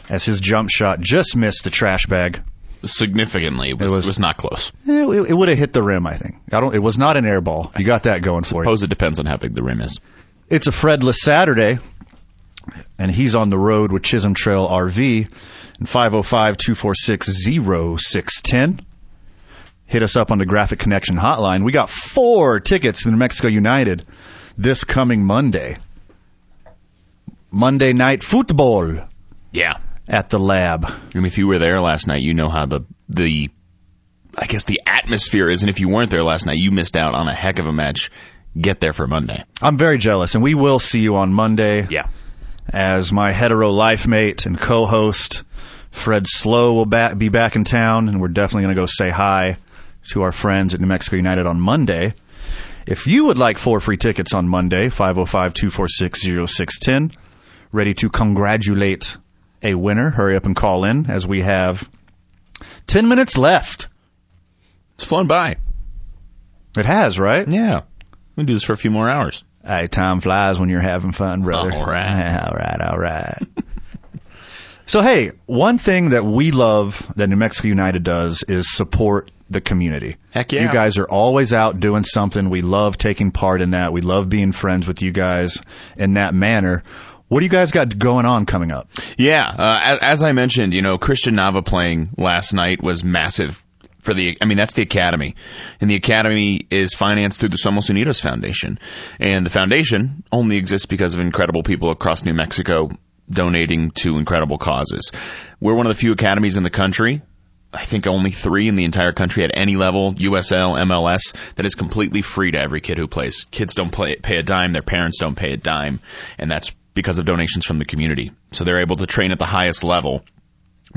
as his jump shot just missed the trash bag. Significantly. It was not close. It would have hit the rim, I think. It was not an air ball. You got that going for you. I suppose it depends on how big the rim is. It's a Fredless Saturday. And he's on the road with Chisholm Trail RV. And 505-246-0610. Hit us up on the Graphic Connection hotline. We got 4 tickets to New Mexico United this coming Monday. Monday night football. Yeah. At the lab. I mean, if you were there last night, you know how the I guess the atmosphere is. And if you weren't there last night, you missed out on a heck of a match. Get there for Monday. I'm very jealous. And we will see you on Monday. Yeah. As my hetero life mate and co-host, Fred Slow, will be back in town, and we're definitely going to go say hi to our friends at New Mexico United on Monday. If you would like 4 free tickets on Monday, 505-246-0610, ready to congratulate a winner, hurry up and call in, as we have 10 minutes left. It's flown by. It has, right? Yeah. We'll do this for a few more hours. Hey, time flies when you're having fun, brother. All right. So, hey, one thing that we love that New Mexico United does is support the community. Heck yeah. You guys are always out doing something. We love taking part in that. We love being friends with you guys in that manner. What do you guys got going on coming up? Yeah. As I mentioned, you know, Christian Nava playing last night was massive. That's the academy, and the academy is financed through the Somos Unidos Foundation, and the foundation only exists because of incredible people across New Mexico donating to incredible causes. We're one of the few academies in the country I think only three in the entire country at any level, USL, MLS, that is completely free to every kid who plays. Kids don't pay a dime. Their parents don't pay a dime. And that's because of donations from the community. So they're able to train at the highest level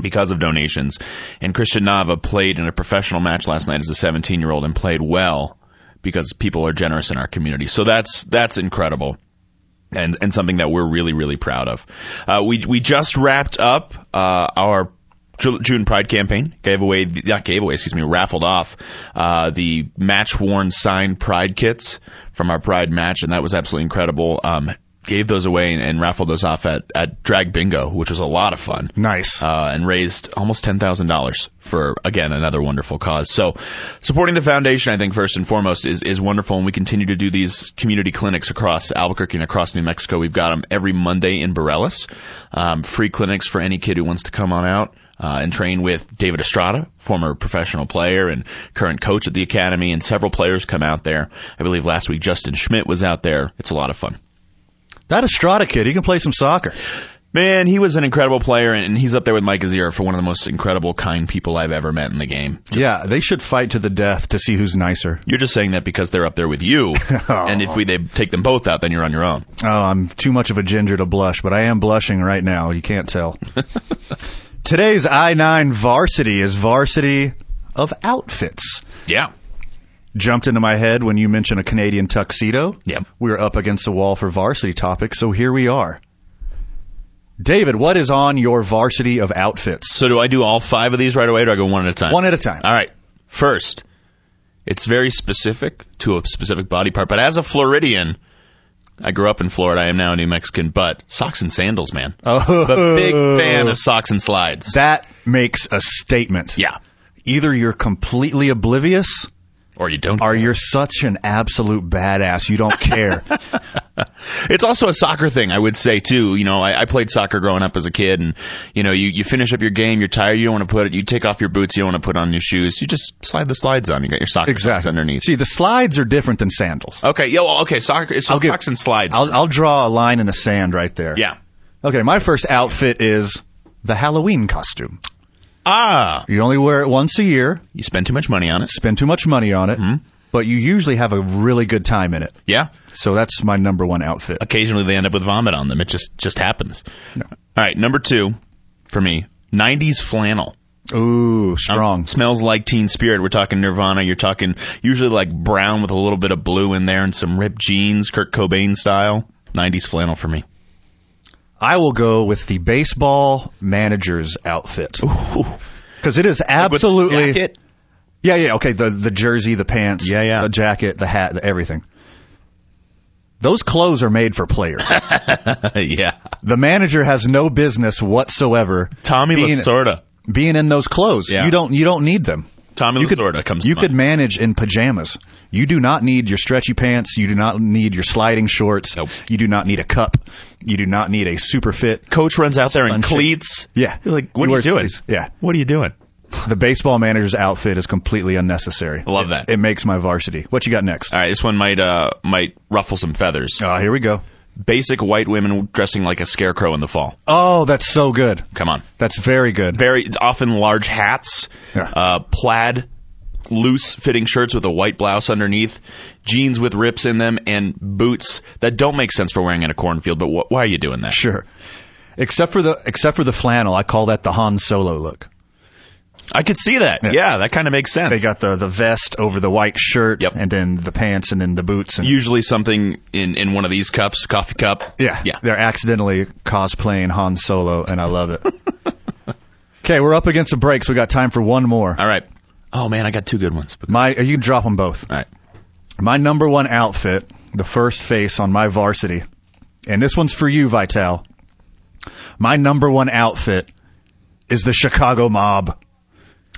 because of donations. And Christian Nava played in a professional match last night as a 17-year-old and played well because people are generous in our community. So that's incredible. And something that we're really, really proud of. We just wrapped up our June Pride campaign. Raffled off the match-worn signed Pride kits from our Pride match, and that was absolutely incredible. Gave those away and raffled those off at Drag Bingo, which was a lot of fun. Nice. And raised almost $10,000 for, again, another wonderful cause. So supporting the foundation, I think, first and foremost, is wonderful. And we continue to do these community clinics across Albuquerque and across New Mexico. We've got them every Monday in Borellas. Free clinics for any kid who wants to come on out and train with David Estrada, former professional player and current coach at the academy. And several players come out there. I believe last week Justin Schmidt was out there. It's a lot of fun. That Estrada kid, he can play some soccer. Man, he was an incredible player, and he's up there with Mike Azira for one of the most incredible, kind people I've ever met in the game. Yeah, they should fight to the death to see who's nicer. You're just saying that because they're up there with you, and if they take them both out, then you're on your own. Oh, I'm too much of a ginger to blush, but I am blushing right now. You can't tell. Today's I-9 varsity is varsity of outfits. Yeah. Jumped into my head when you mentioned a Canadian tuxedo. Yep. We were up against the wall for varsity topics, so here we are. David, what is on your varsity of outfits? So do I do all five of these right away, or do I go one at a time? One at a time. All right. First, it's very specific to a specific body part, but as a Floridian, I grew up in Florida. I am now a New Mexican, but socks and sandals, man. Oh. A big fan of socks and slides. That makes a statement. Yeah. Either you're completely oblivious, or you don't care. Or you're such an absolute badass. You don't care. It's also a soccer thing, I would say, too. You know, I played soccer growing up as a kid. And, you know, you finish up your game. You're tired. You don't want to put it. You take off your boots. You don't want to put on your shoes. You just slide the slides on. You got your socks underneath. See, the slides are different than sandals. Okay. Socks and slides. I'll draw a line in the sand right there. Yeah. Okay. My first outfit is the Halloween costume. Ah. You only wear it once a year. You spend too much money on it. Mm-hmm. But you usually have a really good time in it. Yeah. So that's my number one outfit. Occasionally they end up with vomit on them. It just happens. No. All right. Number two for me, 90s flannel. Ooh, strong. Smells like Teen Spirit. We're talking Nirvana. You're talking usually like brown with a little bit of blue in there and some ripped jeans, Kurt Cobain style. 90s flannel for me. I will go with the baseball manager's outfit. Because it is absolutely... Like jacket? Yeah, yeah, okay. The jersey, the pants, the jacket, the hat, everything. Those clothes are made for players. Yeah. The manager has no business whatsoever. Tommy Lasorda. Being in those clothes. Yeah. You don't need them. Tommy Lasorda comes to mind. You could manage in pajamas. You do not need your stretchy pants. You do not need your sliding shorts. Nope. You do not need a cup. You do not need a super fit. Coach runs out there in cleats. Yeah. You're like, what are you doing? Yeah. What are you doing? The baseball manager's outfit is completely unnecessary. I love that. It makes my varsity. What you got next? All right. This one might ruffle some feathers. Here we go. Basic white women dressing like a scarecrow in the fall. Oh, that's so good. Come on. That's very good. Very often large hats, plaid, loose-fitting shirts with a white blouse underneath, jeans with rips in them, and boots that don't make sense for wearing in a cornfield, but why are you doing that? Sure. Except for the flannel, I call that the Han Solo look. I could see that. Yeah, that kind of makes sense. They got the vest over the white shirt, and then the pants, and then the boots. And usually something in one of these cups, coffee cup. Yeah. They're accidentally cosplaying Han Solo, and I love it. Okay, we're up against a break, so we got time for one more. All right. Oh, man, I got two good ones. You can drop them both. All right. My number one outfit, the first face on my varsity, and this one's for you, Vital. My number one outfit is the Chicago Mob.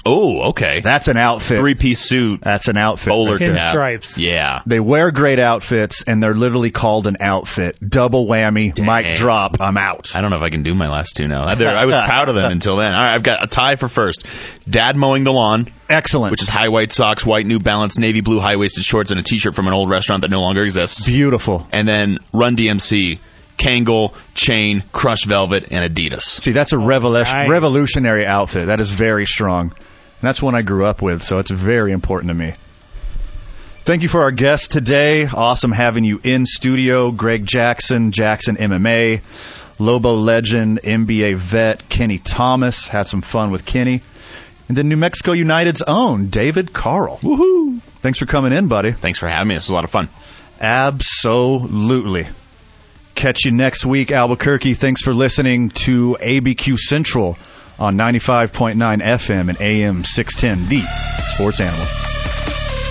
Oh, okay. That's an outfit. Three-piece suit. That's an outfit. Bowler cap. Stripes. Yeah. They wear great outfits, and they're literally called an outfit. Double whammy. Dang. Mic drop. I'm out. I don't know if I can do my last two now. I was proud of them until then. All right, I've got a tie for first. Dad mowing the lawn. Excellent. Which is high white socks, white New Balance, navy blue high-waisted shorts, and a T-shirt from an old restaurant that no longer exists. Beautiful. And then Run DMC. Kangol, chain, crushed velvet, and Adidas. See, that's a revolutionary outfit. That is very strong. that's one I grew up with, so it's very important to me. Thank you for our guest today. Awesome having you in studio. Greg Jackson, Jackson MMA, Lobo legend, NBA vet, Kenny Thomas. Had some fun with Kenny. And then New Mexico United's own David Carl. Woohoo! Thanks for coming in, buddy. Thanks for having me. This was a lot of fun. Absolutely. Catch you next week, Albuquerque. Thanks for listening to ABQ Central on 95.9 FM and AM 610, the Sports Animal.